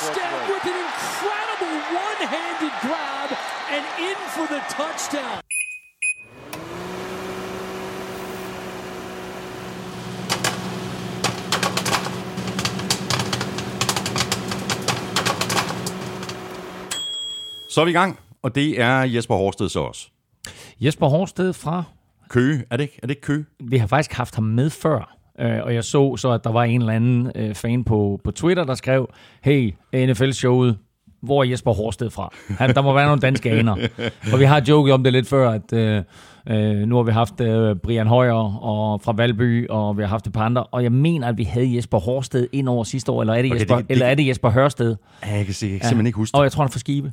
Horsted with an incredible one-handed grab and in for the touchdown. Så er vi i gang, og det er Jesper Horsted så også. Jesper Horsted fra... Køge, er det ikke Køge? Vi har faktisk haft ham med før, og jeg så, at der var en eller anden fan på Twitter, der skrev, hey, NFL-showet, hvor er Jesper Horsted fra? Der må være nogle danske aner. Og vi har joket om det lidt før, at nu har vi haft Brian Højer og fra Valby, og vi har haft et par andre, og jeg mener, at vi havde Jesper Horsted ind over sidste år, eller er det Jesper, okay, eller er det Jesper Hørsted? Ja, jeg kan simpelthen ikke huske det. Og jeg tror, han er fra Skive.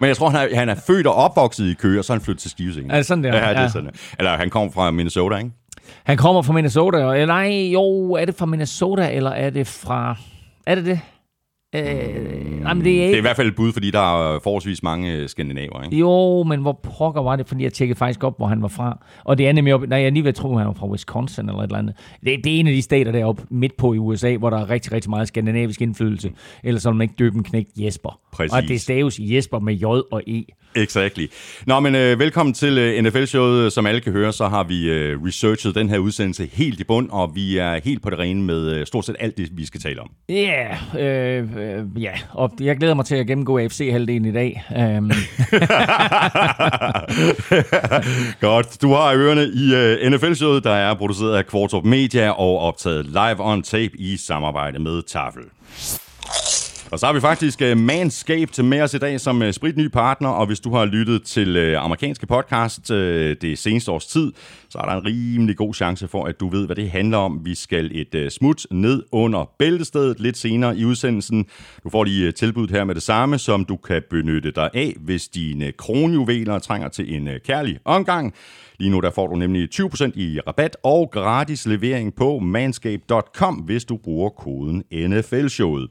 Men jeg tror, han er født og opvokset i Køge, og så er han flyttet til Skive senere. Altså sådan der. Ja, det er sådan der. Eller han kom fra Minnesota, ikke? Han kommer fra Minnesota, eller nej, jo, er det fra Minnesota, eller er det fra... Er det det? Jamen, det er i hvert fald et bud, fordi der er forholdsvis mange skandinaver, ikke? Jo, men hvor pokker var det, fordi jeg tjekkede faktisk op, hvor han var fra. Og det er nemlig op... Nej, jeg lige ved at tro, han var fra Wisconsin eller et eller andet. Det er en af de stater deroppe midt på i USA, hvor der er rigtig, rigtig meget skandinavisk indflydelse. Ellers så vil man ikke døbe en knægt Jesper. Præcis. Og det staves Jesper med J og E. Exactly. Nå, men velkommen til NFL-showet. Som alle kan høre, så har vi researchet den her udsendelse helt i bund, og vi er helt på det rene med stort set alt det, vi skal tale om. Ja, ja, og jeg glæder mig til at gennemgå AFC-halvdelen i dag. Godt. Du har ørerne i NFL-showet, der er produceret af Kvartrup Media og optaget live on tape i samarbejde med Tafel. Og så har vi faktisk Manscaped med os i dag som spritny partner, og hvis du har lyttet til amerikanske podcast det seneste års tid, så er der en rimelig god chance for, at du ved, hvad det handler om. Vi skal et smut ned under bæltestedet lidt senere i udsendelsen. Du får lige tilbuddet her med det samme, som du kan benytte dig af, hvis dine kronjuveler trænger til en kærlig omgang. Lige nu der får du nemlig 20% i rabat og gratis levering på manscaped.com, hvis du bruger koden NFL-showet.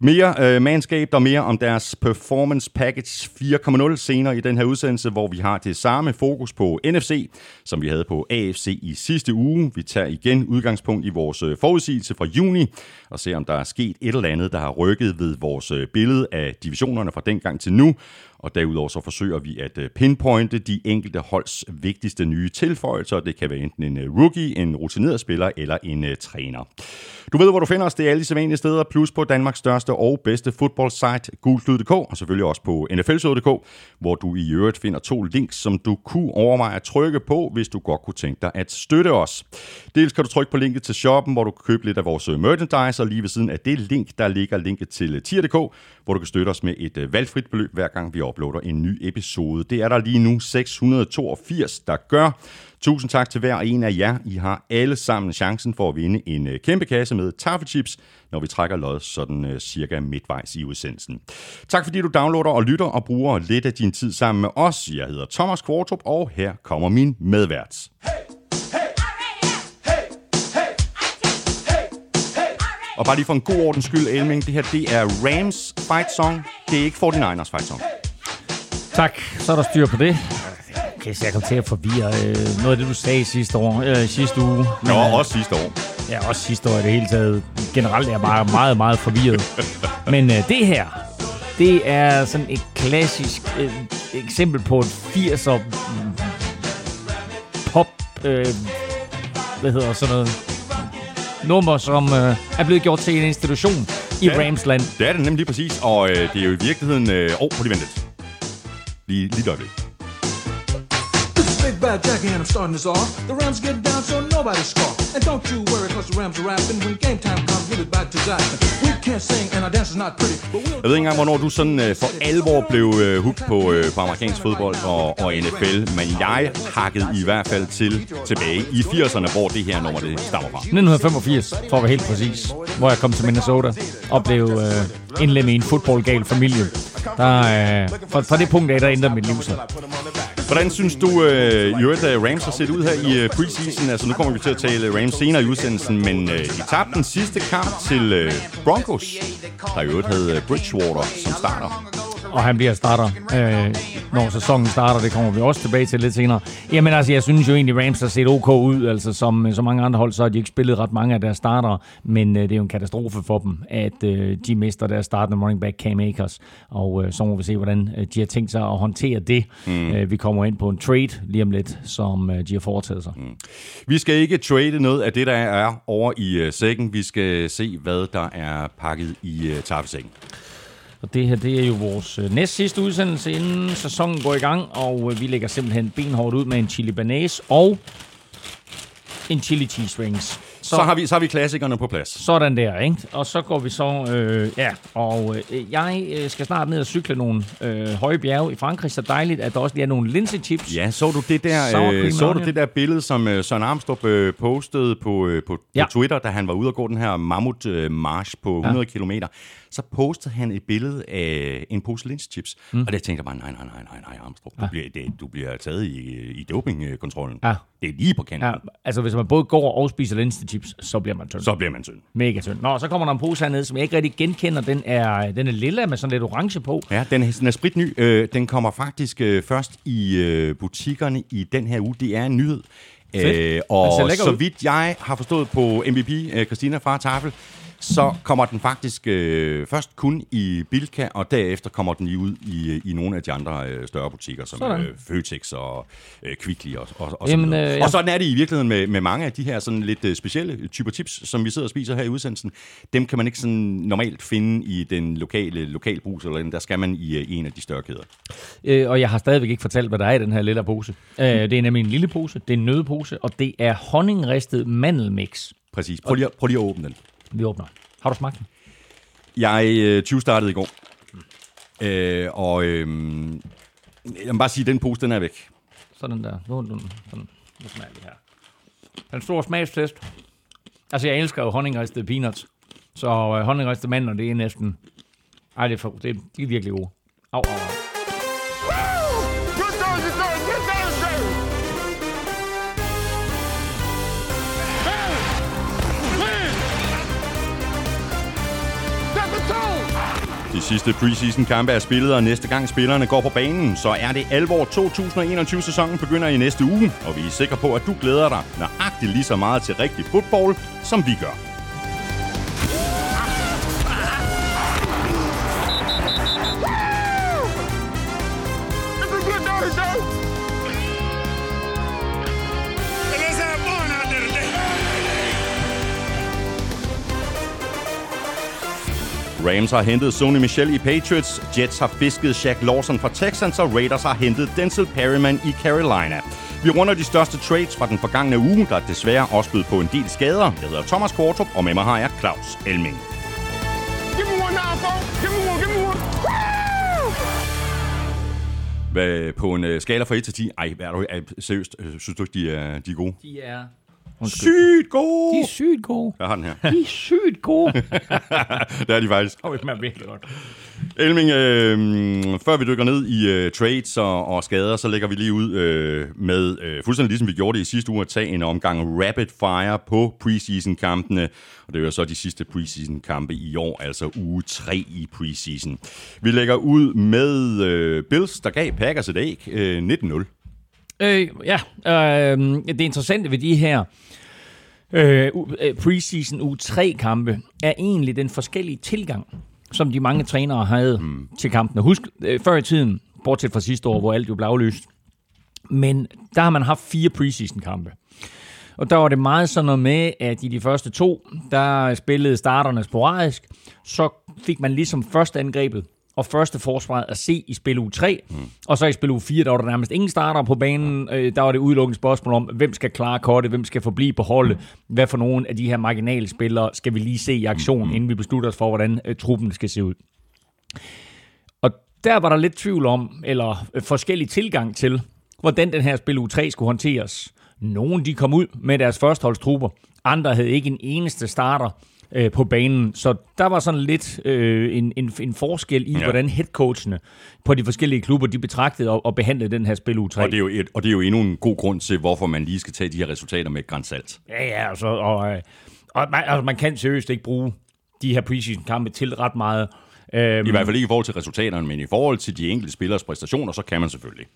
Mere Manscaped og mere om deres Performance Package 4.0 senere i den her udsendelse, hvor vi har det samme fokus på NFC, som vi havde på AFC i sidste uge. Vi tager igen udgangspunkt i vores forudsigelse fra juni og ser, om der er sket et eller andet, der har rykket ved vores billede af divisionerne fra dengang til nu. Og derudover så forsøger vi at pinpointe de enkelte holds vigtigste nye tilføjelser. Det kan være enten en rookie, en rutineret spiller eller en træner. Du ved, hvor du finder os. Det er alle de sædvanlige steder, plus på Danmarks største og bedste fodboldsite, gulslyd.dk, og selvfølgelig også på nflshow.dk, hvor du i øvrigt finder 2 links, som du kunne overveje at trykke på, hvis du godt kunne tænke dig at støtte os. Dels kan du trykke på linket til shoppen, hvor du kan købe lidt af vores merchandise, og lige ved siden af det link, der ligger linket til tier.dk, hvor du kan støtte os med et valgfrit beløb, hver gang vi uploader en ny episode. Det er der lige nu 682, der gør. Tusind tak til hver en af jer. I har alle sammen chancen for at vinde en kæmpe kasse med taffelchips, når vi trækker lod sådan cirka midtvejs i udsendelsen. Tak fordi du downloader og lytter og bruger lidt af din tid sammen med os. Jeg hedder Thomas Kvartrup, og her kommer min medvært. Og bare lige for en god ordens skyld, Elming, det her det er Rams fight song. Det er ikke 49ers fight song. Tak, så er der styr på det. Okay, så jeg kom til at forvirre noget af det, du sagde sidste uge. Men, også sidste år. Ja, også sidste år i det hele taget. Generelt er jeg bare meget, meget forvirret. Men det her, det er sådan et klassisk eksempel på et 80'er pop, hvad hedder sådan noget, nummer, som er blevet gjort til en institution i Ramsland. Det er det nemlig lige præcis, og det er jo i virkeligheden... prøv lige vent lidt. Lige et øjeblik. Big bad Jackie and I'm starting this off. The Rams get down so nobody score. And don't you worry, cause the Rams are rapping. When game time comes, we'll be back to that. We can't sing and our dance is not pretty. Jeg ved ikke engang, hvornår du sådan for alvor blev hooked på amerikansk fodbold og NFL, men jeg hakkede i hvert fald tilbage i 80'erne, hvor det her nummer det stammer fra. 1985, for at være helt præcis, hvor jeg kom til Minnesota og blev indlemmet i en fodboldgal familie. Der, fra det punkt af, der ændrede mit liv så. Hvordan synes du, at Rams har set ud her i preseason? Altså, nu kommer vi til at tale Rams senere i udsendelsen, men de tabte den sidste kamp til Broncos, der i øvrigt havde Bridgewater som starter. og han bliver starter, når sæsonen starter. Det kommer vi også tilbage til lidt senere. Jamen altså, jeg synes jo egentlig, Rams har set OK ud. Altså, som så mange andre hold, så har de ikke spillet ret mange af deres starter, men det er jo en katastrofe for dem, at de mister deres startende running back Cam Akers. Og så må vi se, hvordan de har tænkt sig at håndtere det. Mm. Vi kommer ind på en trade lige om lidt, som de har foretaget sig. Mm. Vi skal ikke trade noget af det, der er over i sækken. Vi skal se, hvad der er pakket i taffesækken. Og det her, det er jo vores næstsidste udsendelse, inden sæsonen går i gang. Og vi lægger simpelthen benhårdt ud med en chili banase og en chili cheese rings. Så har vi klassikerne på plads. Sådan der, ikke? Og så går vi så... jeg skal snart ned og cykle nogle høje bjerge i Frankrig. Så dejligt, at der også lige er nogle linsechips. Ja, så du det der billede, som Søren Armstrong postede på Twitter, da han var ude og gå den her mammutmarch på 100 kilometer? Så postede han et billede af en pose linsechips. Mm. Og der tænkte jeg bare, nej, Armstrong, du bliver taget i dopingkontrollen. Ja. Det er lige på kanten. Ja, altså hvis man både går og spiser linsechips, så bliver man tynd. Mega tynd. Nå, så kommer der en pose hernede, som jeg ikke rigtig genkender. Den er lilla med sådan lidt orange på. Ja, den er spritny. Den kommer faktisk først i butikkerne i den her uge. Det er en nyhed. Og så vidt jeg har forstået på MVP, Christina fra Tafel, så kommer den faktisk først kun i Bilka, og derefter kommer den lige ud i nogle af de andre større butikker, som Føtex og Kvickly og sådan noget. Og sådan er det i virkeligheden med mange af de her sådan lidt specielle typer chips, som vi sidder og spiser her i udsendelsen. Dem kan man ikke sådan normalt finde i den lokale brus, eller den. Der skal man i en af de større kæder. Og jeg har stadigvæk ikke fortalt, hvad der er i den her lille pose. Det er nemlig en lille pose, det er en nøddepose, og det er honningristet mandelmix. Præcis. Prøv lige at åbne den. Vi åbner. Har du smagt den? Jeg startede i går. Jeg må bare sige, at den pose, den er væk. Sådan der. Nu smager vi her. Den store smagstest. Altså, jeg elsker jo honningristede peanuts. Så honningristede mandler, det er næsten... Ej, det er virkelig gode. Au. De sidste preseason-kampe er spillet, og næste gang spillerne går på banen, så er det alvor. 2021-sæsonen begynder i næste uge, og vi er sikre på, at du glæder dig nøjagtigt lige så meget til rigtig fodbold, som vi gør. Rams har hentet Sony Michel i Patriots, Jets har fisket Shaq Lawson fra Texans, og Raiders har hentet Denzel Perryman i Carolina. Vi runder de største trades fra den forgangne uge, der desværre også blev på en del skader. Jeg hedder Thomas Kortrup, og med mig har jeg Claus Elming. På en skala fra 1 til 10, seriøst, synes du ikke, de er gode? De er... Sygt gode! De er sygt gode. Jeg har den her. De er sygt gode. Det er de faktisk. Det smager virkelig godt. Elming, før vi dykker ned i trades og skader, så lægger vi lige ud med, fuldstændig ligesom vi gjorde det i sidste uge, at tage en omgang rapid fire på preseason-kampene. Og det er jo så de sidste preseason-kampe i år, altså uge 3 i preseason. Vi lægger ud med Bills, der gav Packers et æg 19-0. Det interessante ved de her preseason uge 3-kampe er egentlig den forskellige tilgang, som de mange trænere havde til kampene. Husk, før i tiden, bortset fra sidste år, hvor alt jo blev aflyst, men der har man haft 4 preseason-kampe. Og der var det meget sådan noget med, at i de første 2, der spillede starterne sporadisk, så fik man ligesom første angrebet og første forsvaret at se i spil uge 3, og så i spil uge 4, der var der nærmest ingen starter på banen. Der var det udelukkende spørgsmål om, hvem skal klare kortet, hvem skal forblive på holdet, hvad for nogle af de her marginale spillere skal vi lige se i aktion, inden vi beslutter os for, hvordan truppen skal se ud. Og der var der lidt tvivl om, eller forskellig tilgang til, hvordan den her spil uge 3 skulle håndteres. Nogle de kom ud med deres førsteholdstrupper, andre havde ikke en eneste starter på banen. Så der var sådan lidt en forskel i, hvordan headcoachene på de forskellige klubber, de betragtede og behandlede den her spil uge 3. Og det er jo endnu en god grund til, hvorfor man lige skal tage de her resultater med et gran salt. Ja, altså, og man kan seriøst ikke bruge de her preseason-kampe til ret meget. I hvert fald ikke i forhold til resultaterne, men i forhold til de enkelte spillers præstationer, så kan man selvfølgelig.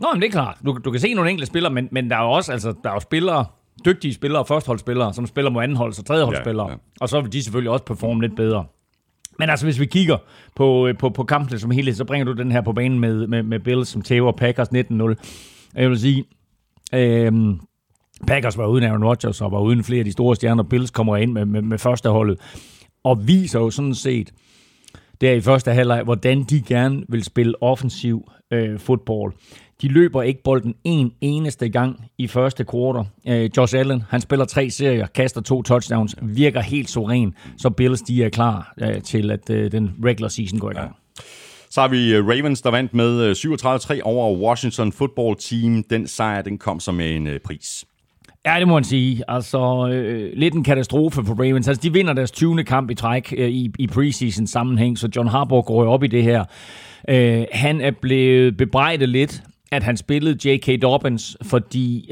Nå, men det er klart. Du kan se nogle enkelte spillere, men der er jo også altså, der er jo spillere, dygtige spillere, førsteholdsspillere, som spiller mod andenholds- og tredjeholdsspillere. Ja, ja. Og så vil de selvfølgelig også performe lidt bedre. Men altså, hvis vi kigger på kampen som helhed, så bringer du den her på banen med Bills, som tæver Packers 19-0. Jeg vil sige, Packers var uden Aaron Rodgers og var uden flere af de store stjerner. Bills kommer ind med førsteholdet og viser jo sådan set der i første halvleg, hvordan de gerne vil spille offensiv fodbold. De løber ikke bolden en eneste gang i første kvartal. Josh Allen, han spiller 3 serier, kaster 2 touchdowns, virker helt suveræn, så Bills de er klar til, at den regular season går i gang. Ja. Så har vi Ravens, der vandt med 37-3 over Washington Football Team. Den sejr, den kom som en pris. Ja, det må man sige. Altså, lidt en katastrofe for Ravens. Altså, de vinder deres 20. kamp i træk i preseason sammenhæng, så John Harbaugh går op i det her. Han er blevet bebrejdet lidt, at han spillede J.K. Dobbins, fordi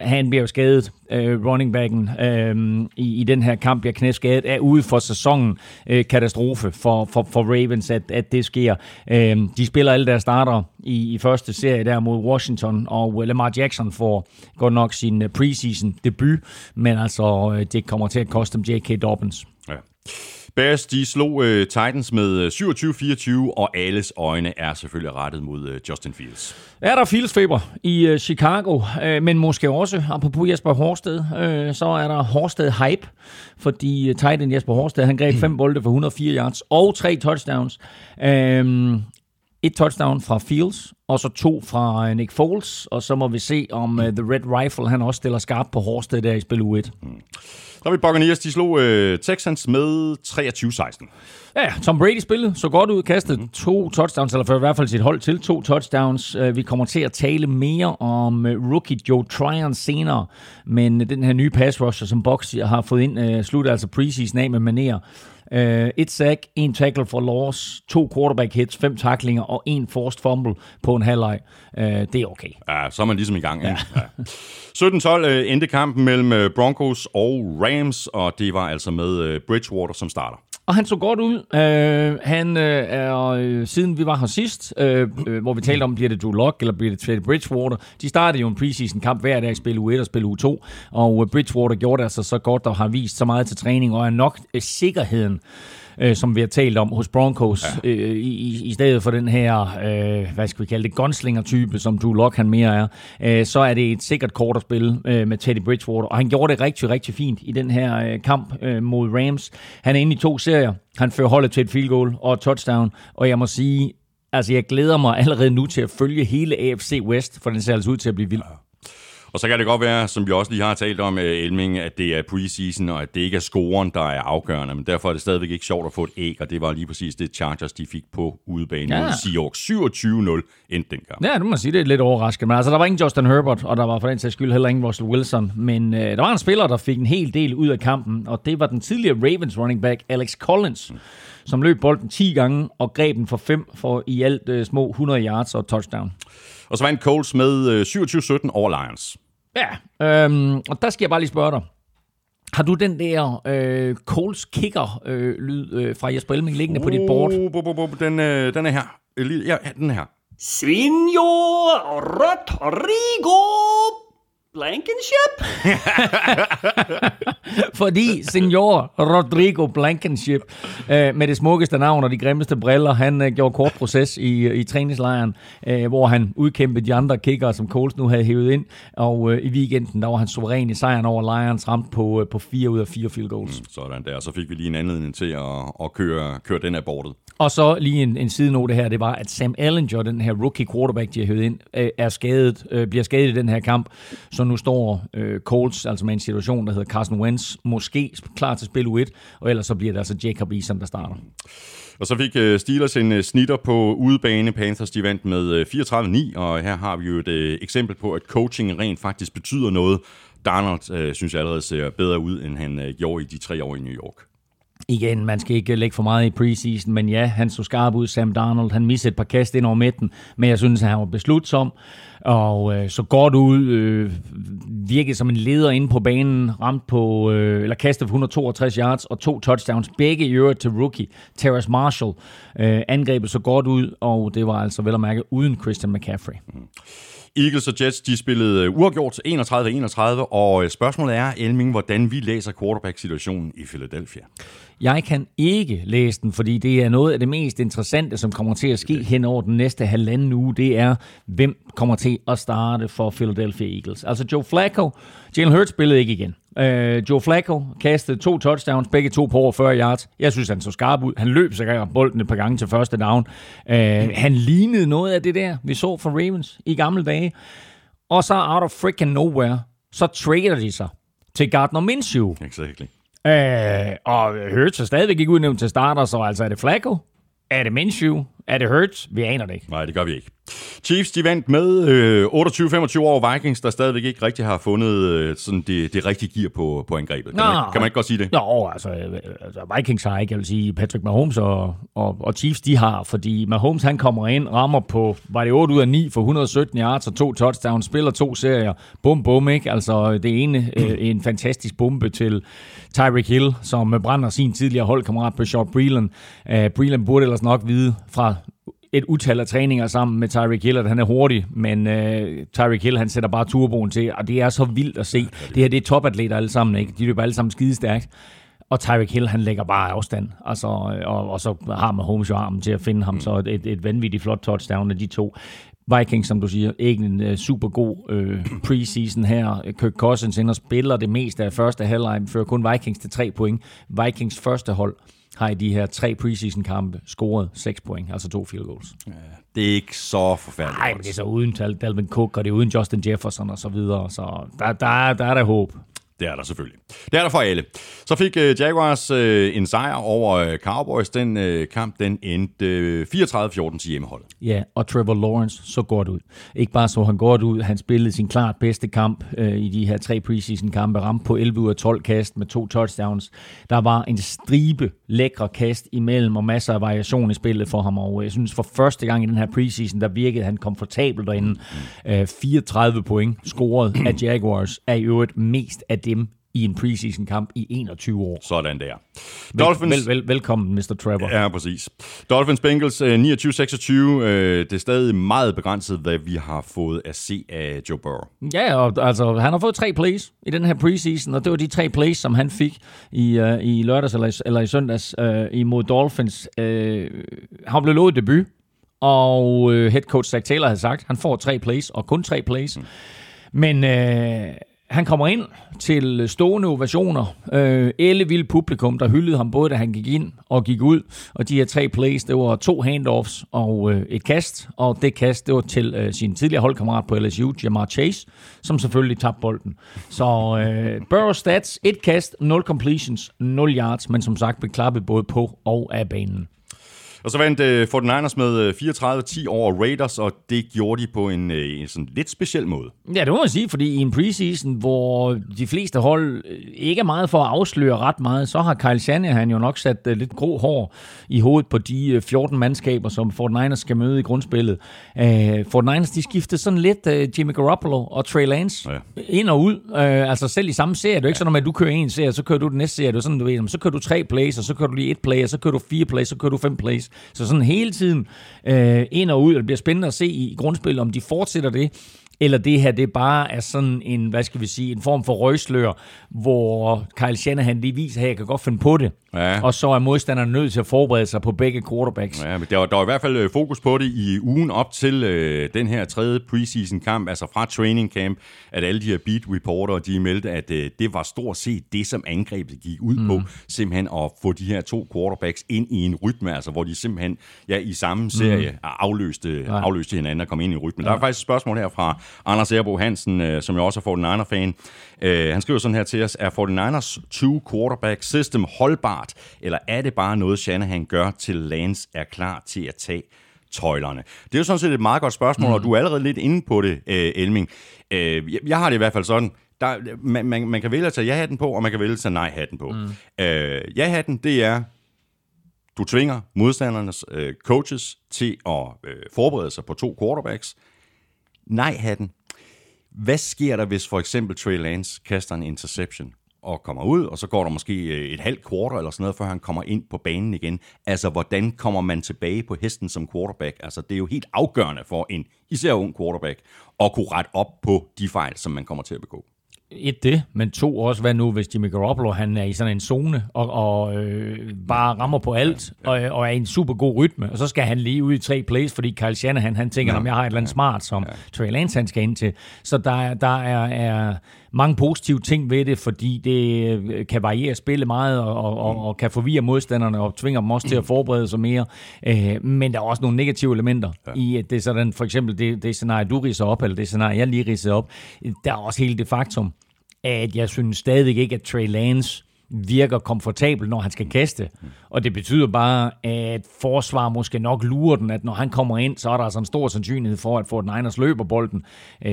han bliver skadet, runningbacken, i den her kamp, bliver knæskadet, er ude for sæsonen. Katastrofe for Ravens, at det sker. De spiller alle deres starter i første serie der mod Washington, og Lamar Jackson får godt nok sin preseason debut, men altså, det kommer til at koste dem J.K. Dobbins. Ja. Bears, de slog Titans med 27-24, og alles øjne er selvfølgelig rettet mod Justin Fields. Er der Fields-feber i Chicago, men måske også, apropos Jesper Horsted, så er der Horsted-hype, fordi tight end Jesper Horsted, han greb 5 bolde for 104 yards og 3 touchdowns. 1 touchdown fra Fields, og så 2 fra Nick Foles, og så må vi se, om The Red Rifle, han også stiller skarp på Horsted der i spil uge 1. Der vil Buccaneers, de slog Texans med 23-16. Ja, Tom Brady spillede så godt ud, kastede 2 touchdowns, eller for i hvert fald sit hold til 2 touchdowns. Vi kommer til at tale mere om rookie Joe Tryon senere, men den her nye pass rusher, som Bucs har fået ind, slutter altså preseason af med manerer. 1 sack, 1 tackle for loss, 2 quarterback hits, 5 tacklinger og 1 forced fumble på en halvleg. Det er okay. Ja, så er man ligesom i gang. Ja. Ja. 17-12 endte kampen mellem Broncos og Rams, og det var altså med Bridgewater, som starter. Og han så godt ud. Han er, siden vi var her sidst, hvor vi talte om, bliver det Drew Lock eller bliver det Teddy Bridgewater. De startede jo en preseason-kamp hver dag i spil uge 1 og spil uge 2, og Bridgewater gjorde det altså så godt og har vist så meget til træning, og er nok sikkerheden, som vi har talt om hos Broncos, ja. I stedet for den her, hvad skal vi kalde det, gunslinger-type, som Drew Lock han mere er, så er det et sikkert kort at spille med Teddy Bridgewater, og han gjorde det rigtig, rigtig fint i den her kamp mod Rams. Han er inde i 2 serier, han fører holdet til et field goal og et touchdown, og jeg må sige, altså jeg glæder mig allerede nu til at følge hele AFC West, for den ser altså ud til at blive vild. Og så kan det godt være, som vi også lige har talt om, Elming, at det er preseason, og at det ikke er scoren, der er afgørende. Men derfor er det stadigvæk ikke sjovt at få et æg, og det var lige præcis det Chargers, de fik på udebane. Ja. Seahawks 27-0 endte den kamp. Ja, det må man sige, det er lidt overraskende. Men altså, der var ingen Justin Herbert, og der var for den sags skyld heller ingen Russell Wilson. Men der var en spiller, der fik en hel del ud af kampen, og det var den tidligere Ravens running back, Alex Collins, som løb bolden 10 gange og greb den for 5 for i alt små 100 yards og touchdown. Og så vandt Colts med 27-17 over Lions. Ja, og der skal jeg bare lige spørge dig. Har du den der Colts kicker-lyd fra Jesper Elming liggende på dit board? Den er her. Ja, den her. Senor Rodrigo Blankenship. Fordi senor Rodrigo Blankenship med det smukkeste navn og de grimmeste briller, han gjorde kort proces i træningslejren, hvor han udkæmpede de andre kickere, som Coles nu havde hævet ind. Og i weekenden, der var han suveræn i sejren over Lions, ramt på 4 ud af 4 field goals. Sådan der, så fik vi lige en anledning til at køre den af bordet. Og så lige en sidenote her, det var, at Sam Ehlinger, den her rookie quarterback, de har hævet ind, er skadet, bliver skadet i den her kamp. Så nu står Colts altså med en situation, der hedder Carson Wentz, måske klar til spil uge 1, og ellers så bliver det altså Jacob Eason, der starter. Og så fik Steelers en snitter på udebane. Panthers, de vandt med 34-9, og her har vi jo et eksempel på, at coaching rent faktisk betyder noget. Darnold synes jeg allerede ser bedre ud, end han gjorde i de 3 år i New York. Igen, man skal ikke lægge for meget i preseason, men ja, han så skarp ud, Sam Darnold. Han missede et par kast ind over midten, men jeg synes, at han var beslutsom. Og så godt ud, virkede som en leder inde på banen, ramt på, eller kastet for 162 yards og 2 touchdowns. Begge i øvrigt til rookie, Terrace Marshall. Angrebet så godt ud, og det var altså vel at mærke uden Christian McCaffrey. Eagles og Jets, de spillede uafgjort 31-31, og spørgsmålet er, Elming, hvordan vi læser quarterback-situationen i Philadelphia? Jeg kan ikke læse den, fordi det er noget af det mest interessante, som kommer til at ske hen over den næste halvanden uge, det er, hvem kommer til at starte for Philadelphia Eagles. Altså Joe Flacco, Jalen Hurts spillede ikke igen. Joe Flacco kastede 2 touchdowns, begge 2 på over 40 yards. Jeg synes, han så skarp ud. Han løb sikkert bolden et par gange til første down. Han lignede noget af det der, vi så fra Ravens i gamle dage. Og så out of freaking nowhere, så trader de sig til Gardner Minshew. Exactly. Og Hurts er stadigvæk ikke udnævnt til starter, så altså er det Flacco? Er det Minshew? Er det Hurts? Vi aner det ikke. Nej, det gør vi ikke. Chiefs, de vandt med 28-25 over Vikings, der stadigvæk ikke rigtig har fundet sådan det rigtige gear på angrebet. Kan man ikke godt sige det? Nå, altså Vikings har ikke, jeg vil sige, Patrick Mahomes og Chiefs, de har, fordi Mahomes, han kommer ind, rammer på, var det 8 ud af 9 for 117 yards og 2 touchdowns, spiller 2 serier, bum bum, ikke? Altså det ene, en fantastisk bombe til Tyreek Hill, som brænder sin tidligere holdkammerat på Short Breland. Breland burde ellers nok vide fra et utal af træninger sammen med Tyreek Hill, at han er hurtig, men Tyreek Hill, han sætter bare turboen til, og det er så vildt at se. Det her, det er topatleter alle sammen, ikke? De løber alle sammen skidestærkt, og Tyreek Hill, han lægger bare afstand, altså, og så har Mahomes jo armen til at finde ham, så et vanvittigt flot touchdown af de to. Vikings, som du siger, ikke en super god preseason her. Kirk Cousins ender spiller det meste af første halvleg, fører kun Vikings til 3 point. Vikings første hold har i de her 3 preseason-kampe scoret 6 point, altså 2 field goals. Ja, det er ikke så forfærdeligt. Nej, det er så uden Dalvin Cook, og det er uden Justin Jefferson og så videre, så der er håb. Det er der selvfølgelig. Det er der for alle. Så fik Jaguars en sejr over Cowboys. Den kamp, den endte 34-14 til hjemmeholdet. Ja, og Trevor Lawrence så godt ud. Ikke bare så han godt ud, han spillede sin klart bedste kamp i de her 3 preseason-kampe. Ramte på 11 ud af 12 kast med 2 touchdowns. Der var en stribe lækre kast imellem, og masser af variation i spillet for ham. Og jeg synes, for første gang i den her preseason, der virkede han komfortabelt derinde. 34 point scoret af Jaguars er i øvrigt mest af dem i en preseason-kamp i 21 år. Sådan der. Dolphins... Velkommen, Mr. Trevor. Ja, præcis. Dolphins Bengals 29-26. Det er stadig meget begrænset, hvad vi har fået at se af Joe Burrow. Ja, og, altså, han har fået 3 plays i den her preseason, og det var de 3 plays, som han fik i lørdags eller i søndags imod Dolphins. Han blev lovet debut, og head coach Zach Taylor havde sagt, han får 3 plays, og kun 3 plays. Men... han kommer ind til stående ovationer. Ellevild publikum, der hyldede ham både, da han gik ind og gik ud. Og de her 3 plays, det var 2 handoffs og et kast. Og det kast, det var til sin tidligere holdkammerat på LSU, Jamar Chase, som selvfølgelig tabte bolden. Så Burrow stats, 1 kast, 0 completions, 0 yards, men som sagt blev klappet både på og af banen. Og så vandt 49ers med 34-10 over Raiders, og det gjorde de på en sådan lidt speciel måde. Ja, det må man sige, fordi i en preseason, hvor de fleste hold ikke er meget for at afsløre ret meget, så har Kyle Shanahan jo nok sat lidt grå hår i hovedet på de 14 mandskaber, som 49ers skal møde i grundspillet. 49ers, de skiftede sådan lidt Jimmy Garoppolo og Trey Lance ind og ud. Altså selv i samme serie. Det er jo ikke sådan, at du kører en serie, så kører du den næste serie. Det er sådan, du ved, så kører du 3 plays, og så kører du lige 1 play, og så kører du 4 plays, så kører du 5 plays. Så sådan hele tiden ind og ud, og det bliver spændende at se i grundspillet, om de fortsætter det, eller det her, det bare er sådan en, hvad skal vi sige, en form for røgslør, hvor Kyle Shanahan lige viser, at jeg kan godt finde på det, ja. Og så er modstanderne nødt til at forberede sig på begge quarterbacks. Ja, men der var i hvert fald fokus på det i ugen op til den her 3. preseason-kamp, altså fra training camp, at alle de her beat reporter, de meldte, at det var stort set det, som angrebet gik ud på, simpelthen at få de her 2 quarterbacks ind i en rytme, altså hvor de simpelthen i samme serie afløste hinanden og kom ind i rytmen. Ja. Der er faktisk et spørgsmål her fra Anders Erbo Hansen, som jo også er 49er-fan. Han skriver sådan her til os: er 49ers 2-quarterback system holdbart, eller er det bare noget, Shanahan gør, til Lance er klar til at tage tøjlerne? Det er jo sådan set et meget godt spørgsmål, og du er allerede lidt inde på det, Elming. Jeg har det i hvert fald sådan, Der, man kan vælge at tage ja-hatten på, og man kan vælge at tage nej-hatten på. Mm. Ja-hatten, det er, du tvinger modstandernes coaches til at forberede sig på to quarterbacks. Nej-hatten. Hvad sker der, hvis for eksempel Trey Lance kaster en interception og kommer ud, og så går der måske et halvt kvarter eller sådan noget, før han kommer ind på banen igen? Altså, hvordan kommer man tilbage på hesten som quarterback? Altså, det er jo helt afgørende for en især ung quarterback at kunne rette op på de fejl, som man kommer til at begå. Et det, men to også, hvad nu, hvis Jimmy Garoppolo, han er i sådan en zone, og bare rammer på alt, og er i en super god rytme, og så skal han lige ud i tre plays, fordi Kyle Shanahan, han tænker, om jeg har et eller andet smart, som Trey Lance, han skal ind til. Så der er mange positive ting ved det, fordi det kan variere spillet meget, og kan forvirre modstanderne, og tvinger dem også til at forberede sig mere. Men der er også nogle negative elementer i, at det er sådan, for eksempel det scenarie, du ridser op, eller det scenarie, jeg lige ridsede op. Der er også hele det faktum, at jeg synes stadig ikke, at Trey Lance virker komfortabel, når han skal kaste. Og det betyder bare, at forsvar måske nok lurer den, at når han kommer ind, så er der altså en stor sandsynlighed for, at Fortniners løber bolden.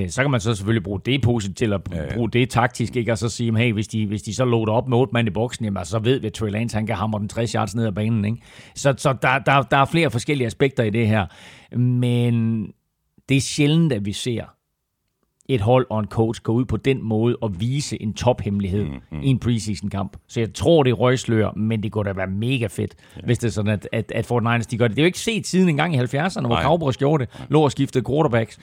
Så kan man så selvfølgelig bruge det positivt til at bruge det taktisk, ikke? Og så sige, hey, hvis de så loader op med 8 mand i boksen, jamen, så ved vi, at Trey Lance, han kan hamre den 60 yards ned ad banen, ikke? Så der er flere forskellige aspekter i det her. Men det er sjældent, at vi ser et hold og en coach går ud på den måde og vise en tophemmelighed i en preseason-kamp. Så jeg tror, det er røgslør, men det kunne da være mega fedt, hvis det er sådan, at Fort Niners, de gør det. Det er jo ikke set siden engang i 70'erne, hvor Cowboys gjorde det, lå og skiftede quarterbacks,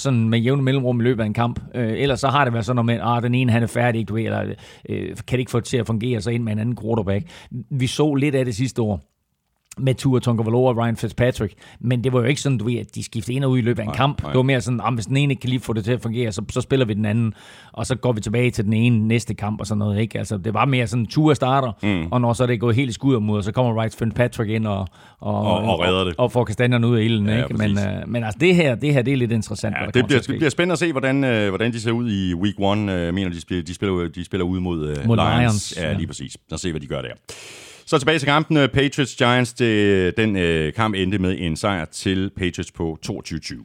sådan med jævne mellemrum i løbet af en kamp. Ellers så har det været sådan noget med, den ene han er færdig, du ved, eller kan det ikke få det til at fungere, så ind med en anden quarterback. Vi så lidt af det sidste år med Tua Tagovailoa og Ryan Fitzpatrick, men det var jo ikke sådan, du ved, at de skiftede ind og ud i løbet af en kamp. Det var mere sådan, hvis den ene kan lige få det til at fungere, så spiller vi den anden, og så går vi tilbage til den ene næste kamp og sådan noget, ikke? Altså, det var mere sådan, Tua starter, og når så er det gået helt i skuddermod, så kommer Ryan Fitzpatrick ind og redder det. Og får kastanjerne ud af ilden, ikke? Men altså, det her, det er lidt interessant. Ja, det bliver spændende at se, hvordan de ser ud i week 1. Mener, de spiller ud mod Lions. Ja, lige præcis. Så se, hvad de gør der. Så tilbage til kampen. Patriots-Giants, den kamp endte med en sejr til Patriots på 22-20.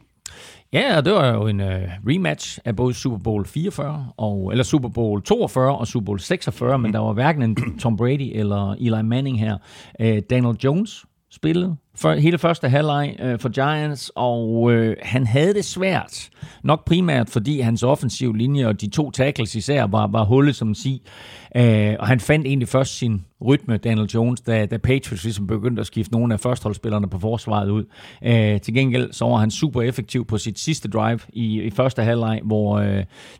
Ja, og det var jo en rematch af både Super Bowl 44, eller Super Bowl 42 og Super Bowl 46, men der var hverken en Tom Brady eller Eli Manning her. Daniel Jones spillede hele første halvleg for Giants, og han havde det svært. Nok primært, fordi hans offensiv linje og de to tackles især var hullet som en si. Og han fandt egentlig først sin rytme, Daniel Jones, da Patriots ligesom begyndte at skifte nogle af førsteholdsspillerne på forsvaret ud. Til gengæld så var han super effektiv på sit sidste drive i første halvleg, hvor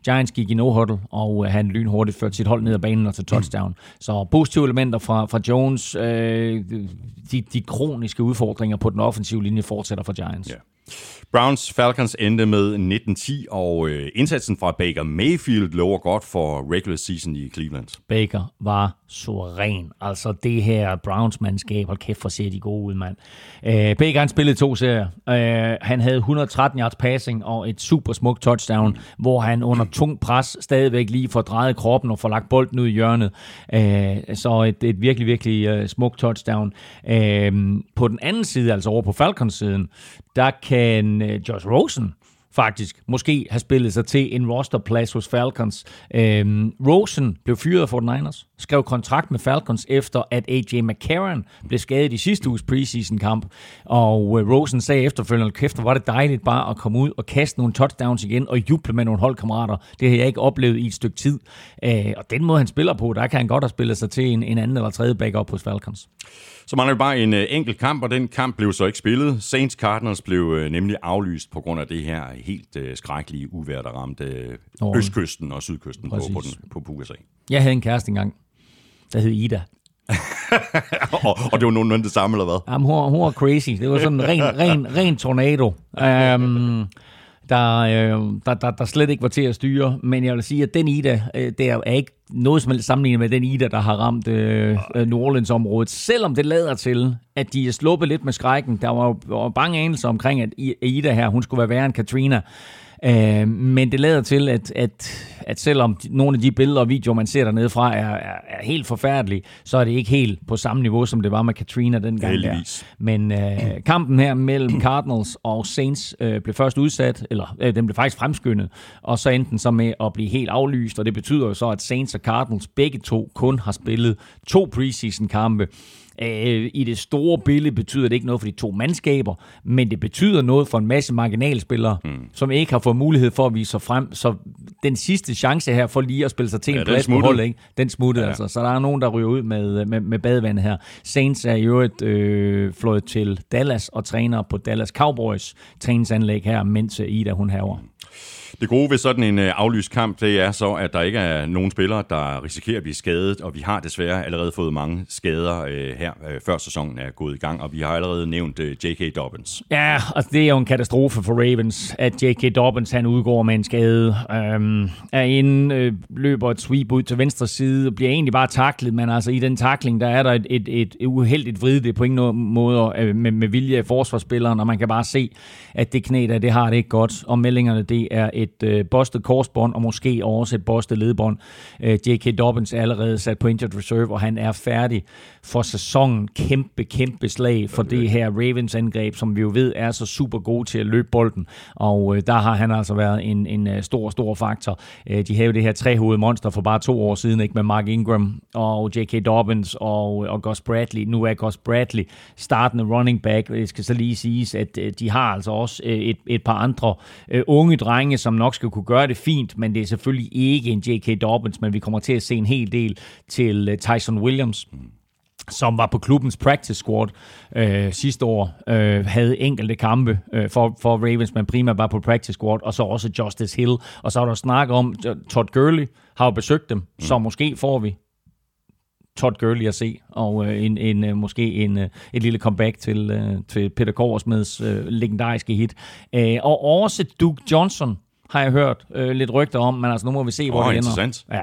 Giants gik i no-huddle, og han lynhurtigt førte sit hold ned ad banen og til touchdown. Så positive elementer fra Jones. De kroniske udfordringer på den offensive linje fortsætter for Giants. Yeah. Browns-Falcons endte med 19-10, og indsatsen fra Baker Mayfield lover godt for regular season i Cleveland. Baker var suveræn. Altså det her Browns-mandskab, hold kæft for ser de gode ud, mand. Baker han spillede 2 serier. Han havde 113 yards passing og et super smukt touchdown, hvor han under tung pres stadigvæk lige får drejet kroppen og får lagt bolden ud i hjørnet. Så et virkelig, virkelig smukt touchdown. På den anden side, altså over på Falcons-siden, der kan Josh Rosen faktisk måske have spillet sig til en rosterplads hos Falcons. Rosen blev fyret af 49ers, skrev kontrakt med Falcons efter, at A.J. McCarron blev skadet i sidste uges preseason-kamp. Og Rosen sagde efterfølgende, kæft, hvor var det dejligt bare at komme ud og kaste nogle touchdowns igen og juble med nogle holdkammerater. Det har jeg ikke oplevet i et stykke tid. Og den måde, han spiller på, der kan han godt have spillet sig til en anden eller tredje backup hos Falcons. Så mangler vi bare en enkelt kamp, og den kamp blev så ikke spillet. Saints Cardinals blev nemlig aflyst på grund af det her helt skrækkelige uvejr, der ramte østkysten og sydkysten på USA. Jeg havde en kæreste engang, der hed Ida. og det var nogenlunde det samme, eller hvad? Jamen, hun var crazy. Det var sådan en ren tornado. Der slet ikke var til at styre, men jeg vil sige, at den Ida, der er ikke noget som helst sammenlignet med den Ida, der har ramt New Orleans-området, selvom det lader til, at de er sluppet lidt med skrækken. Der var jo bange anelser omkring, at Ida her, hun skulle være værre end Katrina. Men det lader til, at selvom nogle af de billeder og videoer, man ser dernede fra, er helt forfærdelige, så er det ikke helt på samme niveau, som det var med Katrina dengang. Heldigvis. Der. Men kampen her mellem Cardinals og Saints blev først udsat, eller den blev faktisk fremskyndet, og så endte den så med at blive helt aflyst, og det betyder jo så, at Saints og Cardinals begge to kun har spillet 2 preseason-kampe. I det store billede betyder det ikke noget for de 2 mandskaber, men det betyder noget for en masse marginalspillere, som ikke har fået mulighed for at vise sig frem. Så den sidste chance her for lige at spille sig til en plads på holdet, ikke? Den smuttede altså. Så der er nogen, der ryger ud med badevandet her. Saints er i øvrigt fløjet til Dallas og træner på Dallas Cowboys træningsanlæg her, mens Ida hun herover. Det gode ved sådan en aflyst kamp, det er så, at der ikke er nogen spillere, der risikerer at blive skadet, og vi har desværre allerede fået mange skader her, før sæsonen er gået i gang, og vi har allerede nævnt J.K. Dobbins. Ja, og det er jo en katastrofe for Ravens, at J.K. Dobbins han udgår med en skade, er inde, løber et sweep ud til venstre side, og bliver egentlig bare taklet, men altså i den takling, der er der et uheldigt vrid, det på ingen måde med vilje af forsvarsspilleren, og man kan bare se, at det knæ der, det har det ikke godt, og meldingerne, det er et bustet korsbånd, og måske også et bustet ledbånd. J.K. Dobbins er allerede sat på injured reserve, og han er færdig for sæsonen. Kæmpe slag for det her Ravens-angreb, som vi jo ved er så super gode til at løbe bolden, og der har han altså været en stor faktor. De havde jo det her trehovedet monster for bare 2 år siden, ikke, med Mark Ingram og J.K. Dobbins og Gus Bradley. Nu er Gus Bradley startende running back, og det skal så lige siges, at de har altså også et par andre unge drenge, som nok skal kunne gøre det fint, men det er selvfølgelig ikke en J.K. Dobbins, men vi kommer til at se en hel del til Tyson Williams, som var på klubbens practice squad sidste år, havde enkelte kampe for Ravens, men primært var på practice squad, og så også Justice Hill. Og så er der snak om, Todd Gurley har jo besøgt dem, så måske får vi Todd Gurley at se, og måske et lille comeback til Peter Korsmeds legendariske hit. Og også Duke Johnson har jeg hørt lidt rygter om, men altså nu må vi se, hvor det ender. Ja.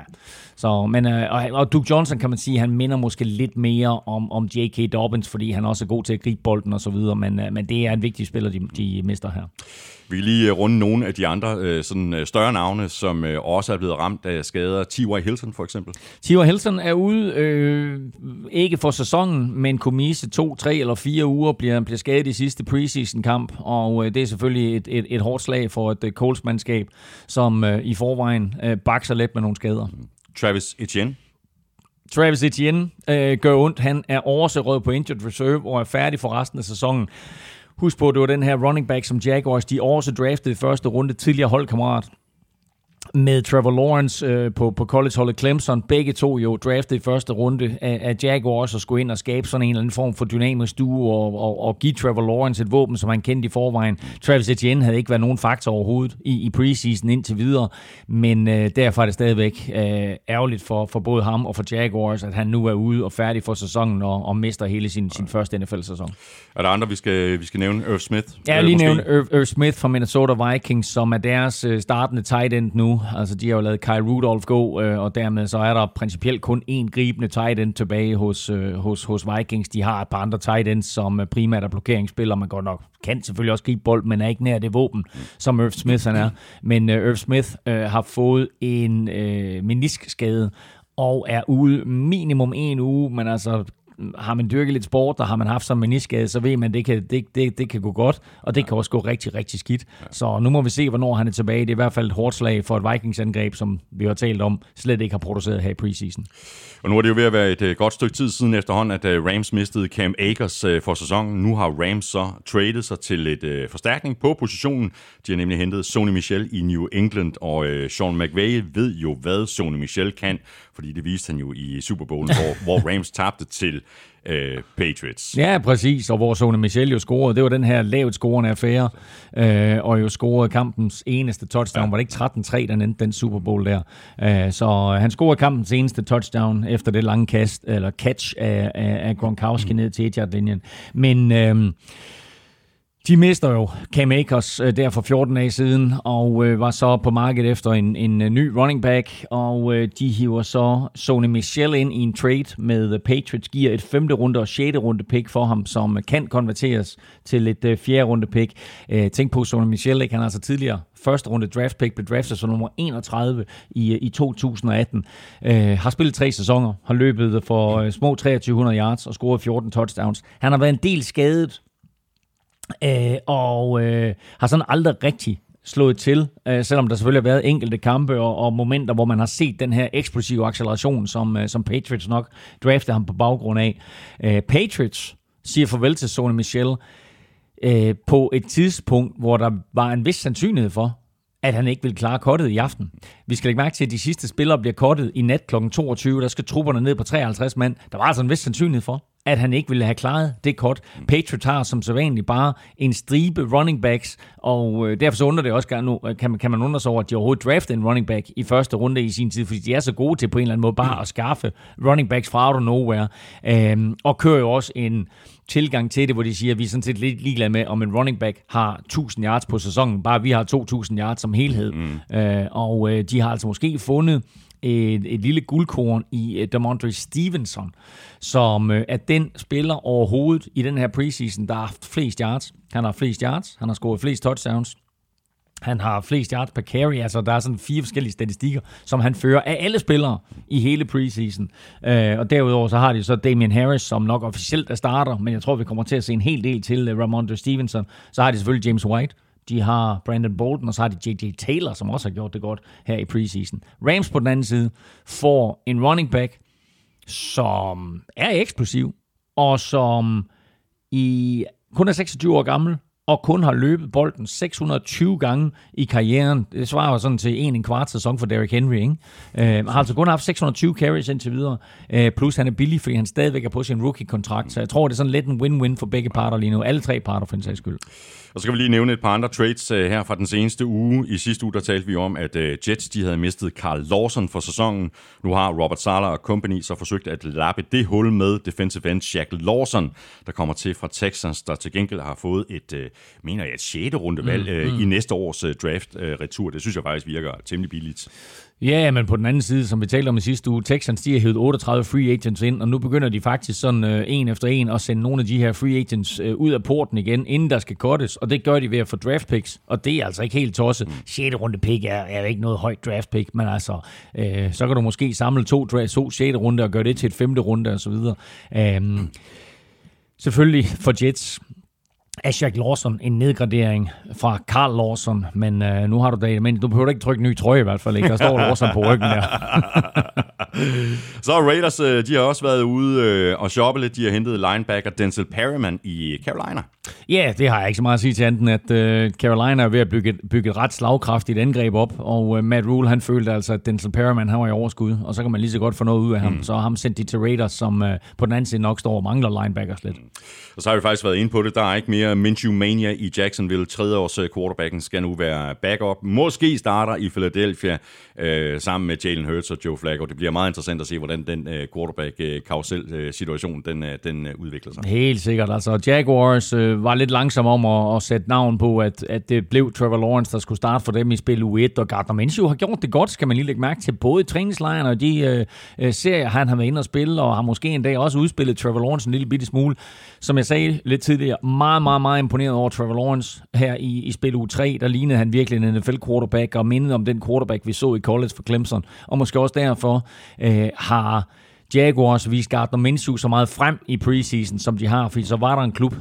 Så, men, og Duke Johnson, kan man sige, han minder måske lidt mere om J.K. Dobbins, fordi han også er god til at gribe bolden og så videre, men det er en vigtig spiller, de mister her. Vi vil lige runde nogle af de andre sådan større navne, som også er blevet ramt af skader. T.Y. Hilton for eksempel. T.Y. Hilton er ude, ikke for sæsonen, men kunne misse 2, 3 eller 4 uger, bliver skadet i sidste preseason-kamp, og det er selvfølgelig et hårdt slag for et Colts-mandskab, som i forvejen bakser let med nogle skader. Travis Etienne gør ondt. Han er overserød på injured reserve og er færdig for resten af sæsonen. Husk på, det var den her running back, som Jaguars, de også draftede i første runde, tidligere holdkammerat med Trevor Lawrence på collegeholdet Clemson. Begge to jo draftede i første runde af Jaguars og skulle ind og skabe sådan en eller anden form for dynamisk duo og give Trevor Lawrence et våben, som han kendte i forvejen. Travis Etienne havde ikke været nogen faktor overhovedet i preseason indtil videre, men derfor er det stadigvæk ærgerligt for både ham og for Jaguars, at han nu er ude og færdig for sæsonen og mister hele sin første NFL-sæson. Er der andre, vi skal nævne? Irv Smith? Ja, lige nævne Irv Smith fra Minnesota Vikings, som er deres startende tight end nu. Altså, de har jo lavet Kai Rudolph gå, og dermed så er der principielt kun én gribende tight end tilbage hos Vikings. De har et par andre tight ends, som primært er blokeringsspillere. Man godt nok kan selvfølgelig også gribe bold, men er ikke nær det våben, som Irv Smith han er. Men Irv Smith har fået en meniskskade og er ude minimum 1 uge, men altså har man dyrket lidt sport, og har man haft som meniskskade, så ved man, at det kan gå godt, og det kan også gå rigtig, rigtig skidt. Ja. Så nu må vi se, hvornår han er tilbage. Det er i hvert fald et hårdt slag for et Vikings-angreb, som vi har talt om, slet ikke har produceret her i preseason. Og nu er det jo ved at være et godt stykke tid siden efterhånden, at Rams mistede Cam Akers for sæsonen. Nu har Rams så tradet sig til et forstærkning på positionen. De har nemlig hentet Sony Michel i New England, og Sean McVay ved jo, hvad Sony Michel kan, fordi det viste han jo i Super Bowl, hvor Rams tabte til Patriots. Ja, præcis, og hvor Sony Michel jo scorede. Det var den her lavt scorende affære, og jo scorede kampens eneste touchdown. Ja. Var det ikke 13-3, der endte den Super Bowl der? Så han scorede kampens eneste touchdown efter det lange kast, eller catch af Gronkowski ned til 1-yard-linjen. Men De mister jo Cam Akers der for 14 dage siden, og var så på markedet efter en ny running back, og de hiver så Sony Michel ind i en trade med Patriots, giver et 5. runde og 6. runde pick for ham, som kan konverteres til et 4. runde pick. Tænk på Sony Michel, ikke? Han har altså tidligere første runde draft pick, blev draftet som nummer 31 i 2018. Har spillet 3 sæsoner, har løbet for små 2300 yards og scoret 14 touchdowns. Han har været en del skadet, og har sådan aldrig rigtig slået til, selvom der selvfølgelig har været enkelte kampe og momenter, hvor man har set den her eksplosive acceleration, som Patriots nok draftede ham på baggrund af. Patriots siger farvel til Sony Michel på et tidspunkt, hvor der var en vis sandsynlighed for, at han ikke vil klare kottet i aften. Vi skal lægge mærke til, at de sidste spillere bliver kottet i nat kl. 22. Der skal trupperne ned på 53 mand. Der var altså en vis sandsynlighed for, at han ikke ville have klaret det kort. Patriots har som sædvanligt bare en stribe running backs, og derfor så undrer det også, nu kan man undre sig over, at de overhovedet draftede en running back i første runde i sin tid, fordi de er så gode til på en eller anden måde bare at skaffe running backs fra out of nowhere, og kører jo også en tilgang til det, hvor de siger, at vi er sådan set lidt ligeglade med, om en running back har 1000 yards på sæsonen, bare vi har 2000 yards som helhed, og de har altså måske fundet et lille guldkorn i Demontre Stevenson, som er den spiller overhovedet i den her preseason, der har haft flest yards. Han har flest yards, han har scoret flest touchdowns, han har flest yards per carry, altså der er sådan 4 forskellige statistikker, som han fører af alle spillere i hele preseason. Og derudover så har de så Damian Harris, som nok officielt er starter, men jeg tror, vi kommer til at se en hel del til Ramondre Stevenson. Så har de selvfølgelig James White, de har Brandon Bolden, og så har de J.J. Taylor, som også har gjort det godt her i preseason. Rams på den anden side får en running back, som er eksplosiv, og som kun er 26 år gammel, og kun har løbet bolden 620 gange i karrieren. Det svarer sådan til 1,25 sæson for Derrick Henry, ikke? Har altså kun haft 620 carries indtil videre. Plus han er billig, fordi han stadigvæk er på sin rookie-kontrakt. Så jeg tror, det er sådan lidt en win-win for begge parter lige nu. Alle 3 parter for en sags skyld. Og så kan vi lige nævne et par andre trades her fra den seneste uge. I sidste uge, der talte vi om, at Jets, de havde mistet Carl Lawson for sæsonen. Nu har Robert Saleh og company så forsøgt at lappe det hul med defensive end Shaq Lawson, der kommer til fra Texans, der til gengæld har fået et 6. rundevalg i næste års draft-retur. Det synes jeg faktisk virker temmelig billigt. Ja, men på den anden side, som vi talte om i sidste uge, Texans, de har hævet 38 free agents ind, og nu begynder de faktisk sådan en efter en at sende nogle af de her free agents ud af porten igen, inden der skal cuttes, og det gør de ved at få draft picks, og det er altså ikke helt tosset. 6. runde pick er ikke noget højt draft pick, men altså, så kan du måske samle 2 6. runde og gøre det til et 5. runde og så videre. Selvfølgelig for Jets er Shaq Lawson en nedgradering fra Carl Lawson, men nu har du det, men du behøver ikke trykke en ny trøje i hvert fald, ikke? Der står Lawson på ryggen der. Så Raiders, de har også været ude og shoppe lidt. De har hentet linebacker Denzel Perryman i Carolina. Ja, det har jeg ikke så meget at sige til andet, at Carolina er ved at bygge et ret slagkraftigt angreb op, og Matt Rule, han følte altså, at Denzel Perryman, han var i overskud, og så kan man lige så godt få noget ud af ham. Så ham sendte de til Raiders, som på den anden side nok står og mangler linebackers lidt. Og så har vi faktisk været inde på det. Der er ikke mere Minshew Mania i Jacksonville. 3. års quarterbacken skal nu være backup. Måske starter i Philadelphia sammen med Jalen Hurts og Joe Flacco. Det bliver meget interessant at se, hvordan den quarterback-karusel-situation den udvikler sig. Helt sikkert. Altså, Jaguars var lidt langsom om at sætte navn på, at det blev Trevor Lawrence, der skulle starte for dem i spil U1, og Gardner Minshew har gjort det godt, skal man lige lægge mærke til, både i træningslejren og de serier, han har været inde og spille, og har måske en dag også udspillet Trevor Lawrence en lille bitte smule. Som jeg sagde lidt tidligere, meget imponeret over Trevor Lawrence her i spil uge 3. Der lignede han virkelig en NFL-quarterback og mindede om den quarterback, vi så i college for Clemson. Og måske også derfor har Jaguars vist Gardner Minshew så meget frem i preseason, som de har, fordi så var der en klub,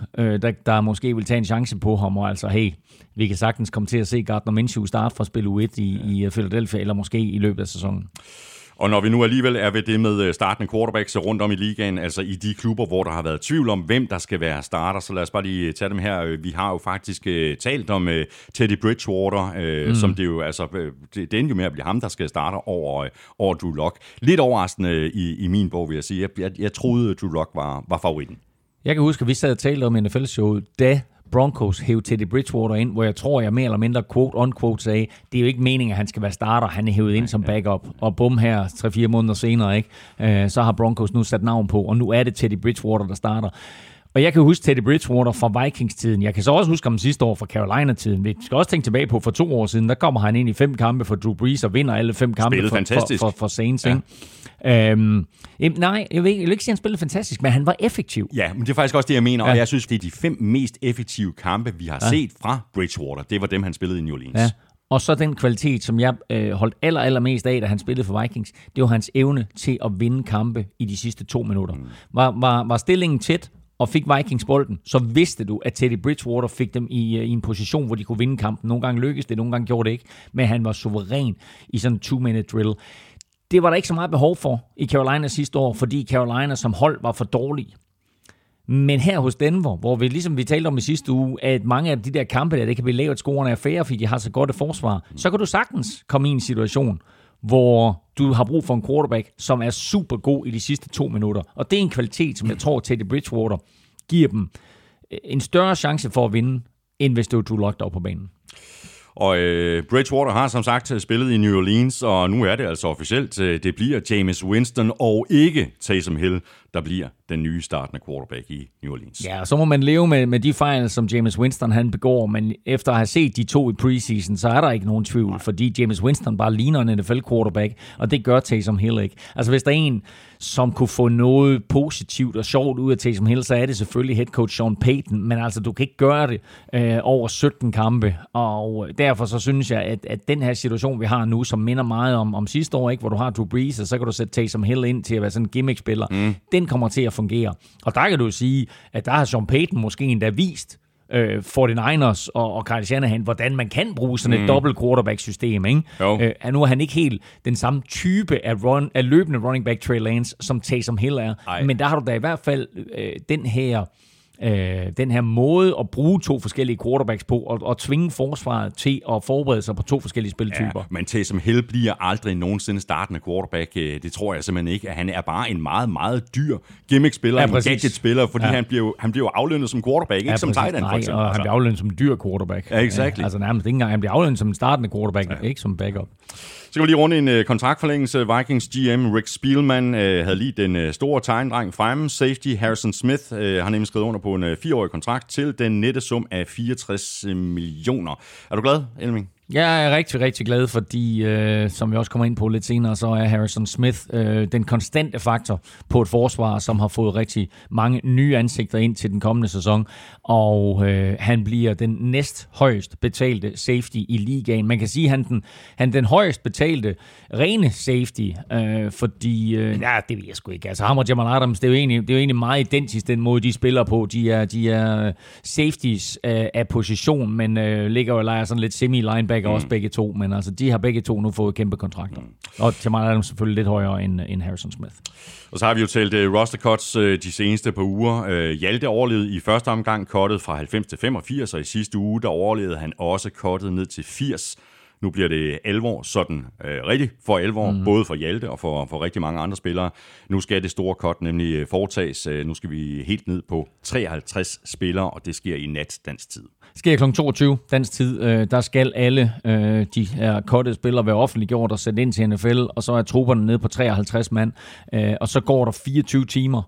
der måske vil tage en chance på ham, og altså, hey, vi kan sagtens komme til at se Gardner Minshew starte fra spil uge 1 i Philadelphia, eller måske i løbet af sæsonen. Og når vi nu alligevel er ved det med startende quarterbacks rundt om i ligaen, altså i de klubber, hvor der har været tvivl om, hvem der skal være starter, så lad os bare lige tage dem her. Vi har jo faktisk talt om Teddy Bridgewater, som det jo altså, det endte jo med at blive ham, der skal starte over Drew Lock. Lidt overraskende i min bog, vil jeg sige. Jeg troede, Drew Lock var favoritten. Jeg kan huske, at vi sad og talte om NFL-showet, da Broncos hævde Teddy Bridgewater ind, hvor jeg tror, jeg mere eller mindre quote-on-quote sagde, det er jo ikke meningen, at han skal være starter, han er hævet ind som backup, og bum her, 3-4 måneder senere, ikke? Så har Broncos nu sat navn på, og nu er det Teddy Bridgewater, der starter. Og jeg kan huske Teddy Bridgewater fra Vikings-tiden. Jeg kan så også huske ham sidste år fra Carolina-tiden. Vi skal også tænke tilbage på, for 2 år siden, der kommer han ind i 5 kampe for Drew Brees og vinder alle 5 kampe for Saints. Ja. Nej, jeg vil ikke sige, han spillede fantastisk, men han var effektiv. Ja, men det er faktisk også det, jeg mener. Ja. Og jeg synes, det er de 5 mest effektive kampe, vi har set fra Bridgewater. Det var dem, han spillede i New Orleans. Ja. Og så den kvalitet, som jeg holdt allermest af, da han spillede for Vikings, det var hans evne til at vinde kampe i de sidste 2 minutter. Mm. Var stillingen tæt, og fik Vikings bolden, så vidste du, at Teddy Bridgewater fik dem i en position, hvor de kunne vinde kampen. Nogle gange lykkedes det, nogle gange gjorde det ikke, men han var suveræn i sådan en 2-minute drill. Det var der ikke så meget behov for i Carolina sidste år, fordi Carolina som hold var for dårlige. Men her hos Denver, hvor vi, ligesom vi talte om i sidste uge, at mange af de der kampe, der det kan blive lavet, at scorerne er fair, fordi de har så godt et forsvar, så kan du sagtens komme i en situation, hvor du har brug for en quarterback, som er super god i de sidste 2 minutter. Og det er en kvalitet, som jeg tror, Teddy Bridgewater giver dem en større chance for at vinde, end hvis det var Drew Lock der på banen. Og Bridgewater har som sagt spillet i New Orleans, og nu er det altså officielt. Det bliver Jameis Winston og ikke Taysom Hill, der bliver den nye startende quarterback i New Orleans. Ja, så må man leve med de fejl, som Jameis Winston han begår, men efter at have set de 2 i preseason, så er der ikke nogen tvivl, fordi Jameis Winston bare ligner en NFL-quarterback, og det gør Taysom Hill ikke. Altså hvis der er en, som kunne få noget positivt og sjovt ud af Taysom Hill, så er det selvfølgelig head coach Sean Payton, men altså du kan ikke gøre det over 17 kampe, og derfor så synes jeg, at den her situation, vi har nu, som minder meget om sidste år, ikke, hvor du har Drew Brees, og så kan du sætte Taysom Hill ind til at være sådan en gimmick-spiller, den kommer til at fungere. Og der kan du jo sige, at der har Sean Payton måske endda vist 49ers og Kyle Shanahan, hvordan man kan bruge sådan et dobbelt quarterback-system. Ikke? Nu er han ikke helt den samme type af løbende running back Trey Lance, som Taysom Hill er. Ej. Men der har du da i hvert fald den her måde at bruge 2 forskellige quarterbacks på, og tvinge forsvaret til at forberede sig på 2 forskellige spiltyper. Ja, men Taysom Hill bliver aldrig nogensinde startende quarterback. Det tror jeg simpelthen ikke. Han er bare en meget, meget dyr gimmick-spiller, en gadget-spiller, fordi han bliver aflønnet som quarterback, ikke som tight end, for eksempel. Og han bliver aflønnet som dyr quarterback. Ja, exactly. Altså nærmest ikke engang. Han bliver aflønnet som en startende quarterback, ikke som backup. Så kan vi lige runde en kontraktforlængelse. Vikings GM Rick Spielman havde lige den store tegndreng fremme. Safety Harrison Smith har nemlig skrevet under på en 4-årig kontrakt til den nette sum af 64 millioner. Er du glad, Elming? Jeg er rigtig, rigtig glad, fordi som vi også kommer ind på lidt senere, så er Harrison Smith den konstante faktor på et forsvar, som har fået rigtig mange nye ansigter ind til den kommende sæson, og han bliver den næst højst betalte safety i ligaen. Man kan sige, at han den højst betalte rene safety, fordi det ved jeg sgu ikke. Altså ham og Jamal Adams, det er jo egentlig meget identisk den måde, de spiller på. De er safeties af position, men ligger jo og leger sådan lidt semi-linebacker også begge to, men altså de har begge to nu fået kæmpe kontrakter. Og Jamal Adams selvfølgelig lidt højere end Harrison Smith. Og så har vi jo talt roster cuts de seneste par uger. Hjalte overlevede i første omgang cuttet fra 90 til 85, og i sidste uge, der overlevede han også cuttet ned til 80. Nu bliver det alvor, sådan rigtigt for alvor, både for Hjalte og for rigtig mange andre spillere. Nu skal det store cut nemlig foretages. Nu skal vi helt ned på 53 spillere, og det sker i nat dansk tid. Det sker kl. 22 dansk tid. Der skal alle de her cuttede spillere være offentliggjort og sendt ind til NFL, og så er trupperne nede på 53 mand, og så går der 24 timer.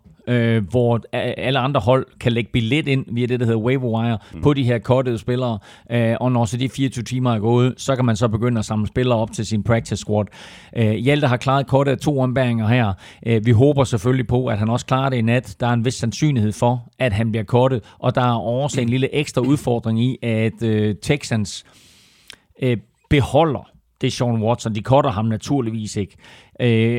Hvor alle andre hold kan lægge billet ind via det, der hedder waiver wire, på de her cuttede spillere. Og når så de 24 timer er gået, så kan man så begynde at samle spillere op til sin practice squad. Hjalte har klaret cuttet af 2 ombæringer her. Vi håber selvfølgelig på, at han også klarer det i nat. Der er en vis sandsynlighed for, at han bliver cuttet, og der er også en lille ekstra udfordring i, at Texans beholder det er Sean Watson. De cutter ham naturligvis ikke.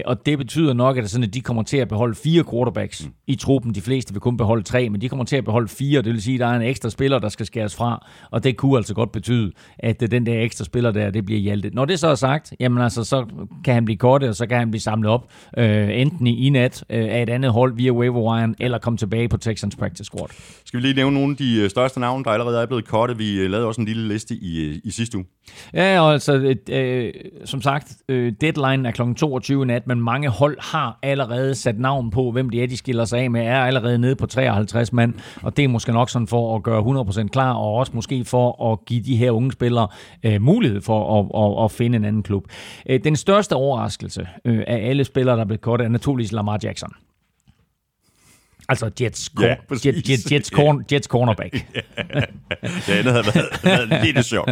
Og det betyder nok, at, sådan, at de kommer til at beholde 4 quarterbacks i truppen. De fleste vil kun beholde 3, men de kommer til at beholde 4. Det vil sige, at der er en ekstra spiller, der skal skæres fra. Og det kunne altså godt betyde, at den der ekstra spiller der, det bliver Hjalte. Når det så er sagt, jamen altså, så kan han blive cuttet, og så kan han blive samlet op. Enten i nat af et andet hold via waiver wire, eller komme tilbage på Texans practice squad. Skal vi lige nævne nogle af de største navne, der allerede er blevet cuttet? Vi lavede også en lille liste i sidste uge. Ja, og altså... som sagt, deadline er kl. 22 nat, men mange hold har allerede sat navn på, hvem de er, de skiller sig af med, er allerede nede på 53 mand, og det er måske nok sådan for at gøre 100% klar, og også måske for at give de her unge spillere mulighed for at finde en anden klub. Den største overraskelse af alle spillere, der blev cuttet, er naturligvis Lamar Jackson. Altså Jets cornerback. Det andet havde været lidt sjovt.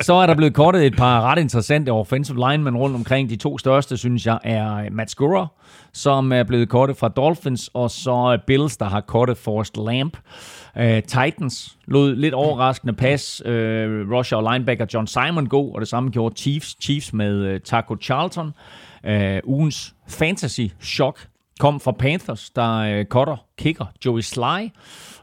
Så er der blevet kortet et par ret interessante offensive linemen rundt omkring. De to største, synes jeg, er Matt Skura, som er blevet kortet fra Dolphins, og så Bills, der har kortet Forrest Lamp. Titans lod lidt overraskende pas. Rusher og linebacker John Simon gå, og det samme gjorde Chiefs med Taco Charlton. Ugens fantasy-chok kom fra Panthers, der kicker Joey Sly.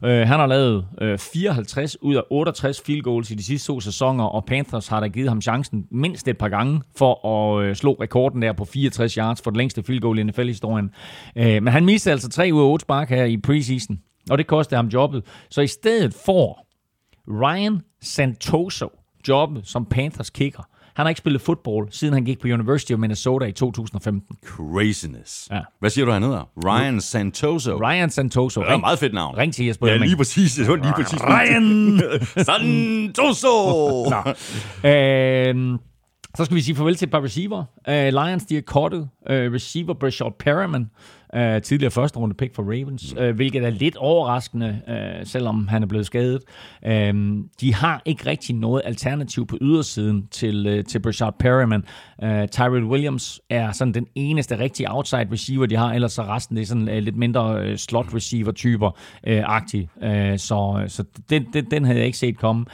Han har lavet 54 ud af 68 field goals i de sidste to sæsoner, og Panthers har da givet ham chancen mindst et par gange for at slå rekorden der på 64 yards for det længste field goal i NFL-historien. Men han mistede altså 3 ud af 8 spark her i preseason, og det kostede ham jobbet. Så i stedet får Ryan Santoso jobbet som Panthers kicker. Han har ikke spillet fodbold, siden han gik på University of Minnesota i 2015. Craziness. Ja. Hvad siger du, han hedder? Ryan Santoso. Ryan Santoso. Det er et meget fedt navn. Ring til Jesper. Ja, lige præcis. Det var lige præcis. Ryan Santoso. Så skal vi sige farvel til et par receiver. Lions, de har kortet receiver Breshad Perriman, tidligere første runde pick for Ravens, hvilket er lidt overraskende, selvom han er blevet skadet. De har ikke rigtig noget alternativ på ydersiden til Breshad Perriman. Tyrell Williams er sådan den eneste rigtige outside receiver, de har, ellers så resten det er sådan lidt mindre slot receiver-typer-agtig. Så den havde jeg ikke set komme.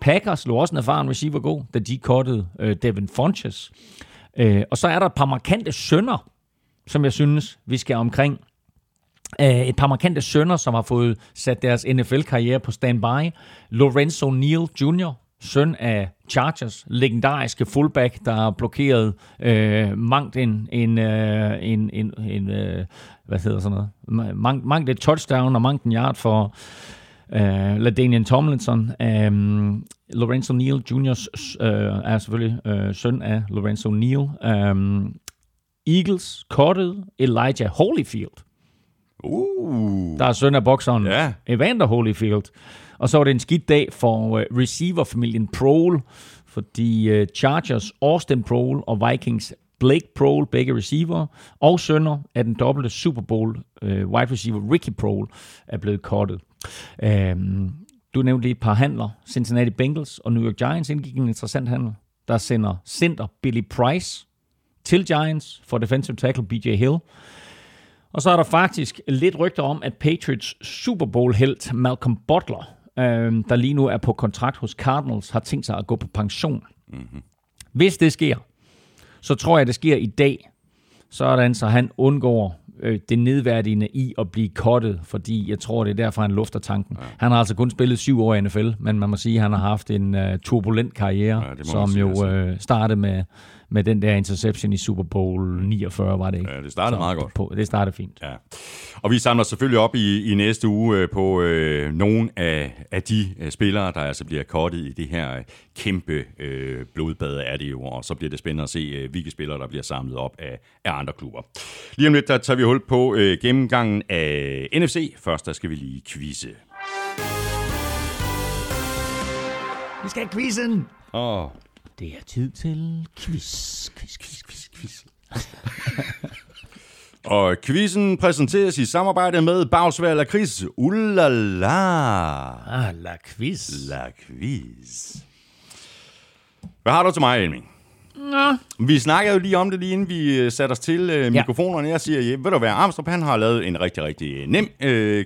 Packers lå også en erfaren receiver god, da de cuttede Devin Funches. Og så er der et par markante synder, som jeg synes, vi skal omkring. Et par markante sønner, som har fået sat deres NFL-karriere på standby. Lorenzo Neal Jr., søn af Chargers, legendariske fullback, der har blokeret mangt mangt et touchdown og mangt en yard for LaDainian Tomlinson. Lorenzo Neal Jr. Er selvfølgelig søn af Lorenzo Neal. Eagles cuttede Elijah Holyfield, der er søn af bokseren Evander Holyfield. Og så var det en skidt dag for receiverfamilien Prohl, fordi Chargers Austin Prohl og Vikings Blake Prohl, begge receiver, og sønner af den dobbelte Super Bowl wide receiver Ricky Prohl, er blevet cuttet. Du nævnte lige et par handler. Cincinnati Bengals og New York Giants indgik en interessant handel, der sender center Billy Price til Giants for defensive tackle B.J. Hill. Og så er der faktisk lidt rygter om, at Patriots Super Bowl-helt Malcolm Butler, der lige nu er på kontrakt hos Cardinals, har tænkt sig at gå på pension. Mm-hmm. Hvis det sker, så tror jeg, det sker i dag, sådan så han undgår det nedværdigende i at blive cuttet, fordi jeg tror, det er derfor, han lufter tanken. Ja. Han har altså kun spillet 7 år i NFL, men man må sige, at han har haft en turbulent karriere, som jo startede med den der interception i Super Bowl 49, var det ikke? Ja, det startede meget godt. Det startede fint. Ja. Og vi samler selvfølgelig op i næste uge på nogle af de spillere, der altså bliver cuttet i det her kæmpe blodbad, er det jo, og så bliver det spændende at se, hvilke spillere, der bliver samlet op af andre klubber. Lige om lidt, der tager vi hul på gennemgangen af NFC. Først, der skal vi lige quizze. Vi skal have quizzen! Det er tid til quiz. Og quizzen præsenteres i samarbejde med Bagsværd Lakrids. Ulala! La quiz. La quiz. Hvad har du til mig, Elming? Nå. Vi snakkede jo lige om det, lige inden vi satte os til mikrofonerne. Jeg siger, ved du hvad, Armstrong, han har lavet en rigtig, rigtig nem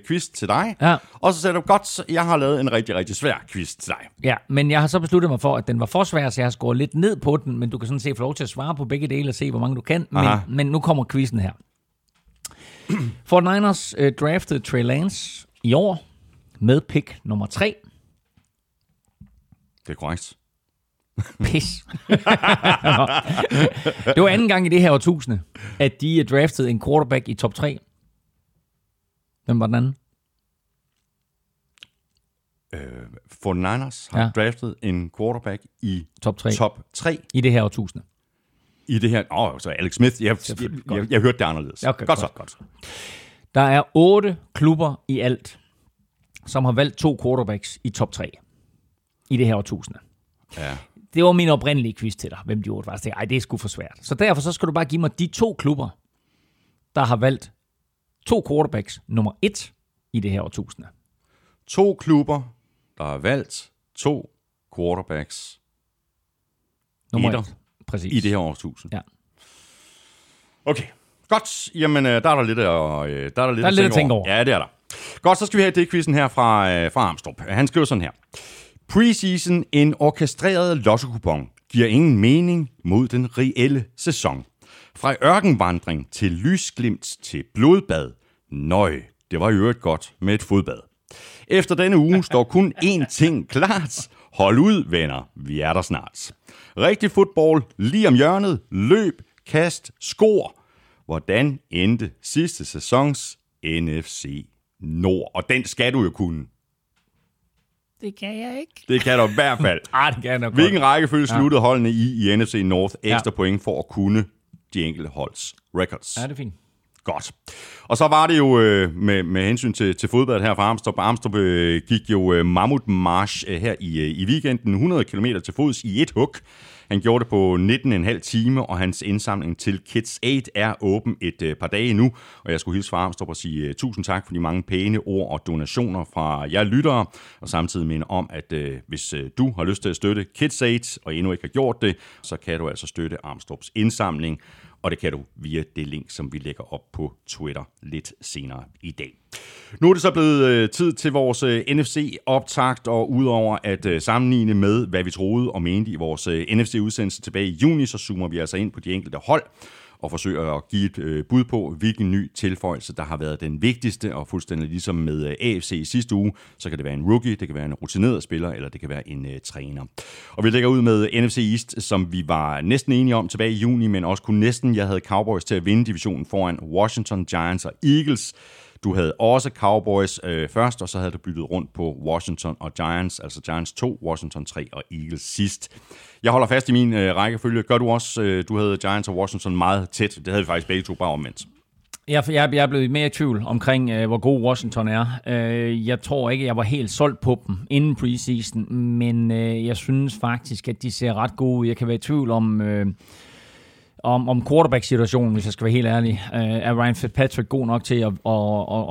quiz til dig. Ja. Og så sagde du, godt, jeg har lavet en rigtig, rigtig svær quiz til dig. Ja, men jeg har så besluttet mig for, at den var for svær, så jeg har skåret lidt ned på den, men du kan sådan set få lov til at svare på begge dele og se, hvor mange du kan. Men nu kommer quizzen her. 49ers draftede Trey Lance i år med pick nummer 3. Det er korrekt. Pis. Det var anden gang i det her årtusinde, at de draftede en quarterback i top 3. Hvem var den anden? 49ers har draftet en quarterback i top 3 i det her årtusinde. I det her... så Alex Smith. Jeg hørte det anderledes. Okay, godt så. Der er 8 klubber i alt, som har valgt 2 quarterbacks i top 3 i det her årtusinde. Ja. Det var min oprindelige quiz til dig, hvem de 8 var. Så tænkte, det er sgu for svært. Så derfor så skal du bare give mig de 2 klubber, der har valgt to quarterbacks nummer 1 i det her årtusinde. To klubber, der har valgt to quarterbacks nummer 1 præcis i det her årtusinde. Ja. Okay, godt. Jamen, der er lidt at tænke over. Ja, det er der. Godt, så skal vi have det-quizzen her fra Armstrong. Han skriver sådan her. Preseason, en orkestreret lossokupon, giver ingen mening mod den reelle sæson. Fra ørkenvandring til lysglimt til blodbad. Nøj, det var i øvrigt godt med et fodbad. Efter denne uge står kun én ting klart. Hold ud, venner. Vi er der snart. Rigtig fodbold lige om hjørnet. Løb, kast, score. Hvordan endte sidste sæsons NFC Nord? Og den skal du jo kunne. Det kan jeg ikke. Det kan du i hvert fald. Arh, det kan jeg. Hvilken rækkefølge sluttede holdene i NFC North? Ekstra point for at kunne de enkelte holds records. Ja, det er fint. Godt. Og så var det jo med hensyn til fodbold her fra Amstrup. Amstrup gik jo Mammut March her i weekenden. 100 km til fods i et hug. Han gjorde det på 19,5 timer, og hans indsamling til Kids Aid er åben et par dage nu. Og jeg skulle hilse fra Armstrong og sige tusind tak for de mange pæne ord og donationer fra jer lyttere. Og samtidig minde om, at hvis du har lyst til at støtte Kids Aid og endnu ikke har gjort det, så kan du altså støtte Armstrongs indsamling. Og det kan du via det link, som vi lægger op på Twitter lidt senere i dag. Nu er det så blevet tid til vores NFC-optakt, og udover at sammenligne med, hvad vi troede og mente i vores NFC-udsendelse tilbage i juni, så zoomer vi altså ind på de enkelte hold og forsøger at give et bud på, hvilken ny tilføjelse, der har været den vigtigste, og fuldstændig ligesom med AFC i sidste uge, så kan det være en rookie, det kan være en rutineret spiller, eller det kan være en træner. Og vi lægger ud med NFC East, som vi var næsten enige om tilbage i juni, men også kun næsten. Jeg havde Cowboys til at vinde divisionen foran Washington, Giants og Eagles. Du havde også Cowboys først, og så havde du byttet rundt på Washington og Giants, altså Giants 2, Washington 3 og Eagles sidst. Jeg holder fast i min rækkefølge. Gør du også? Du havde Giants og Washington meget tæt. Det havde vi faktisk begge to bare omvendt. Jeg er blevet mere i tvivl omkring, hvor god Washington er. Jeg tror ikke, jeg var helt solgt på dem inden preseason, men jeg synes faktisk, at de ser ret gode ud. Jeg kan være i tvivl om quarterback-situationen, hvis jeg skal være helt ærlig. Er Ryan Fitzpatrick god nok til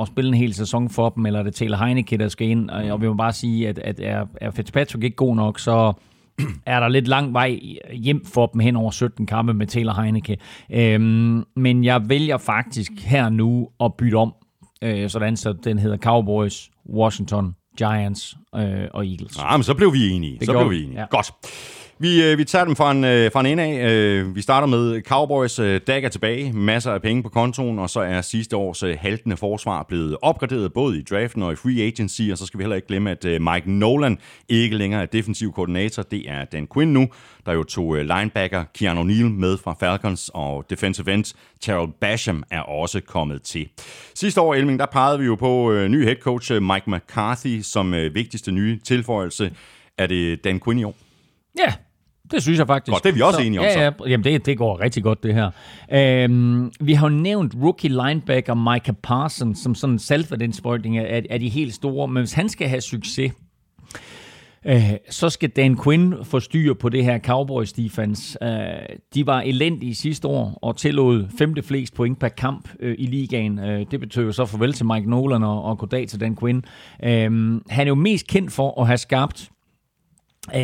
at spille en hel sæson for dem, eller er det Taylor Heineke, der skal ind? Og vi må bare sige, at er Fitzpatrick ikke god nok, så er der lidt lang vej hjem for dem hen over 17 kampe med Taylor Heineke. Men jeg vælger faktisk her nu at bytte om, sådan så den hedder Cowboys, Washington, Giants og Eagles. Ja, men så blev vi enige. Ja. Godt. Vi tager dem fra en ende af. Vi starter med Cowboys. Dak er tilbage. Masser af penge på kontoen. Og så er sidste års haltende forsvar blevet opgraderet både i draften og i free agency. Og så skal vi heller ikke glemme, at Mike Nolan ikke længere er defensiv koordinator. Det er Dan Quinn nu, der jo tog linebacker Keanu Neal med fra Falcons. Og defensive end Terrell Basham er også kommet til. Sidste år, Elming, der pegede vi jo på ny head coach Mike McCarthy som vigtigste nye tilføjelse. Er det Dan Quinn i år? Ja, yeah. Det synes jeg faktisk. Godt, det er vi også enige om, så. Ja, jamen det går rigtig godt, det her. Vi har jo nævnt rookie linebacker Micah Parsons som sådan en saltværdinsprøjtning af de helt store. Men hvis han skal have succes, så skal Dan Quinn få styr på det her Cowboys defense. De var elendige sidste år og tillod 5. flest point per kamp i ligaen. Det betød så farvel til Mike Nolan og goddag til Dan Quinn. Han er jo mest kendt for at have skabt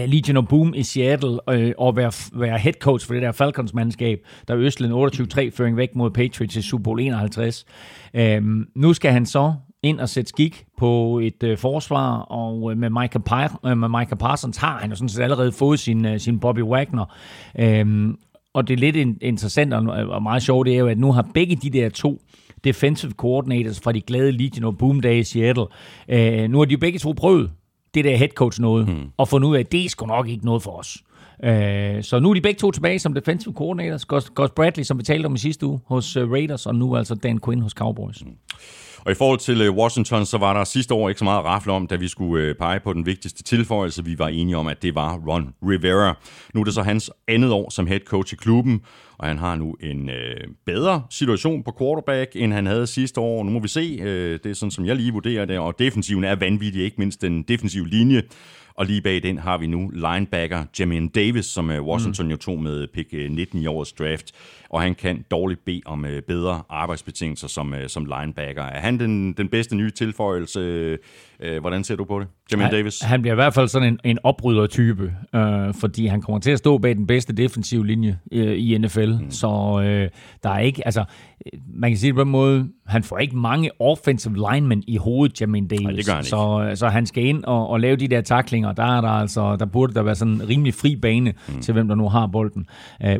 Legion of Boom i Seattle og være head coach for det der Falcons-mandskab, der østlede en 28-3-føring væk mod Patriots i Super Bowl 51. Nu skal han så ind og sætte skik på et forsvar, og med Micah Parsons har han jo sådan set allerede fået sin Bobby Wagner. Og det er lidt interessant og meget sjovt, det er jo, at nu har begge de der to defensive coordinators fra de glade Legion of Boom dage i Seattle, nu har de begge to prøvet det der headcoach noget, og fundet ud af, at det er sgu nok ikke noget for os. Så nu er de begge to tilbage som defensive coordinators. Gus Bradley, som vi talte om i sidste uge, hos Raiders, og nu altså Dan Quinn hos Cowboys. Og i forhold til Washington, så var der sidste år ikke så meget at rafle om, da vi skulle pege på den vigtigste tilføjelse. Vi var enige om, at det var Ron Rivera. Nu er det så hans andet år som head coach i klubben, og han har nu en bedre situation på quarterback, end han havde sidste år. Nu må vi se. Det er sådan, som jeg lige vurderer det, og defensiven er vanvittig, ikke mindst den defensive linje. Og lige bag den har vi nu linebacker Jamin Davis, som Washington jo tog med pick 19 i årets draft. Og han kan dårligt bede om bedre arbejdsbetingelser som linebacker. Er han den bedste nye tilføjelse? Hvordan ser du på det, Jamin Davis? Han bliver i hvert fald sådan en oprydder-type, fordi han kommer til at stå bag den bedste defensive linje i NFL. Så der er ikke, altså, man kan sige det på en måde, han får ikke mange offensive linemen i hovedet, Jamin Davis. Nej, det gør han ikke. Så han skal ind og lave de der tacklinger. Der burde der være sådan en rimelig fri bane til, hvem der nu har bolden.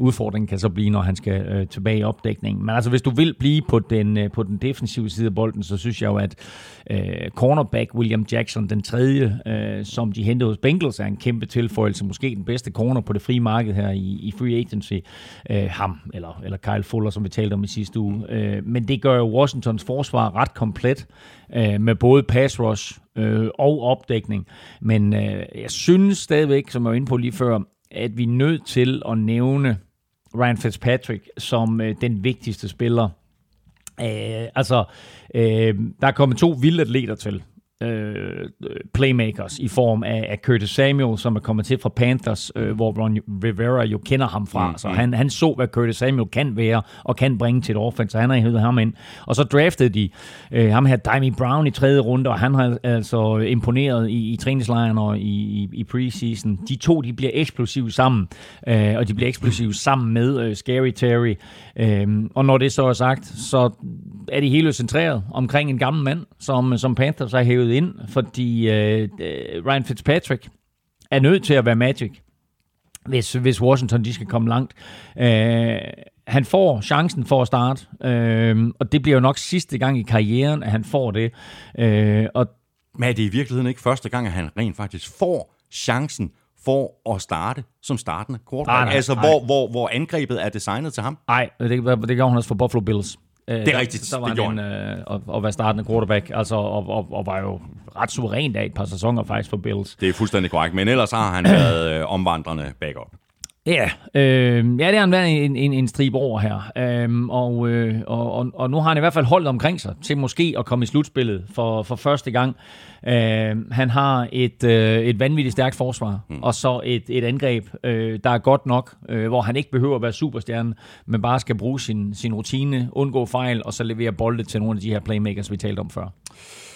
Udfordringen kan så blive, når han skal tilbage i opdækningen. Men altså, hvis du vil blive på den defensive side af bolden, så synes jeg jo, at cornerback William Jackson, den tredje, som de hentede hos Bengals, er en kæmpe tilføjelse. Måske den bedste corner på det frie marked her i free agency. Ham, eller Kyle Fuller, som vi talte om i sidste uge. Men det gør jo Washingtons forsvar ret komplet, med både pass rush og opdækning. Men jeg synes stadigvæk, som jeg var inde på lige før, at vi er nødt til at nævne Ryan Fitzpatrick som den vigtigste spiller. Der er kommet to vilde atleter til. Playmakers i form af Curtis Samuel, som er kommet til fra Panthers, hvor Ron Rivera jo kender ham fra. Så han så, hvad Curtis Samuel kan være og kan bringe til et offense, så han har hævet ham ind. Og så draftede de ham her, Dyami Brown, i tredje runde, og han har altså imponeret i træningslejren og i preseason. De to, de bliver eksplosive sammen, og de bliver eksplosive sammen med Scary Terry. Og når det så er sagt, så er de hele centreret omkring en gammel mand, som Panthers har hævet ind, fordi Ryan Fitzpatrick er nødt til at være Magic, hvis Washington de skal komme langt. Han får chancen for at starte, og det bliver jo nok sidste gang i karrieren, at han får det. Men er det i virkeligheden ikke første gang, at han rent faktisk får chancen for at starte som startende quarterback? Nej. Hvor angrebet er designet til ham? Nej, det gør han også for Buffalo Bills. Det er rigtigt, så var det han at være startende quarterback, altså, og var jo ret suverænt af et par sæsoner faktisk for Bills. Det er fuldstændig korrekt, men ellers har han været omvandrende backup. Yeah. Det har han været en stribe over her, og nu har han i hvert fald holdt omkring sig til måske at komme i slutspillet for første gang. Han har et vanvittigt stærkt forsvar, og så et angreb, der er godt nok, hvor han ikke behøver at være superstjerne, men bare skal bruge sin rutine, undgå fejl, og så levere bolde til nogle af de her playmakers, vi talte om før.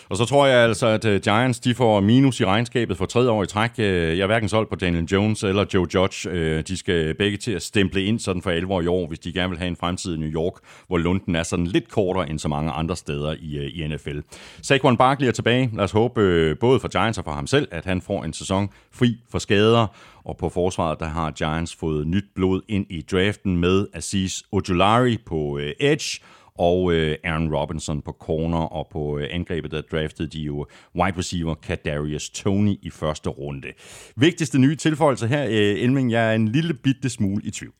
Og så tror jeg altså, at Giants de får minus i regnskabet for 3 år i træk. Jeg er hverken solgt på Daniel Jones eller Joe Judge. De skal begge til at stemple ind sådan for 11 år i år, hvis de gerne vil have en fremtid i New York, hvor lunden er sådan lidt kortere end så mange andre steder i NFL. Saquon Barkley er tilbage. Lad os håbe, både for Giants og for ham selv, at han får en sæson fri for skader. Og på forsvaret, der har Giants fået nyt blod ind i draften med Azeez Ojulari på edge, og Aaron Robinson på corner, og på angrebet, der draftede de jo wide receiver Kadarius Toney i første runde. Vigtigste nye tilføjelse her, Elming, jeg er en lille bitte smule i tvivl.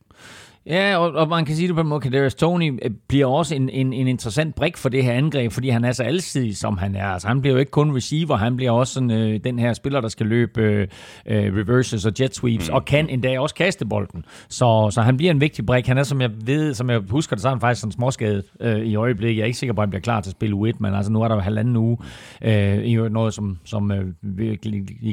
Ja, og man kan sige det på en måde, Kadarius Toney bliver også en interessant brik for det her angreb, fordi han er så alsidig, som han er. Altså, han bliver jo ikke kun receiver, han bliver også sådan, den her spiller, der skal løbe reverses og jet sweeps, og kan endda også kaste bolden. Så han bliver en vigtig brik. Han er, som jeg husker det, så er han faktisk sådan småskadet i øjeblikket. Jeg er ikke sikker på, at han bliver klar til at spille U1, men altså, nu er der jo halvanden uge. Noget, som vi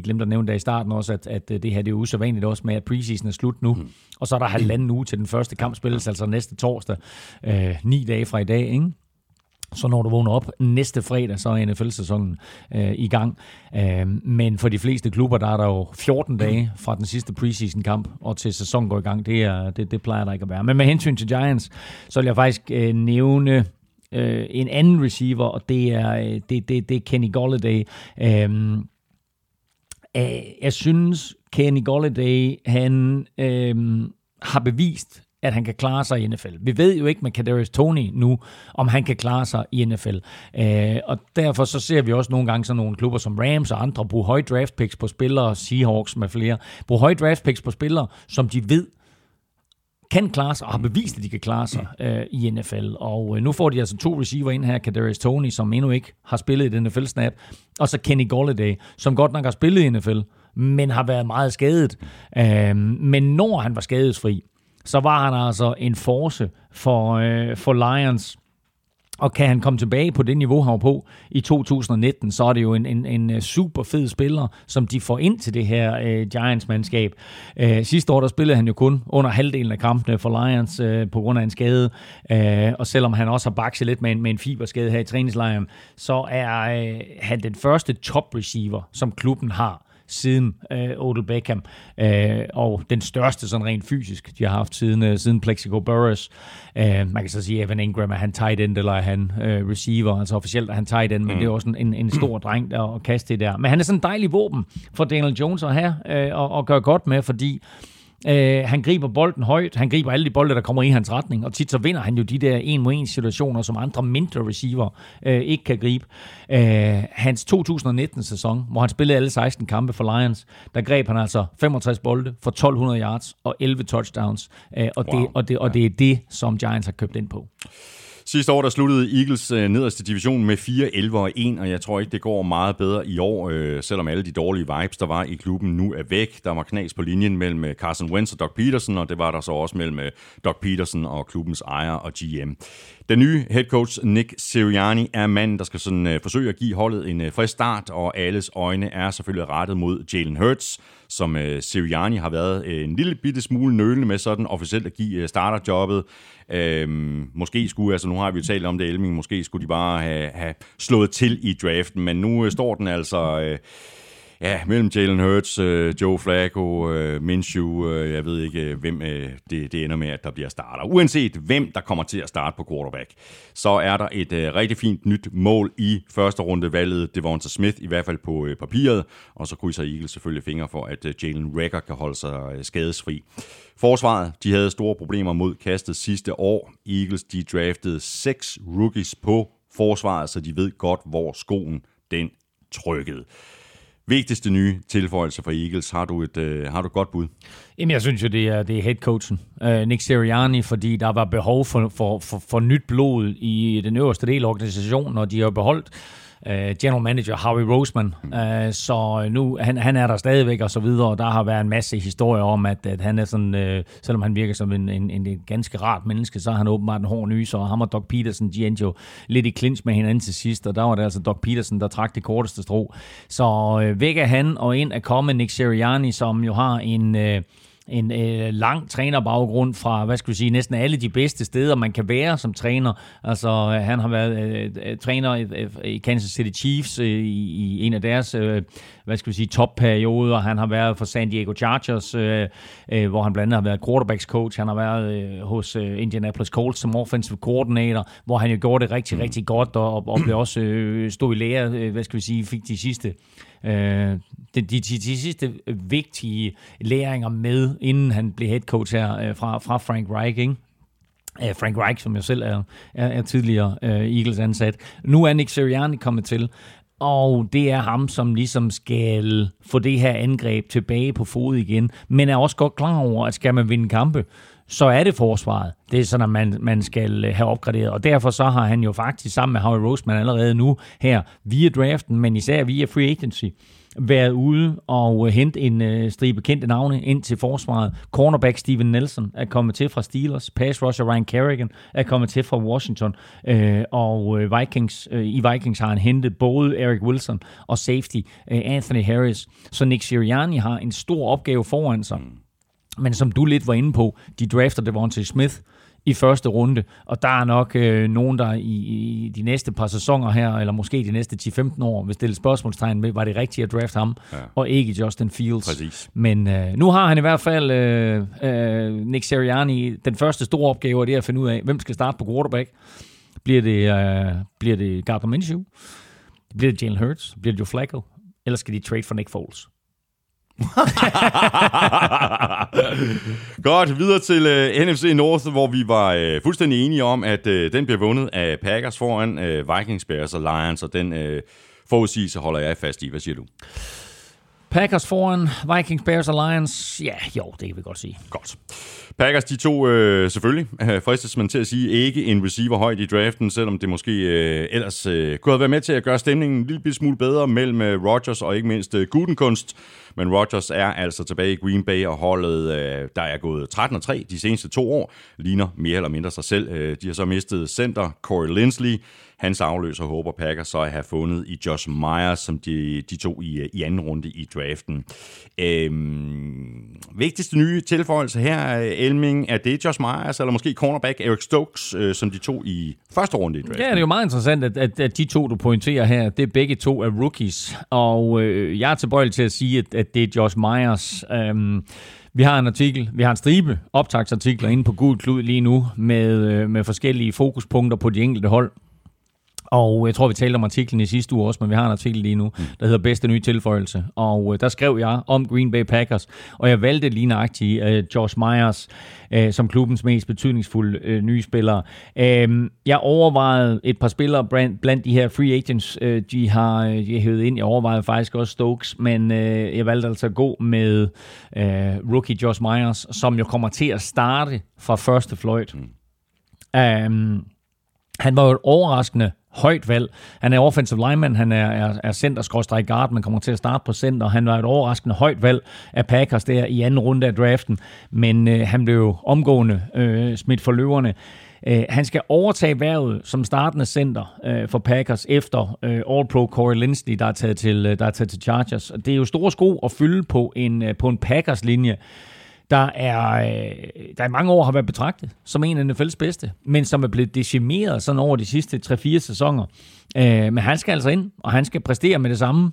glemte at nævne der i starten også, at det her det er usædvanligt også med, at preseason er slut nu, og så er der halvanden uge til den første kamp spilles, altså næste torsdag, 9 dage fra i dag, ikke? Så når du vågner op næste fredag, så er NFL-sæsonen i gang. Men for de fleste klubber, der er der jo 14 dage fra den sidste preseason-kamp, og til sæsonen går i gang. Det plejer der ikke at være. Men med hensyn til Giants, så vil jeg faktisk nævne en anden receiver, og det er Kenny Golladay. Jeg synes, Kenny Golladay, han har bevist, at han kan klare sig i NFL. Vi ved jo ikke med Kadarius Toney nu, om han kan klare sig i NFL. Og derfor så ser vi også nogle gange sådan nogle klubber som Rams og andre bruge høje draft picks på spillere, Seahawks med flere, bruge høje draft picks på spillere, som de ved kan klare sig, og har bevist, at de kan klare sig i NFL. Og nu får de altså 2 receiver ind her, Kadarius Toney, som endnu ikke har spillet i NFL-snap, og så Kenny Golladay, som godt nok har spillet i NFL, men har været meget skadet. Men når han var skadesfri, så var han altså en force for Lions, Og kan han komme tilbage på det niveau, han var på i 2019, så er det jo en super fed spiller, som de får ind til det her Giants-mandskab. Sidste år, der spillede han jo kun under halvdelen af kampene for Lions på grund af en skade. Og selvom han også har bakset lidt med en fiberskade her i træningslejren, så er han den første top-receiver, som klubben har siden Odell Beckham, og den største sådan rent fysisk, de har haft siden Plexico Burress. Man kan så sige, Evan Ingram, er han tight end, eller er han receiver? Altså officielt er han tight end, men det er også en stor dreng der at kaste det der. Men han er sådan en dejlig våben for Daniel Jones at have, og gøre godt med, fordi han griber bolden højt, han griber alle de bolde, der kommer i hans retning, og tit så vinder han jo de der en-mod-en situationer, som andre mindre receiver ikke kan gribe. Hans 2019-sæson, hvor han spillede alle 16 kampe for Lions, der greb han altså 65 bolde for 1200 yards og 11 touchdowns, det er det, som Giants har købt ind på. Sidste år, der sluttede Eagles nederst i divisionen med 4-11-1, og jeg tror ikke, det går meget bedre i år, selvom alle de dårlige vibes, der var i klubben, nu er væk. Der var knas på linjen mellem Carson Wentz og Doug Peterson, og det var der så også mellem Doug Peterson og klubbens ejer og GM. Den nye head coach Nick Sirianni er manden, der skal sådan forsøge at give holdet en frisk start, og alles øjne er selvfølgelig rettet mod Jalen Hurts, som Sirianni har været en lille bitte smule nølende med sådan officielt at give starterjobbet. Måske skulle, altså nu har vi jo talt om det, Elming, måske skulle de bare have slået til i draften, men nu står den altså mellem Jalen Hurts, Joe Flacco, Minshew, jeg ved ikke, hvem det ender med, at der bliver starter. Uanset hvem, der kommer til at starte på quarterback, så er der et rigtig fint nyt mål i første runde valget. Devonta Smith, i hvert fald på papiret, og så krydser Eagles selvfølgelig fingre for, at Jalen Reagor kan holde sig skadesfri. Forsvaret, de havde store problemer mod kastet sidste år. Eagles, de draftede 6 rookies på forsvaret, så de ved godt, hvor skoen den trykkede. Vigtigste nye tilføjelse for Eagles. Har du et godt bud? Jamen, jeg synes jo, det er headcoachen, Nick Sirianni, fordi der var behov for nyt blod i den øverste del af organisationen, og de har beholdt general manager Howie Roseman, så nu han er der stadigvæk og så videre, og der har været en masse historier om, at han er sådan, selvom han virker som en ganske rart menneske, så er han åbenbart en hård nyser, og ham og Doug Peterson, de endte jo lidt i clinch med hinanden til sidst, og der var det altså Doug Peterson, der trak det korteste strå. Så væk er han, og ind er kommet Nick Sirianni, som jo har en lang trænerbaggrund fra, næsten alle de bedste steder, man kan være som træner. Altså, han har været træner i Kansas City Chiefs i en af deres, topperioder. Han har været for San Diego Chargers, hvor han blandt andet har været quarterbacks coach. Han har været hos Indianapolis Colts som offensive coordinator, hvor han jo gjorde det rigtig, rigtig godt, og blev også stod i lære, fik de sidste sidste vigtige læringer med, inden han blev head coach her fra Frank Reich, ikke? Frank Reich, som jeg selv er tidligere Eagles ansat. Nu er Nick Sirianni kommet til, og det er ham, som ligesom skal få det her angreb tilbage på fod igen, men er også godt klar over, at skal man vinde kampe, så er det forsvaret. Det er sådan, at man skal have opgraderet. Og derfor så har han jo faktisk sammen med Howie Roseman allerede nu her via draften, men især via free agency, været ude og hente en stribe kendte navne ind til forsvaret. Cornerback Steven Nelson er kommet til fra Steelers. Pass rusher Ryan Kerrigan er kommet til fra Washington. Og i Vikings har han hentet både Eric Wilson og safety Anthony Harris. Så Nick Sirianni har en stor opgave foran sig. Men som du lidt var inde på, de drafter Devonta Smith i første runde, og der er nok nogen, der i de næste par sæsoner her, eller måske de næste 10-15 år, vil stille spørgsmålstegn med, var det rigtigt at drafte ham, og ikke Justin Fields. Præcis. Men nu har han i hvert fald, Nick Sirianni, den første store opgave, og det er at finde ud af, hvem skal starte på quarterback. Bliver det Gardner Minshew? Bliver det Jalen Hurts? Bliver det Joe Flacco? Eller skal de trade for Nick Foles? Godt, videre til NFC North, hvor vi var fuldstændig enige om, at den bliver vundet af Packers foran Vikings, Bears og Lions, og den forudsigelse holder jeg fast i. Hvad siger du? Packers foran Vikings, Bears og Lions. Ja, jo, det kan vi godt sige. Godt. Packers, de to selvfølgelig, fristes man til at sige, ikke en receiver højt i draften, selvom det måske ellers kunne have været med til at gøre stemningen en lille smule bedre mellem Rodgers og ikke mindst Gutenkunst. Men Rodgers er altså tilbage i Green Bay, og holdet, der er gået 13-3 de seneste 2 år, ligner mere eller mindre sig selv. De har så mistet center Corey Linsley. Hans afløser håber Packers så at have fundet i Josh Myers, som de tog i anden runde i draften. Vigtigste nye tilføjelse her, Elming, er det Josh Myers, eller måske cornerback Eric Stokes, som de tog i første runde i draften? Ja, det er jo meget interessant, at de to, du pointerer her, det er begge to af rookies, og jeg er tilbøjelig til at sige, at det er Josh Myers. Vi har en stribe optagsartikler inde på Gult Klud lige nu, med forskellige fokuspunkter på de enkelte hold. Og jeg tror, vi talte om artiklen i sidste uge også, men vi har en artikel lige nu, der hedder Bedste Nye Tilføjelse. Og der skrev jeg om Green Bay Packers, og jeg valgte lige nøjagtigt Josh Myers som klubbens mest betydningsfulde nye spillere. Jeg overvejede et par spillere blandt de her free agents, de har hævet ind. Jeg overvejede faktisk også Stokes, men jeg valgte altså at gå med rookie Josh Myers, som jo kommer til at starte fra første fløjt. Han var jo et overraskende højt valg. Han er offensive lineman, han er center-guard, men kommer til at starte på center. Han var et overraskende højt valg af Packers der i anden runde af draften, men han blev jo omgående smidt for løverne. Han skal overtage hvervet som startende center for Packers efter All-Pro Corey Linsley, der er taget til Chargers. Det er jo store sko at fylde på en Packers-linje, der i mange år har været betragtet som en af NFL's bedste, men som er blevet decimeret sådan over de sidste 3-4 sæsoner. Men han skal altså ind, og han skal præstere med det samme.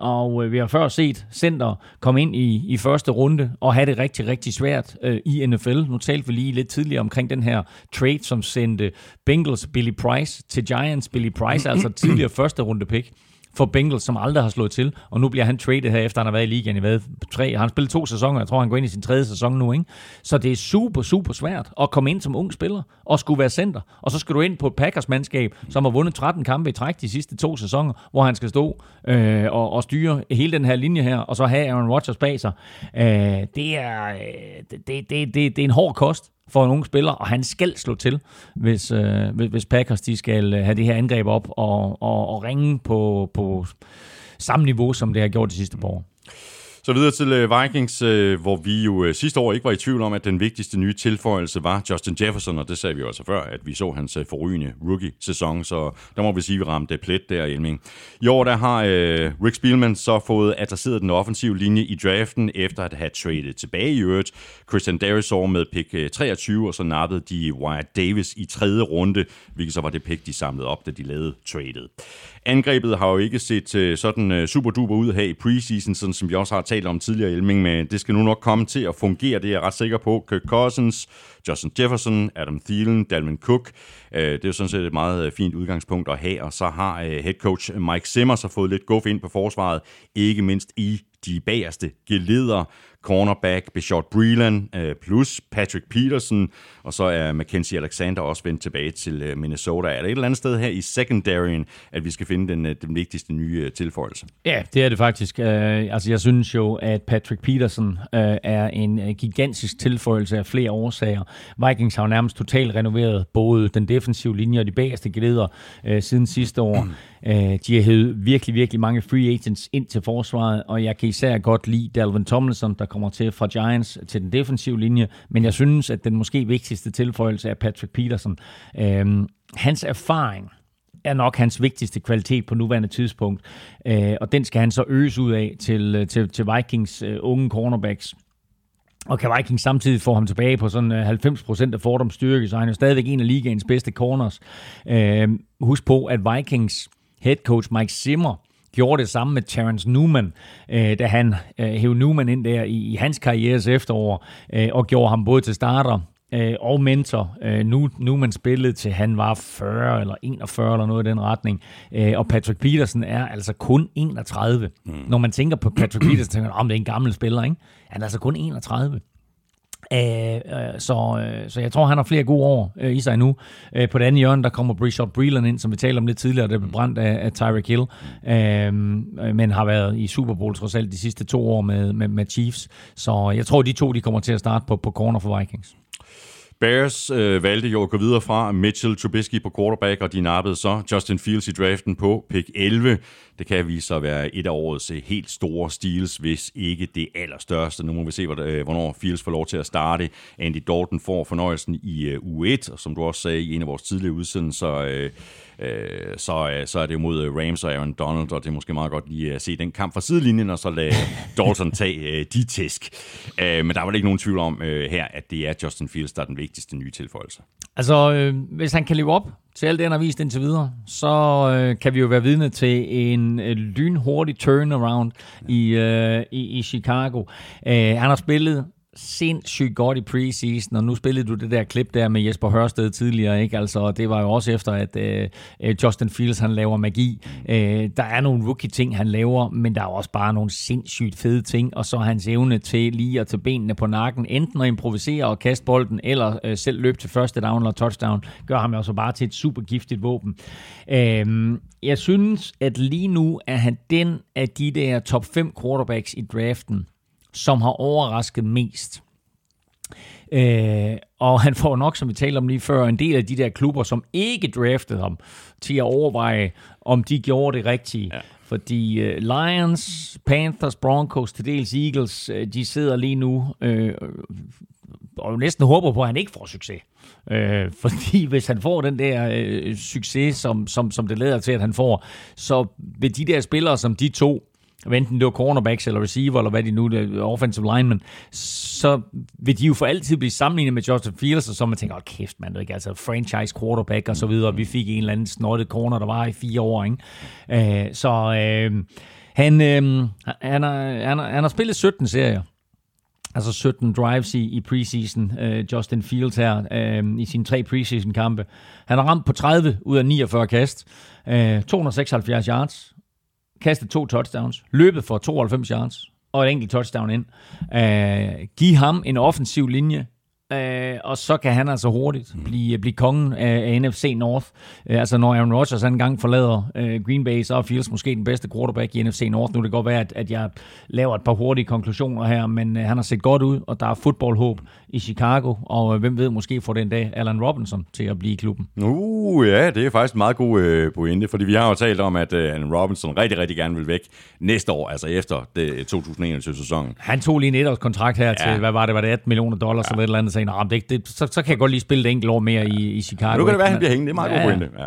Og vi har før set center komme ind i første runde og have det rigtig, rigtig svært i NFL. Nu talte vi lige lidt tidligere omkring den her trade, som sendte Bengals Billy Price til Giants. Billy Price altså tidligere første runde pick for Bengals, som aldrig har slået til, og nu bliver han traded her, efter han har været i ligaen i 3. Han spillet 2 sæsoner, jeg tror, han går ind i sin 3. sæson nu, ikke? Så det er super, super svært at komme ind som ung spiller og skulle være center, og så skal du ind på et Packers-mandskab, som har vundet 13 kampe i træk de sidste 2 sæsoner, hvor han skal stå og styre hele den her linje her, og så have Aaron Rodgers bag sig. Det er en hård kost for en ung spiller, og han skal slå til, hvis Packers de skal have det her angreb op og ringe på samme niveau, som det har gjort de sidste par år. Så videre til Vikings, hvor vi jo sidste år ikke var i tvivl om, at den vigtigste nye tilføjelse var Justin Jefferson, og det sagde vi jo altså før, at vi så hans forrygende rookie-sæson, så der må vi sige, at vi ramte plet der, Elming. I år der har Rick Spielman så fået adresseret den offensive linje i draften, efter at have tradet tilbage i øvrigt. Christian Darrisaw med pick 23, og så nappede de Wyatt Davis i 3. runde, hvilket så var det pick, de samlede op, da de lavede tradet. Angrebet har jo ikke set sådan superduper ud her i preseason, sådan som vi også har talt om tidligere, Elming, men det skal nu nok komme til at fungere, det er jeg ret sikker på. Kirk Cousins, Justin Jefferson, Adam Thielen, Dalvin Cook, det er jo sådan set et meget fint udgangspunkt at have, og så har head coach Mike Zimmer så fået lidt guff ind på forsvaret, ikke mindst i de bagerste geleder, cornerback Bashard Breeland plus Patrick Peterson, og så er Mackenzie Alexander også vendt tilbage til Minnesota. Er der et eller andet sted her i secondaryen, at vi skal finde den vigtigste nye tilføjelse? Ja, det er det faktisk. Altså, jeg synes jo, at Patrick Peterson er en gigantisk tilføjelse af flere årsager. Vikings har nærmest totalt renoveret både den defensive linje og de bagerste geleder siden sidste år. De har hævet virkelig, virkelig mange free agents ind til forsvaret, og jeg kan især godt lide Dalvin Tomlinson, der kommer til fra Giants til den defensive linje, men jeg synes, at den måske vigtigste tilføjelse er Patrick Peterson. Hans erfaring er nok hans vigtigste kvalitet på nuværende tidspunkt, og den skal han så øges ud af til Vikings unge cornerbacks. Og kan Vikings samtidig få ham tilbage på sådan 90% af Fordums styrke, så er han jo stadigvæk en af ligaens bedste corners. Husk på, at Vikings head coach Mike Zimmer gjorde det samme med Terrence Newman, da han hævde Newman ind der i hans karrieres efterår, og gjorde ham både til starter og mentor. Newman spillede til han var 40 eller 41 eller noget i den retning, og Patrick Peterson er altså kun 31. Når man tænker på Patrick Peterson, tænker man, det er en gammel spiller, ikke? Han er altså kun 31. Så jeg tror, han har flere gode år i sig nu. På det andet hjørne, der kommer Breshad Breeland ind, som vi talte om lidt tidligere, der blev brændt af Tyreek Hill, men har været i Super Bowl trods alt de sidste 2 år med Chiefs. Så jeg tror, de to de kommer til at starte på corner for Vikings. Bears valgte jo at gå videre fra Mitchell Trubisky på quarterback, og de nappede så Justin Fields i draften på pick 11. Det kan vise sig at være et af årets helt store steals, hvis ikke det allerstørste. Nu må vi se, hvornår Fields får lov til at starte. Andy Dalton får fornøjelsen i uge 1, og som du også sagde i en af vores tidligere udsendelser, så er det mod Rams og Aaron Donald, og det er måske meget godt lige at se den kamp fra sidelinjen, og så lade Dalton tage de tæsk. Men der var ikke nogen tvivl om her, at det er Justin Fields, der er den vigtigste nye tilføjelse. Altså, hvis han kan leve op til alt det, han har vist indtil videre, så kan vi jo være vidne til en lynhurtig turnaround i Chicago. Han har spillet sindssygt godt i preseason, og nu spillede du det der klip der med Jesper Horsted tidligere, ikke? Altså, det var jo også efter, at Justin Fields, han laver magi. Der er nogle rookie-ting, han laver, men der er også bare nogle sindssygt fede ting, og så hans evne til lige at tage benene på nakken, enten at improvisere og kaste bolden, eller selv løbe til første down eller touchdown, gør ham jo så bare til et super giftigt våben. Jeg synes, at lige nu er han den af de der top 5 quarterbacks i draften, som har overrasket mest. Og han får nok, som vi talte om lige før, en del af de der klubber, som ikke draftede ham, til at overveje, om de gjorde det rigtige. Ja. Fordi Lions, Panthers, Broncos, til dels Eagles, de sidder lige nu og næsten håber på, at han ikke får succes. Fordi hvis han får den der succes, som det lader til, at han får, så vil de der spillere, som de to, enten det var cornerbacks eller receiver, eller hvad de nu er, offensive linemen, så vil de jo for altid blive sammenlignet med Justin Fields, og så man tænker, kæft mand, ikke? Altså franchise quarterback og så videre, vi fik en eller anden snottet corner, der var i 4 år, ikke? Han har spillet 17 serier, altså 17 drives i preseason, Justin Fields her, i sine 3 preseason-kampe. Han har ramt på 30 ud af 49 kast, 276 yards, kastet 2 touchdowns, løbet for 92 yards, og et enkelt touchdown ind. Giv ham en offensiv linje, og så kan han altså hurtigt blive kongen af NFC North. Altså når Aaron Rodgers han engang forlader Green Bay, så er Fields måske den bedste quarterback i NFC North. Nu kan det godt være, at jeg laver et par hurtige konklusioner her, men han har set godt ud, og der er fodboldhåb i Chicago, og hvem ved, måske får den dag Allen Robinson til at blive i klubben. Ja, det er faktisk en meget god pointe, fordi vi har jo talt om, at Allen Robinson rigtig, rigtig gerne vil væk næste år, altså efter 2021-sæsonen. Han tog lige en etårskontrakt her til, hvad var det, $18 million, eller et eller andet, så kan jeg godt lige spille det enkelt år mere i Chicago. Men nu kan det være, at han bliver hængende. Det er meget god pointe. Ja.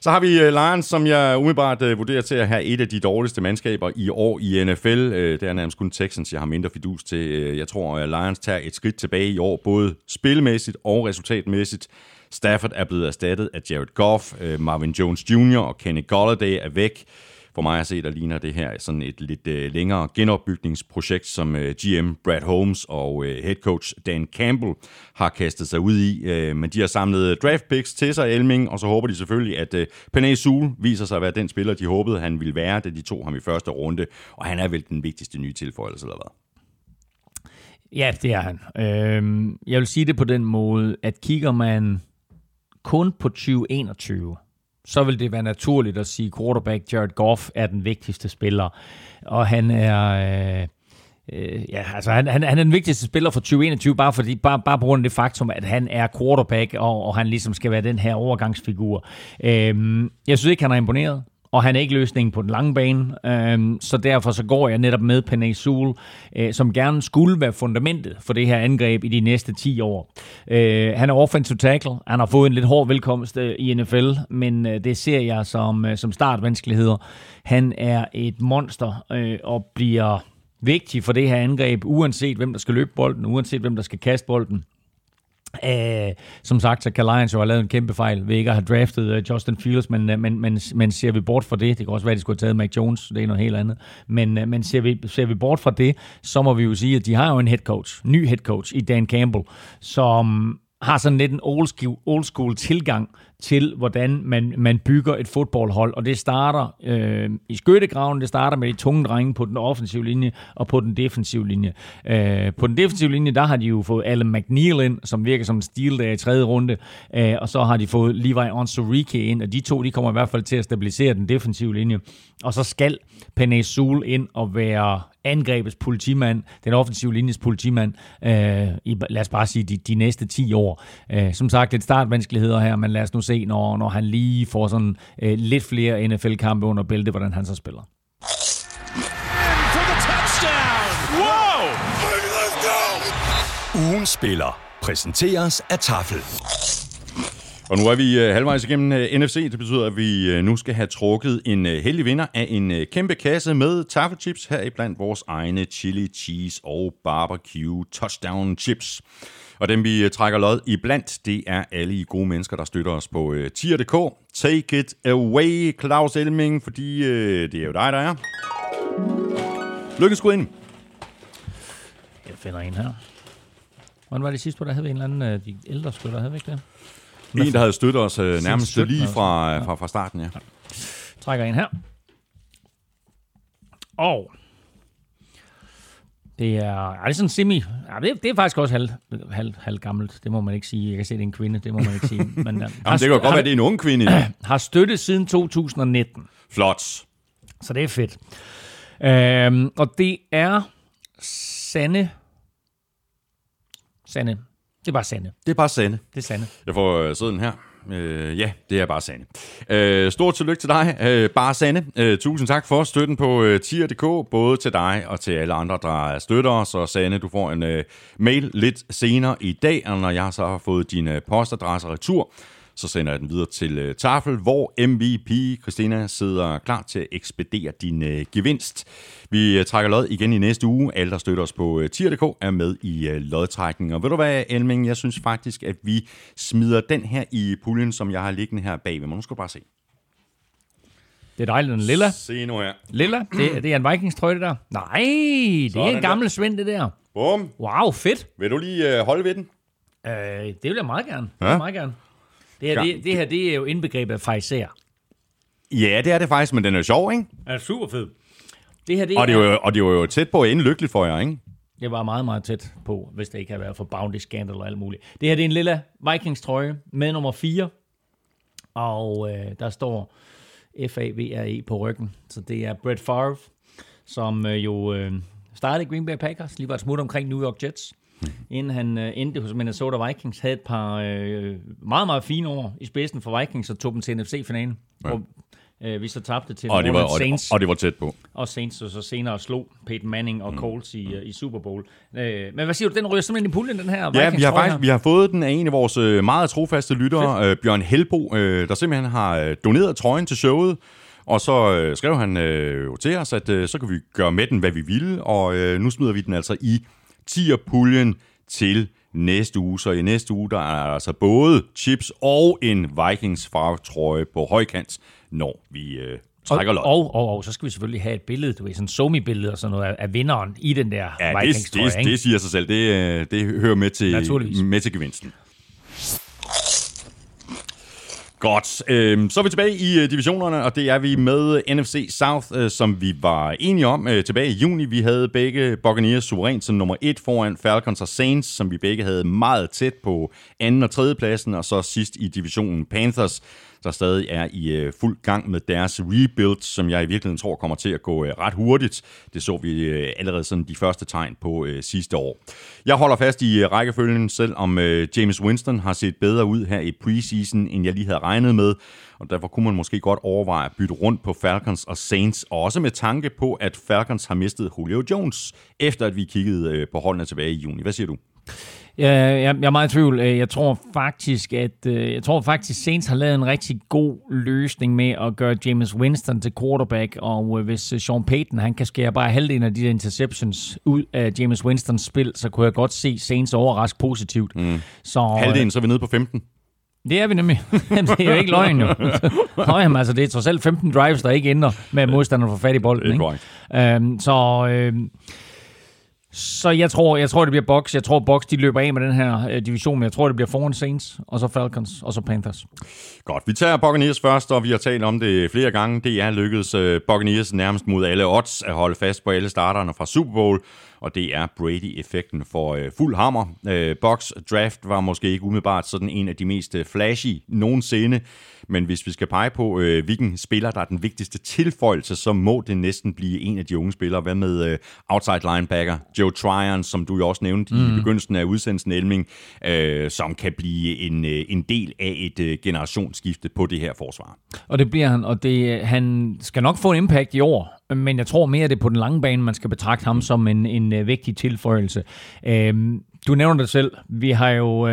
Så har vi Lions, som jeg umiddelbart vurderer til at have et af de dårligste mandskaber i år i NFL. Det er nærmest kun Texans, jeg har mindre fidus til. Jeg tror, at Lions tager et skridt tilbage i år, både spilmæssigt og resultatmæssigt. Stafford er blevet erstattet af Jared Goff, Marvin Jones Jr. og Kenny Golladay er væk. For mig at se, der ligner det her sådan et lidt længere genopbygningsprojekt, som GM Brad Holmes og head coach Dan Campbell har kastet sig ud i. Men de har samlet draft picks til sig, Elming, og så håber de selvfølgelig, at Penei Sewell viser sig at være den spiller, de håbede, han ville være, da de tog ham i første runde. Og han er vel den vigtigste nye tilføjelse, eller hvad? Ja, det er han. Jeg vil sige det på den måde, at kigger man kun på 2021, så vil det være naturligt at sige, at quarterback Jared Goff er den vigtigste spiller. Og han er han er den vigtigste spiller for 2021, bare på grund af det faktum, at han er quarterback, og han ligesom skal være den her overgangsfigur. Jeg synes ikke, han er imponeret, og han er ikke løsningen på den lange bane, så derfor så går jeg netop med Penei Sewell, som gerne skulle være fundamentet for det her angreb i de næste 10 år. Han er offensive tackle, han har fået en lidt hård velkomst i NFL, men det ser jeg som startvanskeligheder. Han er et monster og bliver vigtig for det her angreb, uanset hvem der skal løbe bolden, uanset hvem der skal kaste bolden. Som sagt, så kan Lions jo have lavet en kæmpe fejl ved ikke at have draftet Justin Fields, men ser vi bort fra det, det kan også være, at de skulle have taget Mac Jones, det er noget helt andet, men ser vi bort fra det, så må vi jo sige, at de har jo en ny head coach i Dan Campbell, som har sådan lidt en old school tilgang til, hvordan man bygger et fodboldhold, og det starter i skyttegraven, det starter med de tunge drenge på den offensive linje og på den defensive linje. På den defensive linje, der har de jo fået Allen McNeil ind, som virker som en stil der i tredje runde, og så har de fået Levi Onwuzurike ind, og de to, de kommer i hvert fald til at stabilisere den defensive linje, og så skal Penei Sewell ind og være angrebets politimand, den offensive linjes politimand, i, lad os bare sige, de næste 10 år. Som sagt, lidt startvanskeligheder her, men lad os nu se, når han lige får sådan lidt flere NFL-kampe under bælte, hvordan han så spiller. Wow! Ugens spiller præsenteres af Tafel. Og nu er vi halvvejs igennem NFC. Det betyder, at vi nu skal have trukket en heldig vinder af en kæmpe kasse med taffelchips, heriblandt vores egne chili, cheese og barbecue touchdown chips. Og dem, vi trækker lod iblandt, det er alle gode mennesker, der støtter os på tier.dk. Take it away, Claus Elming, fordi det er jo dig, der er. Lykkeskud ind. Jeg finder en her. Hvordan var det sidste år, der havde en eller anden af de ældre skytter, havde vi ikke det? En, der havde støttet os nærmest lige fra starten, ja. Trækker en her. Og det er sådan en semi. Ja, det er faktisk også halv gammelt. Det må man ikke sige. Jeg kan se, det er en kvinde. Det må man ikke sige. Men, jamen, det kan godt være, det er en ung kvinde. Har støttet siden 2019. Flot. Så det er fedt. Og det er Sanne. Det er bare sande. Jeg får siden her. Ja, det er bare sande. Stort tillykke til dig, bare sande. Tusind tak for støtten på tier.dk, både til dig og til alle andre, der støtter os. Og Sanne, du får en mail lidt senere i dag, og når jeg så har fået din postadresse retur, så sender jeg den videre til Tafel, hvor MVP Christina sidder klar til at ekspedere din gevinst. Vi trækker lod igen i næste uge. Alle, der støtter os på tier.dk, er med i lodtrækningen. Og ved du hvad, Elming? Jeg synes faktisk, at vi smider den her i puljen, som jeg har liggende her bagved. Men nu skal du bare se. Det er dejligt, den lilla. Se nu her. Lilla? Det er en Vikings-trøje, det der. Nej, det sådan er en gammel svind, det der. Bum. Wow, fedt. Vil du lige holde ved den? Det vil jeg meget gerne. Ja? Det her er jo indbegrebet af farisæer. Ja, det er det faktisk, men den er sjov, ikke? Ja, super fed. Det var jo tæt på at ende lykkeligt for jer, ikke? Det var meget, meget tæt på, hvis det ikke havde været for Bounty Scandal og alt muligt. Det her, det er en lille Vikings-trøje med nummer 4, og der står FAVRE på ryggen. Så det er Brett Favre, som startede Green Bay Packers, lige var et smut omkring New York Jets, inden han endte hos Minnesota Vikings, havde et par meget, meget fine år i spidsen for Vikings, og tog dem til NFC-finalen, hvor vi så tabte til Saints. Og det var tæt på. Og Saints så senere slog Peyton Manning og Colts i Super Bowl. Men hvad siger du, den ryger simpelthen i puljen, den her Vikings? Ja, vi har fået den af en af vores meget trofaste lyttere, Bjørn Helbo, der simpelthen har doneret trøjen til showet. Og så skrev han til os, at så kan vi gøre med den, hvad vi ville, og nu smider vi den altså i tierpuljen til næste uge. Så i næste uge, der er altså både chips og en Vikings farvetrøje på højkant, når vi trækker lod. Og så skal vi selvfølgelig have et billede, du ved, sådan en Somi-billede og sådan noget af vinderen i den der Vikings-trøje. Ja, det siger sig selv. Det hører med til gevinsten. Godt. Så er vi tilbage i divisionerne, og det er vi med NFC South, som vi var enige om tilbage i juni. Vi havde begge Buccaneers suverænt som nummer 1 foran Falcons og Saints, som vi begge havde meget tæt på 2. og 3. pladsen, og så sidst i divisionen Panthers, der stadig er i fuld gang med deres rebuild, som jeg i virkeligheden tror kommer til at gå ret hurtigt. Det så vi allerede sådan de første tegn på sidste år. Jeg holder fast i rækkefølgen, selvom Jameis Winston har set bedre ud her i preseason, end jeg lige havde regnet med. Og derfor kunne man måske godt overveje at bytte rundt på Falcons og Saints, og også med tanke på, at Falcons har mistet Julio Jones, efter at vi kiggede på holdene tilbage i juni. Hvad siger du? Jeg er meget i tvivl. Jeg tror faktisk, Saints har lavet en rigtig god løsning med at gøre Jameis Winston til quarterback, og hvis Sean Payton, han kan skære bare halvdelen af de interceptions ud af Jameis Winstons spil, så kunne jeg godt se Saints overraske positivt. Så, halvdelen, så er vi nede på 15. Det er vi nemlig. Det er jo ikke løgn, jo. Nå, jamen, altså, det er trods alt 15 drives, der ikke ender med modstanderen for fat i bolden. Ikke? Så Så jeg tror det bliver Bucs. Jeg tror, Bucs de løber af med den her division, men jeg tror, det bliver foran Saints, og så Falcons, og så Panthers. Godt, vi tager Buccaneers først, og vi har talt om det flere gange. Det er lykkedes Buccaneers nærmest mod alle odds at holde fast på alle starterne fra Super Bowl, og det er Brady-effekten for fuld hammer. Bucs draft var måske ikke umiddelbart sådan en af de mest flashy nogensinde, men hvis vi skal pege på, hvilken spiller, der er den vigtigste tilføjelse, så må det næsten blive en af de unge spillere. Hvad med outside linebacker Joe Tryon, som du jo også nævnte i begyndelsen af udsendelsen, Elming, som kan blive en del af et generationsskifte på det her forsvar. Og det bliver han, og han skal nok få en impact i år, men jeg tror mere, det er på den lange bane, man skal betragte ham som en vigtig tilføjelse. Du nævner det selv. Vi har jo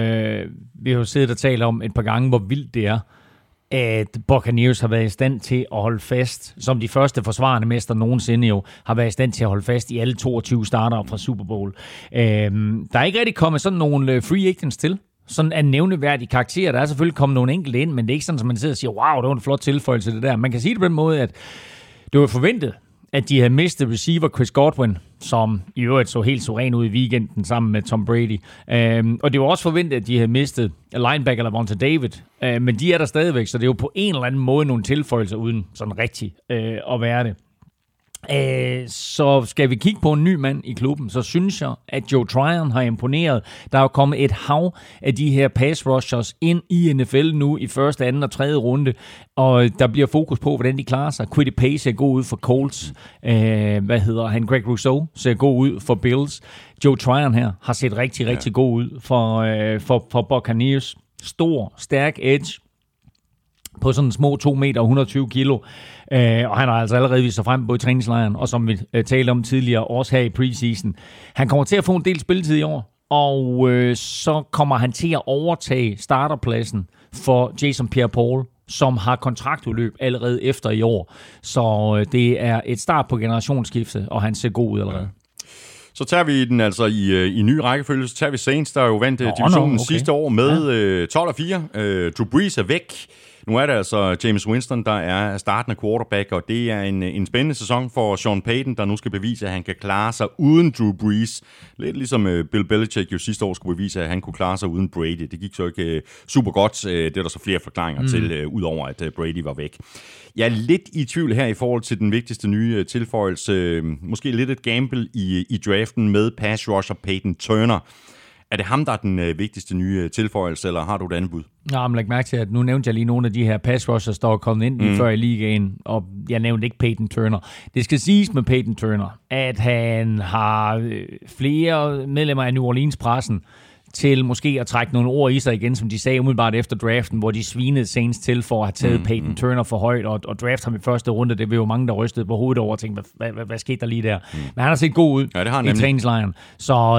siddet og talt om et par gange, hvor vildt det er, at Buccaneers har været i stand til at holde fast, som de første forsvarende mester nogensinde jo, har været i stand til at holde fast i alle 22 starter fra Super Bowl. Der er ikke rigtig kommet sådan nogle free agents til, sådan en nævneværdig karakter. Der er selvfølgelig kommet nogle enkelte ind, men det er ikke sådan, at man sidder og siger, wow, det var en flot tilføjelse det der. Man kan sige det på den måde, at det var forventet, at de havde mistet receiver Chris Godwin, som i øvrigt så helt suveræn ud i weekenden sammen med Tom Brady. Og det var også forventet, at de havde mistet linebacker Lavonte David, men de er der stadigvæk, så det er jo på en eller anden måde nogle tilføjelser uden sådan rigtig at være det. Så skal vi kigge på en ny mand i klubben, så synes jeg, at Joe Tryon har imponeret. Der er jo kommet et hav af de her pass rushers ind i NFL nu i første, anden og tredje runde, og der bliver fokus på, hvordan de klarer sig. Quiddy Pay ser god ud for Colts. Greg Rousseau ser god ud for Bills. Joe Tryon her har set rigtig, rigtig god ud for Buccaneers. Stor, stærk edge på sådan små 2 meter og 120 kilo. Og han har altså allerede vist sig frem både i træningslejren, og som vi talte om tidligere, også her i preseason. Han kommer til at få en del spilletid i år, og så kommer han til at overtage starterpladsen for Jason Pierre-Paul, som har kontraktudløb allerede efter i år. Så det er et start på generationsskiftet, og han ser god ud allerede. Så tager vi den altså i ny rækkefølge, så tager vi Saints, der jo vandt divisionen sidste år med 12-4. Drew Brees er væk. Nu er det altså James Winston, der er startende quarterback, og det er en spændende sæson for Sean Payton, der nu skal bevise, at han kan klare sig uden Drew Brees. Lidt ligesom Bill Belichick jo sidste år skulle bevise, at han kunne klare sig uden Brady. Det gik så ikke super godt. Det er der så flere forklaringer til, udover at Brady var væk. Jeg er lidt i tvivl her i forhold til den vigtigste nye tilføjelse. Måske lidt et gamble i draften med pass rusher Peyton Turner. Er det ham, der er den vigtigste nye tilføjelse, eller har du et andet bud? Nej, men læg mærke til, at nu nævnte jeg lige nogle af de her pass rushers, der er kommet ind lige før i ligaen, og jeg nævnte ikke Peyton Turner. Det skal siges med Peyton Turner, at han har flere medlemmer af New Orleans-pressen til måske at trække nogle ord i sig igen, som de sagde umiddelbart efter draften, hvor de svinede Saints til for at have taget Peyton Turner for højt, og draft ham i første runde. Det var jo mange, der rystede på hovedet over og tænkte, hvad skete der lige der? Men han har set god ud i træningslejren.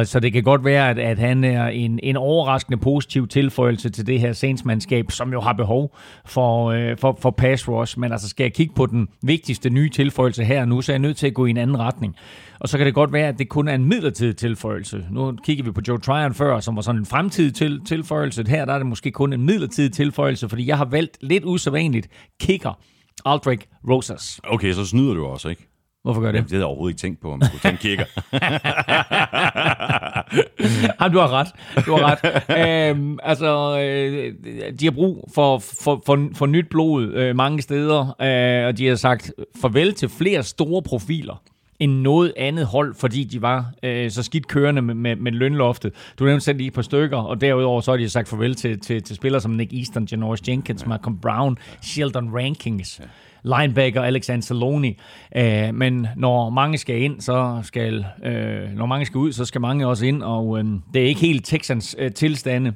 Så det kan godt være, at han er en overraskende positiv tilføjelse til det her Saints-mandskab, som jo har behov for pass rush. Men altså, skal jeg kigge på den vigtigste nye tilføjelse her nu, så er jeg nødt til at gå i en anden retning. Og så kan det godt være, at det kun er en midlertidig tilføjelse. Nu kigger vi på Joe Tryon før, som var sådan en fremtidig tilføjelse. Her der er det måske kun en midlertidig tilføjelse, fordi jeg har valgt lidt usædvanligt kicker Aldrick Rosas. Okay, så snyder du også, ikke? Hvorfor gør det? Jamen, det havde jeg overhovedet ikke tænkt på, om man kunne tænke kicker. Jamen, du har ret. De har brug for nyt blod mange steder, og de har sagt farvel til flere store profiler end noget andet hold, fordi de var så skidt kørende med lønloftet. Du nævnte selv lige et par stykker, og derudover så har de sagt farvel til spillere som Nick Easton, Janoris Jenkins, Malcolm Brown, Sheldon Rankins, linebacker Alex Anzalone. Men når mange skal ind, når mange skal ud, så skal mange også ind, og det er ikke helt Texans tilstande.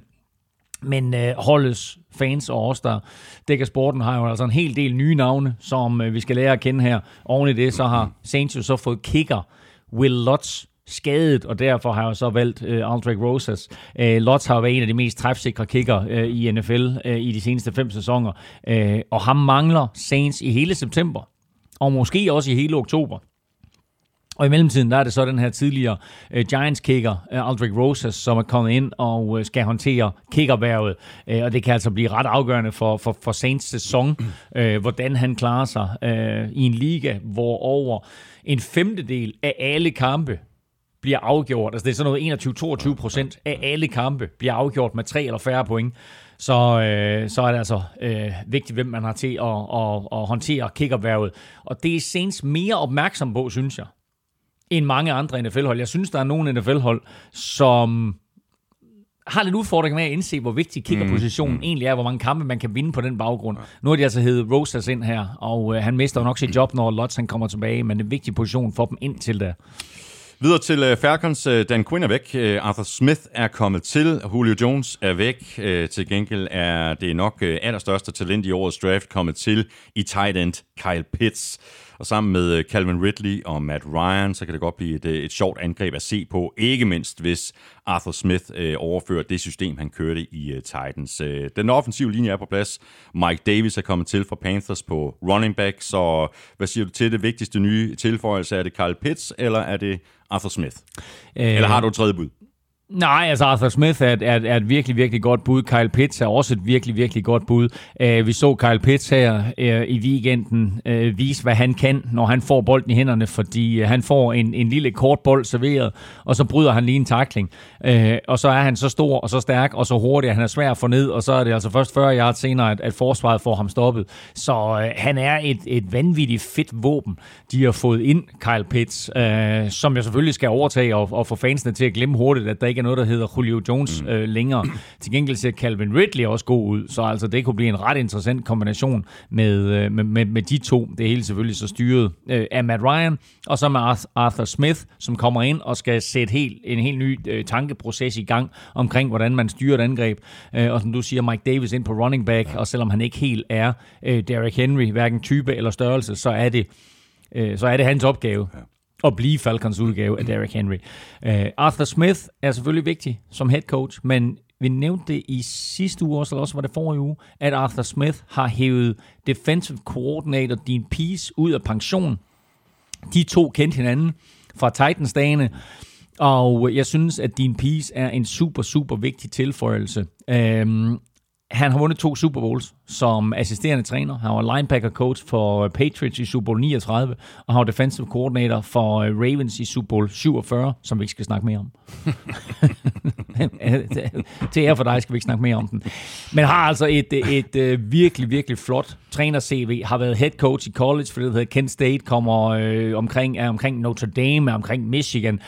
Men holdets fans og os, der dækker sporten, har jo altså en hel del nye navne, som vi skal lære at kende her. Oven i det, så har Saints jo så fået kicker Will Lutz skadet, og derfor har jeg så valgt Aldrick Rosas. Lutz har været en af de mest træfsikre kicker i NFL i de seneste 5 sæsoner, og ham mangler Saints i hele september, og måske også i hele oktober. Og i mellemtiden, der er det så den her tidligere Giants-kicker, Aldrick Rosas, som er kommet ind og skal håndtere kickerhvervet. Og det kan altså blive ret afgørende for Saints sæson, hvordan han klarer sig i en liga, hvor over en 1/5 af alle kampe bliver afgjort. Altså det er sådan noget 21-22% af alle kampe bliver afgjort med 3 eller færre point. Så er det altså vigtigt, hvem man har til at håndtere kickerhvervet. Og det er Saints mere opmærksom på, synes jeg, end mange andre NFL-hold. Jeg synes, der er nogle NFL-hold, som har lidt udfordring med at indse, hvor vigtig kickerpositionen egentlig er, hvor mange kampe man kan vinde på den baggrund. Nu har de altså heddet Rosas ind her, og han mister nok sit job, når Lutz han kommer tilbage, men en vigtig position for dem indtil da. Videre til Falcons. Dan Quinn er væk. Arthur Smith er kommet til. Julio Jones er væk. Til gengæld er det nok allerstørste talent i årets draft kommet til i tight end Kyle Pitts. Og sammen med Calvin Ridley og Matt Ryan, så kan det godt blive et sjovt angreb at se på. Ikke mindst, hvis Arthur Smith overfører det system, han kørte i Titans. Den offensive linje er på plads. Mike Davis er kommet til fra Panthers på running back. Så hvad siger du til det vigtigste nye tilføjelse? Er det Kyle Pitts, eller er det Arthur Smith? Eller har du et tredje bud? Nej, altså Arthur Smith er et virkelig, virkelig godt bud. Kyle Pitts er også et virkelig, virkelig godt bud. Vi så Kyle Pitts her i weekenden vise, hvad han kan, når han får bolden i hænderne, fordi han får en lille kort bold serveret, og så bryder han lige en tackling. Og så er han så stor, og så stærk, og så hurtig, at han er svær at få ned, og så er det altså først 40 yards senere, at forsvaret får ham stoppet. Så han er et vanvittigt fedt våben, de har fået ind, Kyle Pitts, som jeg selvfølgelig skal overtage og få fansene til at glemme hurtigt, at der ikke er noget, der hedder Julio Jones længere. Til gengæld ser Calvin Ridley også god ud, så altså det kunne blive en ret interessant kombination med de to. Det er hele selvfølgelig så styret af Matt Ryan, og så med Arthur Smith, som kommer ind og skal sætte en helt ny tankeproces i gang omkring, hvordan man styrer et angreb. Og som du siger, Mike Davis ind på running back, og selvom han ikke helt er Derrick Henry, hverken type eller størrelse, så er det hans opgave. Ja. Og blive Falcons udgave af Derrick Henry. Arthur Smith er selvfølgelig vigtig som head coach, men vi nævnte det i sidste uge, eller også var det forrige uge, at Arthur Smith har hævet defensive coordinator Dean Pease ud af pension. De to kendte hinanden fra Titans-dagene, og jeg synes, at Dean Pease er en super, super vigtig tilføjelse. Han har vundet 2 Super Bowls som assisterende træner. Han var linebacker coach for Patriots i Super Bowl 39, og han var defensive coordinator for Ravens i Super Bowl 47, som vi ikke skal snakke mere om. Til ære for dig skal vi ikke snakke mere om den. Men har altså et virkelig, virkelig flot træner-CV. Har været head coach i college, for det hedder Kent State, kommer omkring Notre Dame, omkring Michigan.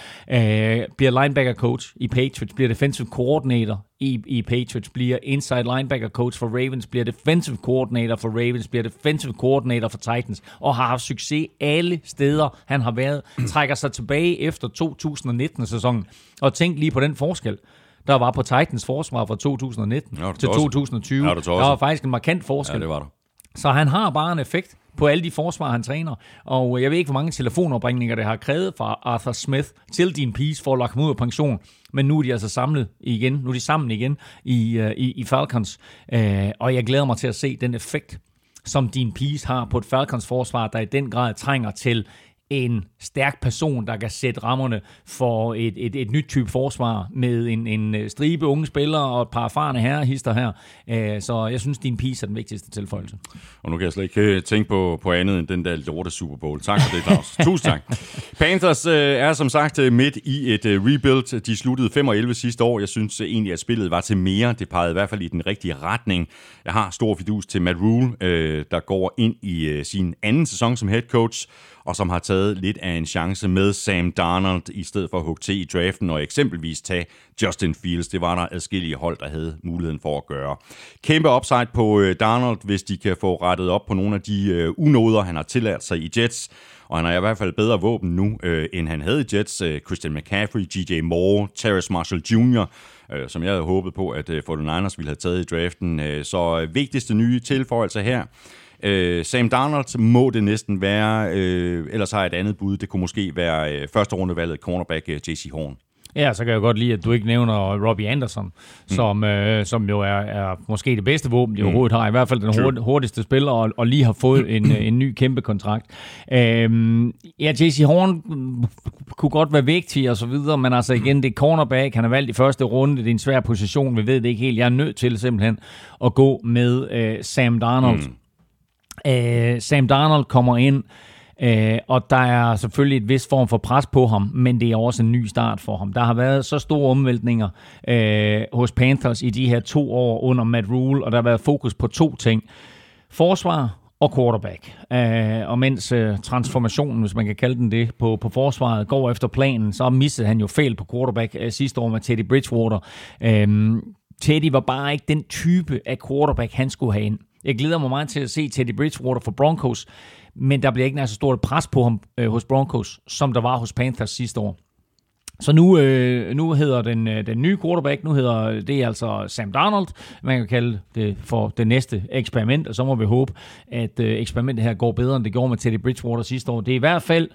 Bliver linebacker coach i Patriots, bliver defensive coordinator i Patriots, bliver inside linebacker coach for Ravens, bliver defensive coordinator for Ravens, bliver defensive coordinator for Titans, og har haft succes alle steder, han har været. Trækker sig tilbage efter 2019-sæsonen, og tænk lige på den forskel, der var på Titans forsvar fra 2019 til 2020. Der var faktisk en markant forskel. Ja, det var der. Så han har bare en effekt på alle de forsvar, han træner. Og jeg ved ikke, hvor mange telefonopringninger, det har krævet fra Arthur Smith til Dean Pease for at lade ham ud af pension. Men nu er de altså samlet igen. Nu er de sammen igen i Falcons. Og jeg glæder mig til at se den effekt, som Dean Pease har på et Falcons-forsvar, der i den grad trænger til en stærk person, der kan sætte rammerne for et nyt type forsvar med en stribe unge spillere og et par erfarne herrehister her. Så jeg synes, din piece er den vigtigste tilføjelse. Og nu kan jeg slet ikke tænke på andet end den der lorte Super Bowl. Tak for det, Claus. Tusind tak. Panthers er som sagt midt i et rebuild. De sluttede 5-11 sidste år. Jeg synes egentlig, at spillet var til mere. Det pegede i hvert fald i den rigtige retning. Jeg har stor fidus til Matt Rule, der går ind i sin anden sæson som head coach, og som har taget lidt af en chance med Sam Darnold i stedet for HT i draften, og eksempelvis tage Justin Fields. Det var der adskillige hold, der havde muligheden for at gøre. Kæmpe upside på Darnold, hvis de kan få rettet op på nogle af de unoder, han har tilladt sig i Jets. Og han har i hvert fald bedre våben nu, end han havde i Jets. Christian McCaffrey, G.J. Moore, Terrace Marshall Jr., som jeg havde håbet på, at 49ers ville have taget i draften. Så vigtigste nye tilføjelser her. Sam Darnold må det næsten være, ellers har jeg et andet bud. Det kunne måske være første rundevalget cornerback J.C. Horn. Ja, så kan jeg godt lide, at du ikke nævner Robbie Anderson, som jo er måske det bedste våben, de overhovedet har. I hvert fald den hurtigste spiller, og lige har fået en ny kæmpe kontrakt. Ja, J.C. Horn kunne godt være vigtig og så videre, men altså igen, det er cornerback. Han er valgt i første runde. Det er en svær position. Vi ved det ikke helt. Jeg er nødt til simpelthen at gå med Sam Darnold. Sam Darnold kommer ind Og der er selvfølgelig et vis form for pres på ham, men det er også en ny start for ham. Der har været så store omvæltninger hos Panthers i de her 2 år under Matt Rule, og der har været fokus på 2 ting. Forsvar og quarterback. Og mens transformationen, hvis man kan kalde den det, på forsvaret går efter planen, så missede han jo fejl på quarterback sidste år med Teddy Bridgewater. Teddy var bare ikke den type af quarterback, han skulle have ind. Jeg glæder mig meget til at se Teddy Bridgewater for Broncos, men der bliver ikke nær så stort pres på ham hos Broncos, som der var hos Panthers sidste år. Så nu hedder den nye quarterback, det er altså Sam Darnold. Man kan kalde det for det næste eksperiment, og så må vi håbe, at eksperimentet her går bedre, end det gjorde med Teddy Bridgewater sidste år. Det er i hvert fald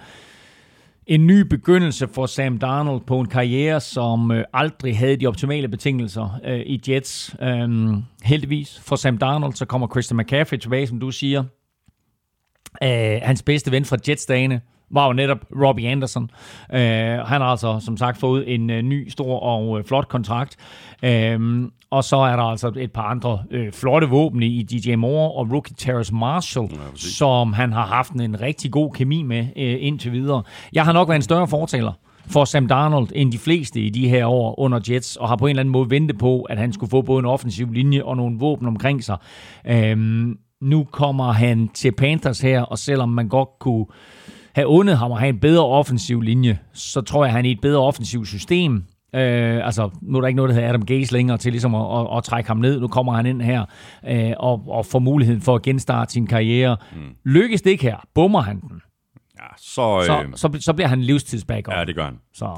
en ny begyndelse for Sam Darnold på en karriere, som aldrig havde de optimale betingelser i Jets. Heldigvis for Sam Darnold, så kommer Christian McCaffrey tilbage, som du siger. Hans bedste ven fra Jets-dagene var jo netop Robbie Anderson. Han har altså, som sagt, fået en ny, stor og flot kontrakt. Og så er der altså et par andre flotte våben i DJ Moore og rookie Terrace Marshall, ja, som han har haft en rigtig god kemi med indtil videre. Jeg har nok været en større fortaler for Sam Darnold end de fleste i de her år under Jets, og har på en eller anden måde ventet på, at han skulle få både en offensiv linje og nogle våben omkring sig. Nu kommer han til Panthers her, og selvom man godt kunne have undet ham og have en bedre offensiv linje, så tror jeg, at han i et bedre offensiv system, altså nu er der ikke noget, der hedder Adam Gase længere til ligesom at trække ham ned, nu kommer han ind her og får muligheden for at genstarte sin karriere. Lykkes det ikke her, bummer han den, ja, så bliver han livstidsbackup. Ja, det gør han. Så,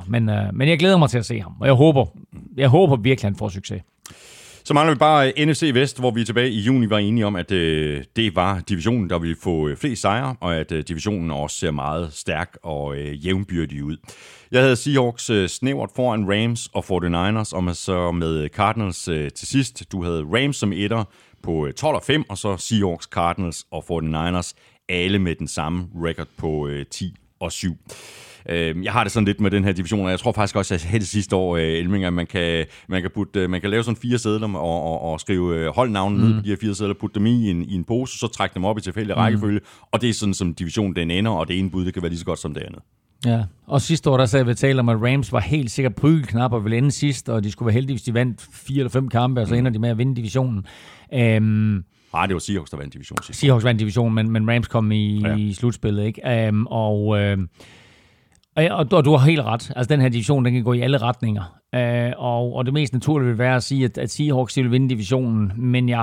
men jeg glæder mig til at se ham, og jeg håber virkelig, han får succes. Så mangler vi bare NFC Vest, hvor vi tilbage i juni var enige om, at det var divisionen, der ville få flest sejre, og at divisionen også ser meget stærk og jævnbyrdig ud. Jeg havde Seahawks snævert foran Rams og 49ers, og så med Cardinals til sidst. Du havde Rams som etter på 12-5, og så Seahawks, Cardinals og 49ers, alle med den samme record på 10-7. Jeg har det sådan lidt med den her division, og jeg tror faktisk også, at jeg havde det sidste år, Elming, at man kan lave sådan 4 sedler og skrive holdnavnene ned på de her 4 sedler, putte dem i en pose, så trække dem op i tilfældig rækkefølge, og det er sådan, som divisionen den ender, og det ene bud, det kan være lige så godt som det andet. Ja, og sidste år, der sagde vi at tale om, at Rams var helt sikkert prygelknap og ville ende sidst, og de skulle være heldige, hvis de vandt 4 eller 5 kampe, og så ender de med at vinde divisionen. Nej, det var Seahawks, der vandt divisionen sidst. Seahawks vandt divisionen, men Rams kom i slutspillet, ikke? Og du har helt ret. Altså, den her division, den kan gå i alle retninger. Og det mest naturlige vil være at sige, at Seahawks vil vinde divisionen, men jeg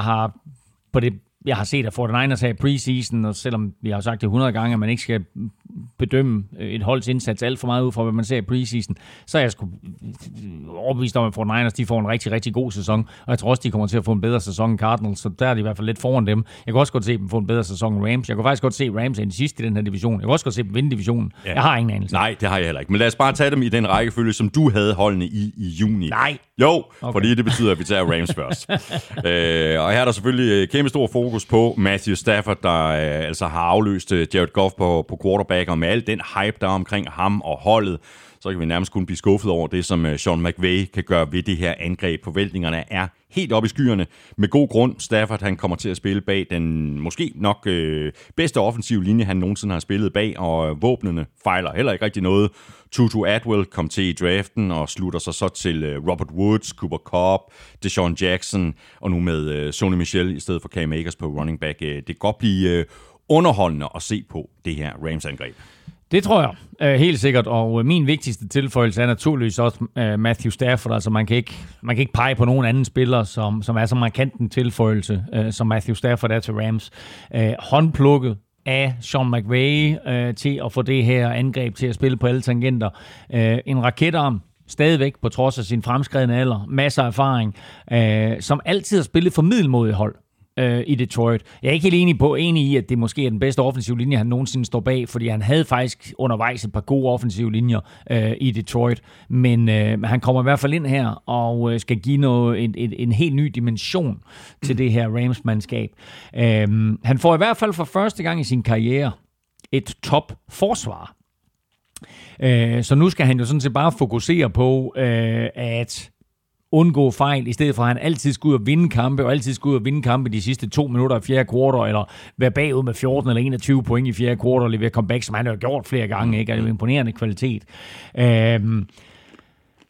har set, at 49ers her i preseason, og selvom vi har sagt det 100 gange, at man ikke skal bedømme et holds indsats alt for meget ud fra, hvad man ser i preseason, så er jeg sgu overbevist om, at 49ers de får en rigtig, rigtig god sæson, og jeg tror også, de kommer til at få en bedre sæson end Cardinals, så der er de i hvert fald lidt foran dem. Jeg kan også godt se dem få en bedre sæson end Rams. Jeg kan faktisk godt se Rams end sidst i den her division. Jeg kan også godt se dem vinde divisionen. Ja. Jeg har ingen anelse. Nej, det har jeg heller ikke. Men lad os bare tage dem i den rækkefølge, som du havde holdene i juni. Nej. Jo, okay. Fordi det betyder, at vi tager Rams først. Og her er der selvfølgelig kæmpe stor fokus på Matthew Stafford, der altså har afløst Jared Goff på quarterback, og med al den hype, der er omkring ham og holdet, så kan vi nærmest kun blive skuffet over det, som Sean McVay kan gøre ved det her angreb. Forventningerne er helt oppe i skyerne. Med god grund, Stafford han kommer til at spille bag den måske nok bedste offensive linje, han nogensinde har spillet bag, og våbnene fejler heller ikke rigtig noget. Tutu Atwell kom til i draften og slutter sig så til Robert Woods, Cooper Kupp, Deshaun Jackson, og nu med Sony Michel i stedet for Cam Akers på running back. Det kan godt blive underholdende at se på det her Rams-angreb. Det tror jeg helt sikkert, og min vigtigste tilføjelse er naturligvis også Matthew Stafford. Altså man kan ikke pege på nogen anden spiller, som er så markant en tilføjelse, som Matthew Stafford er til Rams. Håndplukket af Sean McVay til at få det her angreb til at spille på alle tangenter. En raketarm, stadigvæk på trods af sin fremskredne alder, masser af erfaring, som altid har spillet for middelmodige hold i Detroit. Jeg er ikke helt enig i, at det måske er den bedste offensive linje, han nogensinde står bag, fordi han havde faktisk undervejs et par gode offensive linjer i Detroit, men han kommer i hvert fald ind her og skal give en helt ny dimension til det her Rams-mandskab. Han får i hvert fald for første gang i sin karriere et top-forsvar. Så nu skal han jo sådan set bare fokusere på, at undgå fejl, i stedet for at han altid skulle ud og vinde kampe, og altid skulle ud og vinde kampe de sidste 2 minutter i fjerde kvartal, eller være bagud med 14 eller 21 point i fjerde kvartal, og levere comeback, som han har gjort flere gange, ikke? Og det er jo imponerende kvalitet.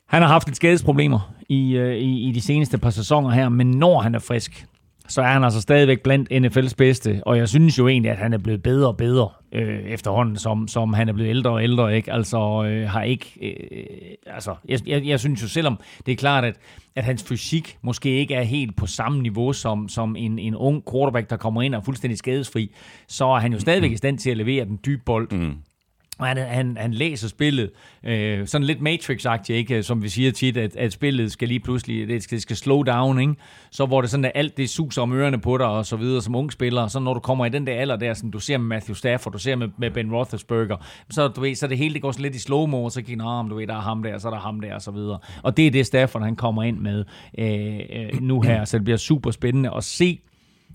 Han har haft et skadesproblemer i de seneste par sæsoner her, men når han er frisk, så er han altså stadigvæk blandt NFL's bedste, og jeg synes jo egentlig, at han er blevet bedre og bedre efterhånden, som han er blevet ældre og ældre, ikke? Altså har ikke... Jeg synes jo, selvom det er klart, at hans fysik måske ikke er helt på samme niveau som en ung quarterback, der kommer ind og er fuldstændig skadesfri, så er han jo stadigvæk i stand til at levere den dybe bold. Mm. Han læser spillet sådan lidt Matrix-agtigt, ikke? Som vi siger tit, at spillet skal lige pludselig, det skal slow down, ikke? Så hvor det sådan, at alt det suser om ørerne på dig og så videre som unge spiller, så når du kommer i den der alder der, som du ser med Matthew Stafford, du ser med Ben Roethlisberger, så, du ved, så det hele det går så lidt i slow-mo, og så kan du ved, der er ham der, så er der ham der og så videre. Og det er det Stafford, han kommer ind med nu her, så det bliver super spændende at se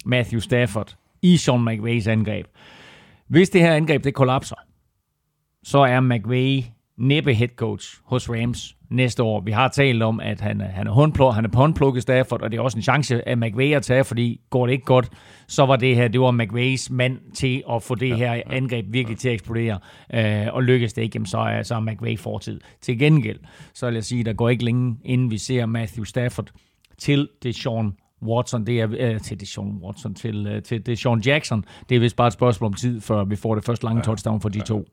Matthew Stafford i Sean McVays angreb. Hvis det her angreb, det kollapser, så er McVay næppe head coach hos Rams næste år. Vi har talt om, at han er håndplukket Stafford, og det er også en chance af McVay at tage, fordi går det ikke godt, så var det her, det var McVays mand til at få det her angreb virkelig til at eksplodere, og lykkes det ikke, jamen så er McVay fortid. Til gengæld, så vil jeg sige, der går ikke længe, inden vi ser Matthew Stafford til Deshaun Jackson. Det er vist bare et spørgsmål om tid, før vi får det første lange touchdown for de to.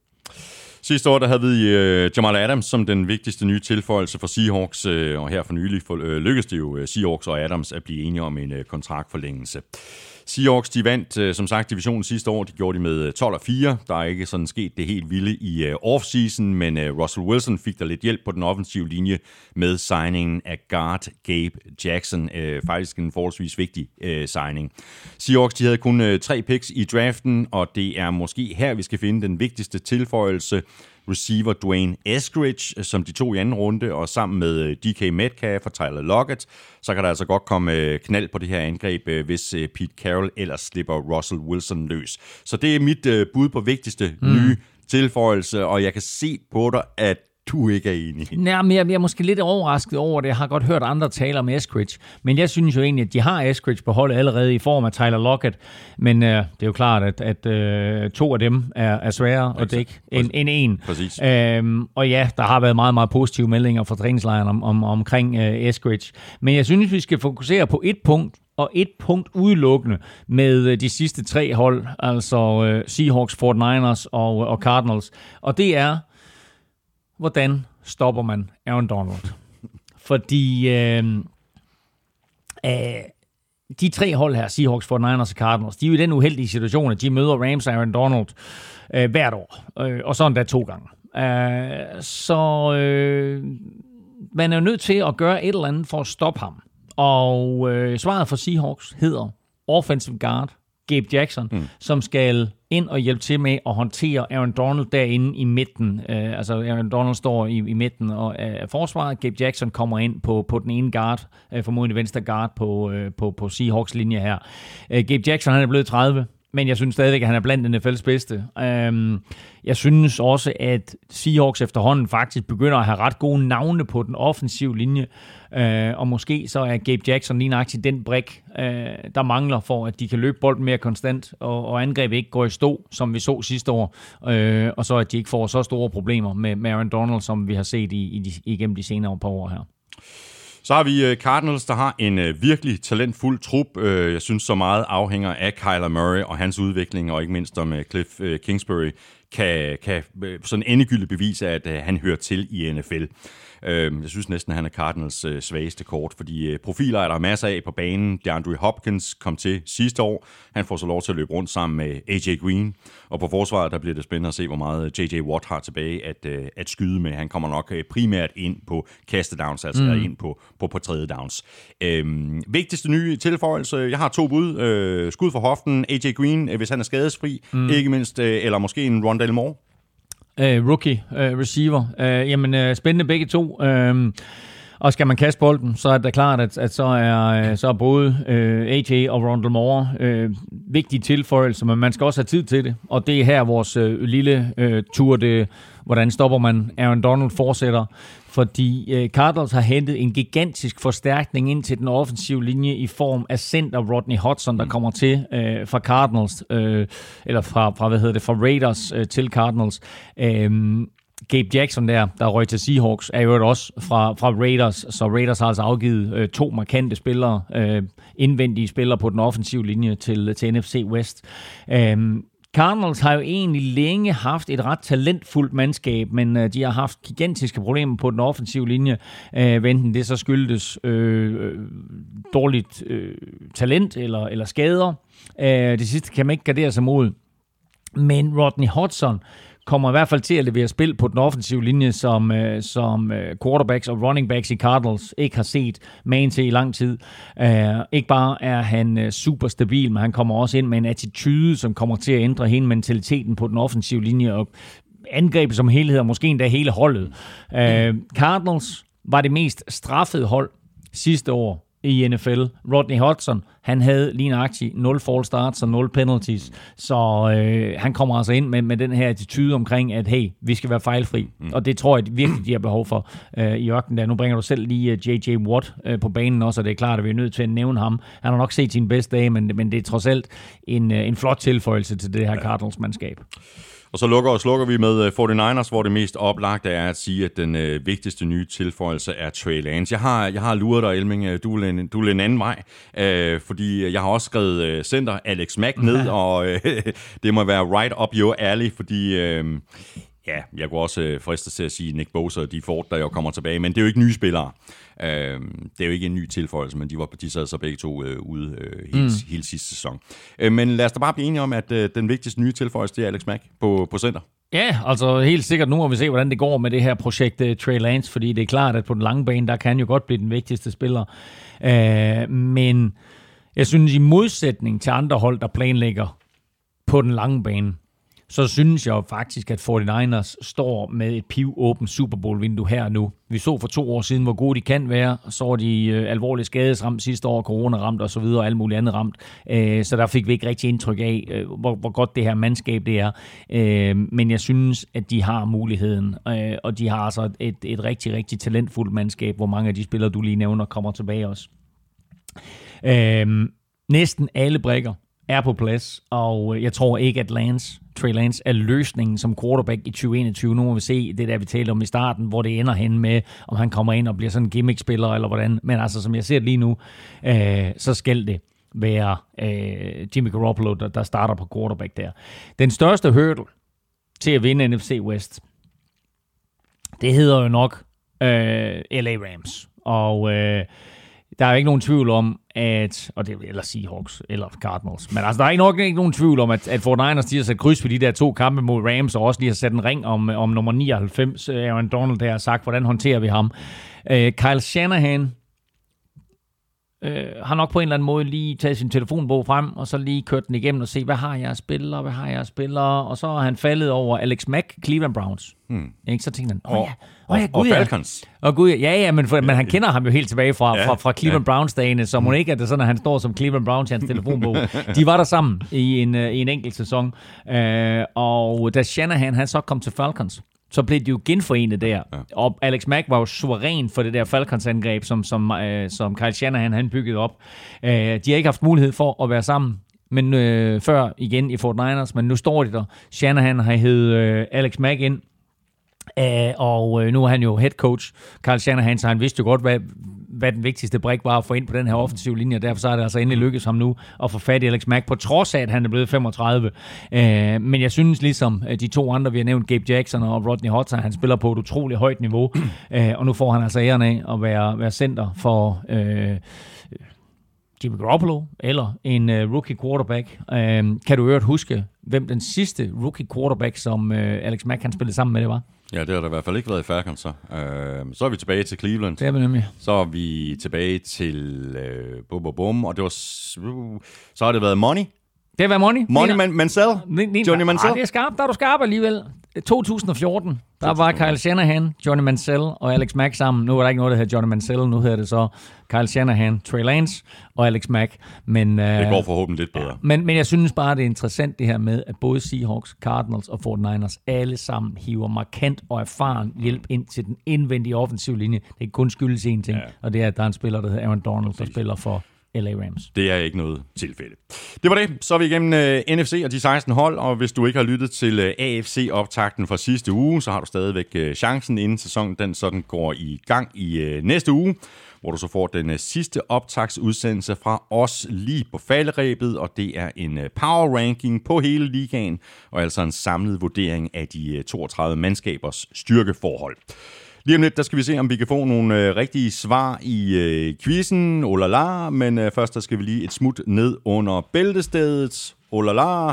Sidste år der havde vi Jamal Adams som den vigtigste nye tilføjelse for Seahawks, og her for nylig lykkedes det jo Seahawks og Adams at blive enige om en kontraktforlængelse. Seahawks de vandt som sagt divisionen sidste år, det gjorde de med 12-4. Der er ikke sådan sket det helt vilde i offseason, men Russell Wilson fik der lidt hjælp på den offensive linje med signingen af guard Gabe Jackson. Faktisk en forholdsvis vigtig signing. Seahawks de havde kun 3 picks i draften, og det er måske her, vi skal finde den vigtigste tilføjelse. Receiver Dwayne Eskridge, som de tog i anden runde, og sammen med DK Metcalf og Tyler Lockett, så kan der altså godt komme knald på det her angreb, hvis Pete Carroll ellers slipper Russell Wilson løs. Så det er mit bud på vigtigste nye tilføjelse, og jeg kan se på dig, at du ikke er enig. Nej, men jeg er måske lidt overrasket over det. Jeg har godt hørt andre tale om Eskridge, men jeg synes jo egentlig, at de har Eskridge på holdet allerede i form af Tyler Lockett, men det er jo klart, at 2 af dem er sværere at dække end en. Præcis. Og ja, der har været meget, meget positive meldinger fra træningslejren omkring Eskridge, men jeg synes, vi skal fokusere på et punkt, og et punkt udelukkende med de sidste 3 hold, altså Seahawks, 49ers og Cardinals, og det er: hvordan stopper man Aaron Donald? Fordi de 3 hold her, Seahawks, 49ers og Cardinals, de er jo i den uheldige situation, at de møder Rams og Aaron Donald hvert år. Og sådan der 2 gange. Man er jo nødt til at gøre et eller andet for at stoppe ham. Og svaret for Seahawks hedder offensive guard Gabe Jackson, som skal ind og hjælpe til med at håndtere Aaron Donald derinde i midten. Altså Aaron Donald står i midten af forsvaret. Gabe Jackson kommer ind på den ene guard, formodentlig venstre guard på Seahawks linje her. Gabe Jackson, han er blevet 30, men jeg synes stadigvæk, at han er blandt NFL's bedste. Jeg synes også, at Seahawks efterhånden faktisk begynder at have ret gode navne på den offensive linje, og måske så er Gabe Jackson lige nøjagtigt den brik, der mangler for, at de kan løbe bolden mere konstant, og angrebet ikke går i stå, som vi så sidste år, og så at de ikke får så store problemer med Aaron Donald, som vi har set igennem de senere par år her. Så har vi Cardinals, der har en virkelig talentfuld trup. Jeg synes, så meget afhænger af Kyler Murray og hans udvikling, og ikke mindst om Cliff Kingsbury kan sådan endegyldigt bevise, at han hører til i NFL. Jeg synes næsten, at han er Cardinals svageste kort, fordi profiler er der masser af på banen. DeAndre Hopkins kom til sidste år. Han får så lov til at løbe rundt sammen med AJ Green. Og på forsvaret, der bliver det spændende at se, hvor meget JJ Watt har tilbage at skyde med. Han kommer nok primært ind på kastedowns, altså ind på tredje downs. Vigtigste nye tilføjelse. Jeg har 2 bud. Skud for hoften. AJ Green, hvis han er skadesfri. Ikke mindst, eller måske en Rondale Moore. Rookie receiver. Spændende begge to. Og skal man kaste bolden, så er det klart, at så er både AJ og Rondale Moore vigtige tilføjelser, men man skal også have tid til det. Og det er her vores lille tur, det, hvordan stopper man Aaron Donald, fortsætter. Fordi Cardinals har hentet en gigantisk forstærkning ind til den offensive linje i form af center Rodney Hudson, der kommer til fra Cardinals, eller fra Raiders til Cardinals. Gabe Jackson der røg til Seahawks, er jo også fra Raiders, så Raiders har altså afgivet to markante spillere, indvendige spillere på den offensive linje til NFC West. Cardinals har jo egentlig længe haft et ret talentfuldt mandskab, men de har haft gigantiske problemer på den offensive linje. Enten det så skyldes dårligt talent eller skader. Det sidste kan man ikke gardere sig mod. Men Rodney Hudson kommer i hvert fald til at levere spil på den offensive linje, som quarterbacks og running backs i Cardinals ikke har set magen til i lang tid. Ikke bare er han super stabil, men han kommer også ind med en attitude, som kommer til at ændre hele mentaliteten på den offensive linje, og angrebet som helhed, og måske endda hele holdet. Cardinals var det mest straffede hold sidste år i NFL. Rodney Hudson, han havde lige nøjagtigt 0 false starts og 0 penalties, så han kommer altså ind med den her attitude omkring, at hey, vi skal være fejlfri, og det tror jeg virkelig, de har behov for i ørkenen der. Nu bringer du selv lige J.J. Watt på banen også, og det er klart, at vi er nødt til at nævne ham. Han har nok set sin bedste dag, men det er trods alt en flot tilføjelse til det her Cardinals-mandskab. Og så slukker vi med 49ers, hvor det mest oplagte er at sige, at den vigtigste nye tilføjelse er Trey Lance. Jeg har luret dig, Elming, du er en anden vej, fordi jeg har også skrevet center Alex Mack ned, og det må være right up your alley, fordi... Ja, jeg kunne også friste til at sige Nick Bosa og de Ford, der jo kommer tilbage, men det er jo ikke nye spillere. Det er jo ikke en ny tilføjelse, men de sad så begge to ude hele sidste sæson. Men lad os da bare blive enige om, at den vigtigste nye tilføjelse, det er Alex Mack på center. Ja, altså helt sikkert nu, og vi ser, hvordan det går med det her projekt Trey Lance, fordi det er klart, at på den lange bane, der kan han jo godt blive den vigtigste spiller. Men jeg synes, i modsætning til andre hold, der planlægger på den lange bane, så synes jeg faktisk, at 49ers står med et pivåbent Super Bowl-vindue her nu. Vi så for 2 år siden, hvor gode de kan være. Så var de alvorligt skadesramt sidste år, corona-ramt og så videre, og alt muligt andet ramt. Så der fik vi ikke rigtig indtryk af, hvor godt det her mandskab det er. Men jeg synes, at de har muligheden, og de har altså et rigtig, rigtig talentfuldt mandskab, hvor mange af de spillere, du lige nævner, kommer tilbage også. Næsten alle brikker er på plads, og jeg tror ikke, at Trey Lance er løsningen som quarterback i 2021. Nu må vi se det, der vi talte om i starten, hvor det ender hen med, om han kommer ind og bliver sådan en gimmick-spiller, eller hvordan. Men altså, som jeg ser det lige nu, så skal det være Jimmy Garoppolo, der starter på quarterback der. Den største hurdle til at vinde NFC West, det hedder jo nok LA Rams. Og der er jo ikke nogen tvivl om, at, og det, eller Seahawks, eller Cardinals, men altså, der er nok ikke nogen tvivl om, at 49ers, de har sat kryds på de der 2 kampe mod Rams, og også lige har sat en ring om nummer 99, Aaron Donald, der har sagt, hvordan håndterer vi ham. Kyle Shanahan har nok på en eller anden måde lige taget sin telefonbog frem, og så lige kørt den igennem og se, hvad har jeg spillere, og så har han faldet over Alex Mack, Cleveland Browns. Ikke? Så tænkte han, og Falcons. Og Gud, ja, men han kender ham jo helt tilbage fra Cleveland Browns-dagene, så må ikke, at det sådan, at han står som Cleveland Browns i hans telefonbog. De var der sammen i en enkelt sæson, og da Shanahan han så kom til Falcons, så blev de jo genforenet der. Ja. Og Alex Mack var jo suveræn for det der Falcons-angreb, som Kyle Shanahan han byggede op. De har ikke haft mulighed for at være sammen, men før igen i 49ers, men nu står de der. Shanahan har hed Alex Mack ind, og nu er han jo head coach. Kyle Shanahan, så han vidste jo godt, hvad den vigtigste brik var at få ind på den her offensive linje, og derfor så er det altså endelig lykkedes ham nu at få fat i Alex Mack, på trods af, at han er blevet 35. Men jeg synes ligesom de 2 andre, vi har nævnt, Gabe Jackson og Rodney Hudson, han spiller på et utroligt højt niveau, og nu får han altså æren af at være center for Jimmy Garoppolo, eller en rookie quarterback. Kan du øvrigt huske, hvem den sidste rookie quarterback, som Alex Mack han spillede sammen med, det var? Ja, det har der i hvert fald ikke været i Falcons, så. Så er vi tilbage til Cleveland. Det er vi nemlig. Så er vi tilbage til og det var så har det været Money, Det var Money. Money Mansell. Johnny Mansell. Ah, det er skarpt. Der er du skarp alligevel. 2014, der var Kyle Shanahan, Johnny Mansell og Alex Mack sammen. Nu er der ikke noget, der hedder Johnny Mansell. Nu hedder det så Kyle Shanahan, Trey Lance og Alex Mack. Men, det går forhåbentlig lidt bedre. Men jeg synes bare, det er interessant det her med, at både Seahawks, Cardinals og 49ers alle sammen hiver markant og erfaren hjælp ind til den indvendige offensive linje. Det kan kun skyldes én ting, og det er, at der er en spiller, der hedder Aaron Donald, der spiller for LA Rams. Det er ikke noget tilfælde. Det var det. Så er vi igennem NFC og de 16 hold, og hvis du ikke har lyttet til AFC-optakten fra sidste uge, så har du stadigvæk chancen, inden sæsonen den sådan går i gang i næste uge, hvor du så får den sidste optaktsudsendelse fra os lige på falderebet, og det er en power ranking på hele ligaen, og altså en samlet vurdering af de 32 mandskabers styrkeforhold. Lige om lidt, der skal vi se, om vi kan få nogle rigtige svar i quizzen. Olala, men først der skal vi lige et smut ned under bæltestedet. Olala,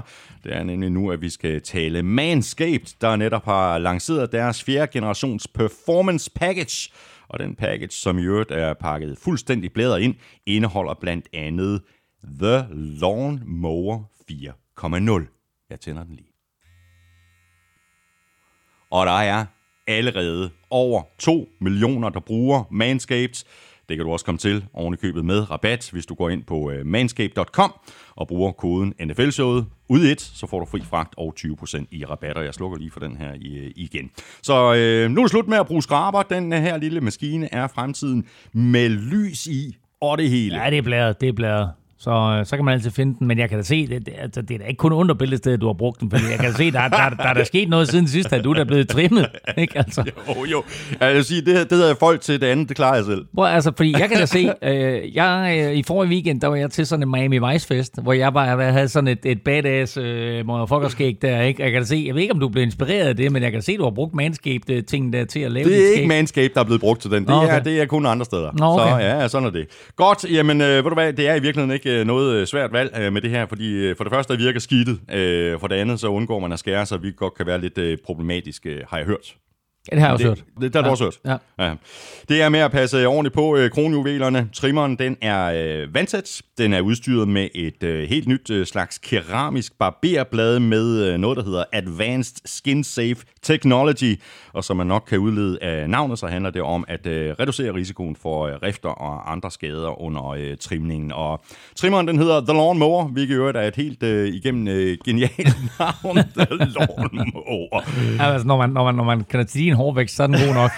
det er nemlig nu, at vi skal tale Manscaped, der netop har lanceret deres 4. generations performance package. Og den package, som i øvrigt er pakket fuldstændig blæder ind, indeholder blandt andet The Lawn Mower 4.0. Jeg tænder den lige. Og der er allerede over 2 millioner, der bruger Manscaped. Det kan du også komme til ovenikøbet med rabat, hvis du går ind på manscaped.com og bruger koden NFL-showet ud 1, så får du fri fragt og 20% i rabatter. Jeg slukker lige for den her igen. Så nu er det slut med at bruge skraber. Den her lille maskine er fremtiden med lys i og det hele. Ja, det er blæret, det er blæret. Så kan man altid finde den, men jeg kan da se, det er da ikke kun under bæltestedet, du har brugt den, for jeg kan da se, der er sket noget siden sidst, at du er blevet trimmet, ikke altså? Jo. Jeg vil sige, det hedder folk til det andet, det klarer jeg selv. Altså, fordi jeg kan da se, i forrige weekend, der var jeg til sådan en Miami Vice-fest, hvor jeg bare havde sådan et badass motherfuckerskæg der, ikke? Jeg kan da se, jeg ved ikke, om du blev inspireret af det, men jeg kan se, du har brugt Manscaped-ting der til at lave det. Det er ikke Manscaped, der er blevet brugt til den, det er kun andre steder. Nå, okay. Så ja, sådan er det. Godt, jamen ved du hvad, det er i virkeligheden ikke noget svært valg med det her, fordi for det første virker skidtet, for det andet så undgår man at skære, så vi godt kan være lidt problematiske, har jeg hørt. Ja, det har jeg også hørt. Det har du også hørt. Ja. Ja. Det er med at passe ordentligt på kronjuvelerne. Trimmeren, den er vandtæt. Den er udstyret med et helt nyt slags keramisk barberblad med noget, der hedder Advanced Skin Safe Technology. Og som man nok kan udlede af navnet, så handler det om at reducere risikoen for rifter og andre skader under trimningen. Og trimmeren, den hedder The Lawn Mower, hvilket jo er et helt igennem genialt navn. The Lawn Mower. Altså, når man kan sige en hårvækst, så er den god nok.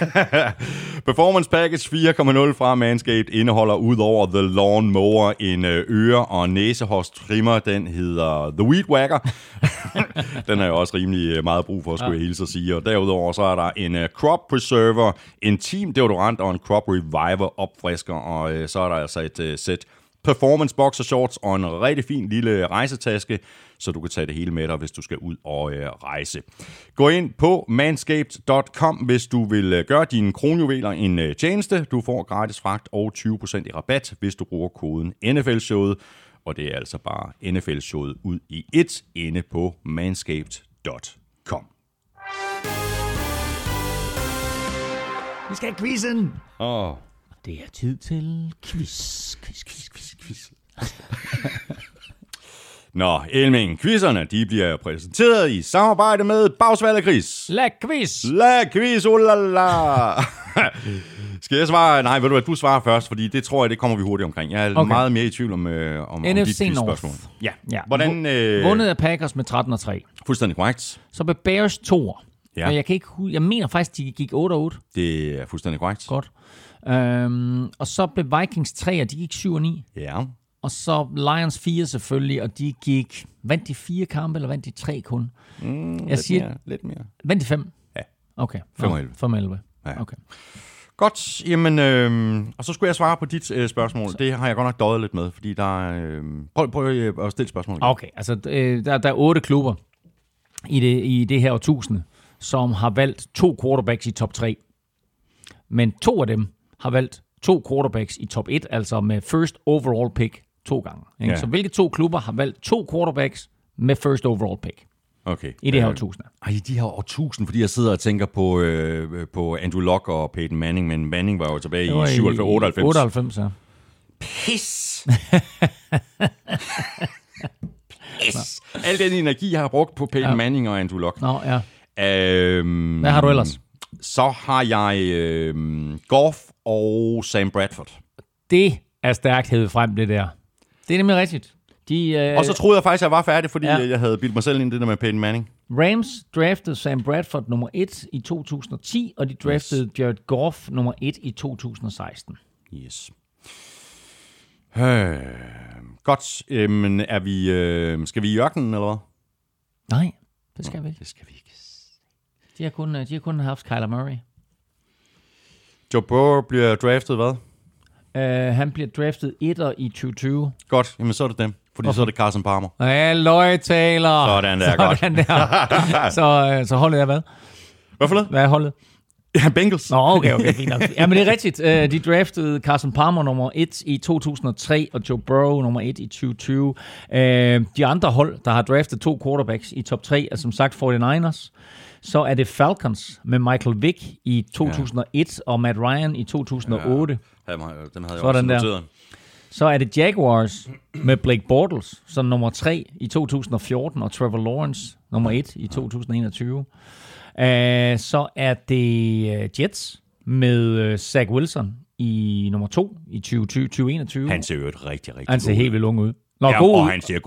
Performance Package 4.0 fra Manscaped indeholder udover The Lawn Mower en øre- og næsehårstrimmer. Den hedder The Weed Whacker. Den er jo også rimelig meget brug for, skulle jeg hilse at sige. Og derudover så er der en Crop Preserver, en Team Deodorant og en Crop Reviver opfrisker. Og så er der altså et sæt performance boxer shorts og en rigtig fin lille rejsetaske, så du kan tage det hele med dig, hvis du skal ud og rejse. Gå ind på manscaped.com, hvis du vil gøre dine kronjuveler en tjeneste. Du får gratis fragt og 20% i rabat, hvis du bruger koden NFL-showet. Og det er altså bare NFL-showet ud i 1 inde på manscaped.com. Vi skal have quizzen! Det er tid til quiz. Nå, Elming, quizzerne, de bliver præsenteret i samarbejde med Bagsværd og Chris. La quiz, ulala. Skal jeg svare? Nej, ved du hvad, du svarer først, fordi det tror jeg, det kommer vi hurtigt omkring. Jeg er meget mere i tvivl om dit spørgsmål. Ja. Hvordan, vundet af Packers med 13-3. Fuldstændig korrekt. Så blev Bears 2'er. Ja. Men jeg mener faktisk, de gik 8-8. Det er fuldstændig korrekt. Godt. Og så blev Vikings 3, og de gik 7-9. Ja. Og så Lions 4 selvfølgelig, og de gik... Vandt de 4 kampe, eller vandt de 3 kun? Lidt mere. Vandt de 5? Ja. Okay. 5-11. Ja. Okay. Godt, jamen... og så skulle jeg svare på dit spørgsmål. Så. Det har jeg godt nok døjet lidt med, fordi der er... Prøv at stille spørgsmål. Okay, altså der er 8 klubber i det her årtusinde, som har valgt 2 quarterbacks i top 3. Men 2 af dem har valgt 2 quarterbacks i top 1, altså med first overall pick 2 gange. Ikke? Ja. Så hvilke 2 klubber har valgt 2 quarterbacks med first overall pick? Okay. I det her årtusinde. I de her årtusinde, fordi jeg sidder og tænker på Andrew Luck og Peyton Manning, men Manning var jo tilbage i 97. 98, ja. Pis! Yes! Al den energi, jeg har brugt på Peyton Manning og Andrew Luck. Nå, ja. Hvad har du ellers? Så har jeg Goff og Sam Bradford. Det er stærkt hævet frem, det der. Det er nemlig rigtigt. Og så troede jeg faktisk, at jeg var færdig, fordi jeg havde bildt mig selv ind i det der med Peyton Manning. Rams draftede Sam Bradford nummer 1 i 2010, og de draftede Jared Goff nummer 1 i 2016. Yes. Godt. Men er vi, skal vi i ørkenen, eller hvad? Nej, det skal vi ikke. Det skal vi ikke. De har kun haft Kyler Murray. Joe Burrow bliver draftet hvad? Han bliver draftet etter i 2020. Godt, jamen så er det dem. Fordi så er det Carson Palmer. Halløj, Taylor. Sådan der. Så holdet er hvad? Hvad for noget? Hvad er holdet? Ja, Bengals. Nå, okay, fint nok. Ja, men det er rigtigt. De draftede Carson Palmer nummer 1 i 2003 og Joe Burrow nummer 1 i 2020. De andre hold, der har draftet to quarterbacks i top 3, er som sagt 49ers. Så er det Falcons med Michael Vick i 2001 og Matt Ryan i 2008. Ja, den havde jeg også noteret. Så er det Jaguars med Blake Bortles som nummer 3 i 2014 og Trevor Lawrence nummer 1 i 2021. Så er det Jets med Zach Wilson i nummer 2 i 2020-2021. Han ser jo et rigtig han ser helt vildt ung ud.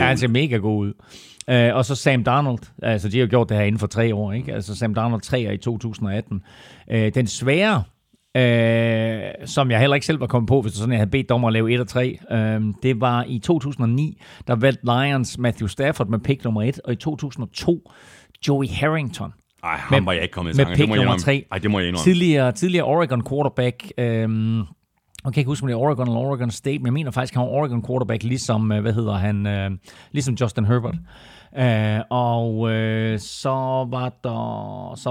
Han ser mega god ud. Og så Sam Darnold. Altså, de har jo gjort det her inden for 3 år, ikke? Altså, Sam Darnold 3'er i 2018. Den svære, som jeg heller ikke selv var kommet på, hvis sådan, jeg havde bedt dommer at lave 1 og 3, det var i 2009, der valgte Lions Matthew Stafford med pick nummer 1, og i 2002 Joey Harrington. Ej, ham var jeg ikke kommet i tanke. Med pick nummer 3. Ej, det må jeg indrømme. Tidligere Oregon quarterback... Jeg kan ikke huske, om det er Oregon eller Oregon State, men jeg mener faktisk, at han var Oregon quarterback, ligesom, ligesom Justin Herbert. Så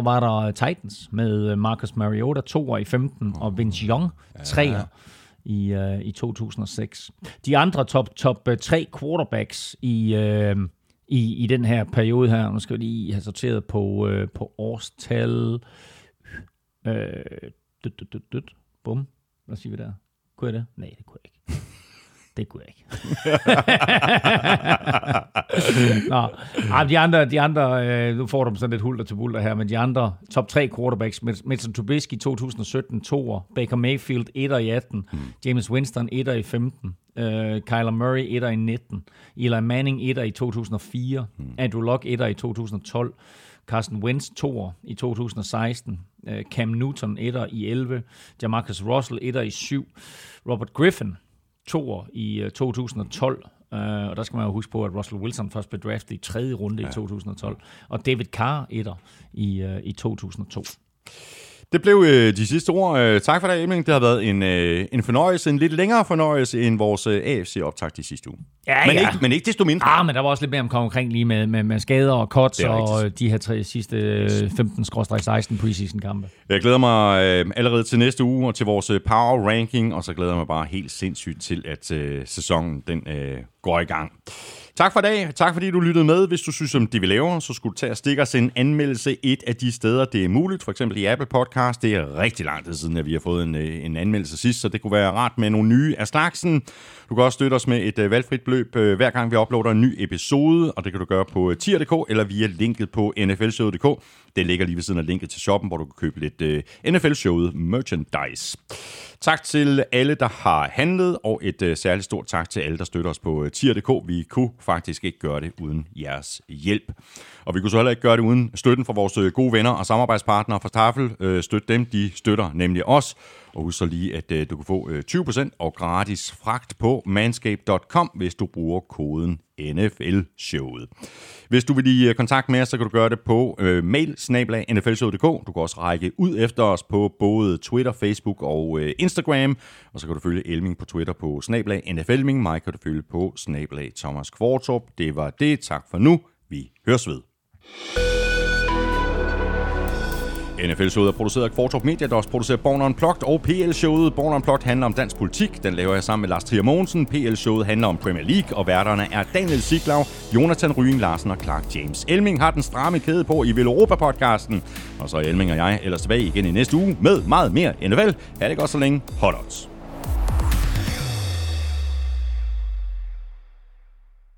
var der Titans med Marcus Mariota, 2'er i 15, og Vince Young, 3'er i 2006. De andre top 3 quarterbacks i den her periode her, nu skal vi lige have sorteret på årstal. Bum. Hvad siger vi der? Kunne jeg det? Nej, det kunne jeg ikke. Det kunne jeg ikke. Nå, de andre, nu får du sådan lidt hulter til bulter her, men de andre top 3 quarterbacks, Mitchell Trubisky 2017, 2'er, Baker Mayfield 1'er i 18, James Winston 1'er i 15, Kyler Murray 1'er i 19, Eli Manning 1'er i 2004, Andrew Luck 1'er i 2012, Carson Wentz 2'er i 2016, Cam Newton 1'er i 11, Jamarcus Russell 1'er i 7, Robert Griffin 2'er i 2012, og der skal man jo huske på, at Russell Wilson først blev draftet i 3. runde i 2012, og David Carr 1'er i 2002. Det blev de sidste ord. Tak for dig, Elming. Det har været en fornøjelse, en lidt længere fornøjelse end vores AFC-optakt i sidste uge. Ja, men ikke desto mindre. Ah, men der var også lidt mere omkring lige med skader og cuts og de her 3 sidste 15-16 preseason-kampe. Jeg glæder mig allerede til næste uge og til vores power ranking, og så glæder jeg mig bare helt sindssygt til, at sæsonen den går i gang. Tak for i dag. Tak fordi du lyttede med. Hvis du synes om det, vi laver, så skulle du tage og stikke os en anmeldelse et af de steder, det er muligt. For eksempel i Apple Podcast. Det er rigtig lang tid siden, at vi har fået en anmeldelse sidst, så det kunne være rart med nogle nye af slagsen. Du kan også støtte os med et valgfrit beløb, hver gang vi uploader en ny episode, og det kan du gøre på tier.dk eller via linket på nflshowet.dk. Det ligger lige ved siden af linket til shoppen, hvor du kan købe lidt NFL-showet merchandise. Tak til alle, der har handlet, og et særligt stort tak til alle, der støtter os på tier.dk. Vi kunne faktisk ikke gøre det uden jeres hjælp. Og vi kunne så heller ikke gøre det uden støtten fra vores gode venner og samarbejdspartnere fra Tafel. Støt dem, de støtter nemlig os. Og husk så lige, at du kan få 20% og gratis fragt på manscaped.com, hvis du bruger koden NFL-showet. Hvis du vil lige kontakt med os, så kan du gøre det på mail@nflshowet.dk. Du kan også række ud efter os på både Twitter, Facebook og Instagram. Og så kan du følge Elming på Twitter på @NFLming. Mig kan du følge på @ThomasKvartrup. Det var det. Tak for nu. Vi høres ved. NFL-showet er produceret af Kvartrup Media, der også producerer Born Unplugged og PL-showet. Born Unplugged handler om dansk politik. Den laver jeg sammen med Lars Trier Mogensen. PL-showet handler om Premier League, og værterne er Daniel Siglau, Jonathan Ryen Larsen og Clark James. Elming har den stramme kæde på i Ville Europa-podcasten. Og så er Elming og jeg ellers tilbage igen i næste uge med meget mere NFL. Ha' det godt så længe. Hold on.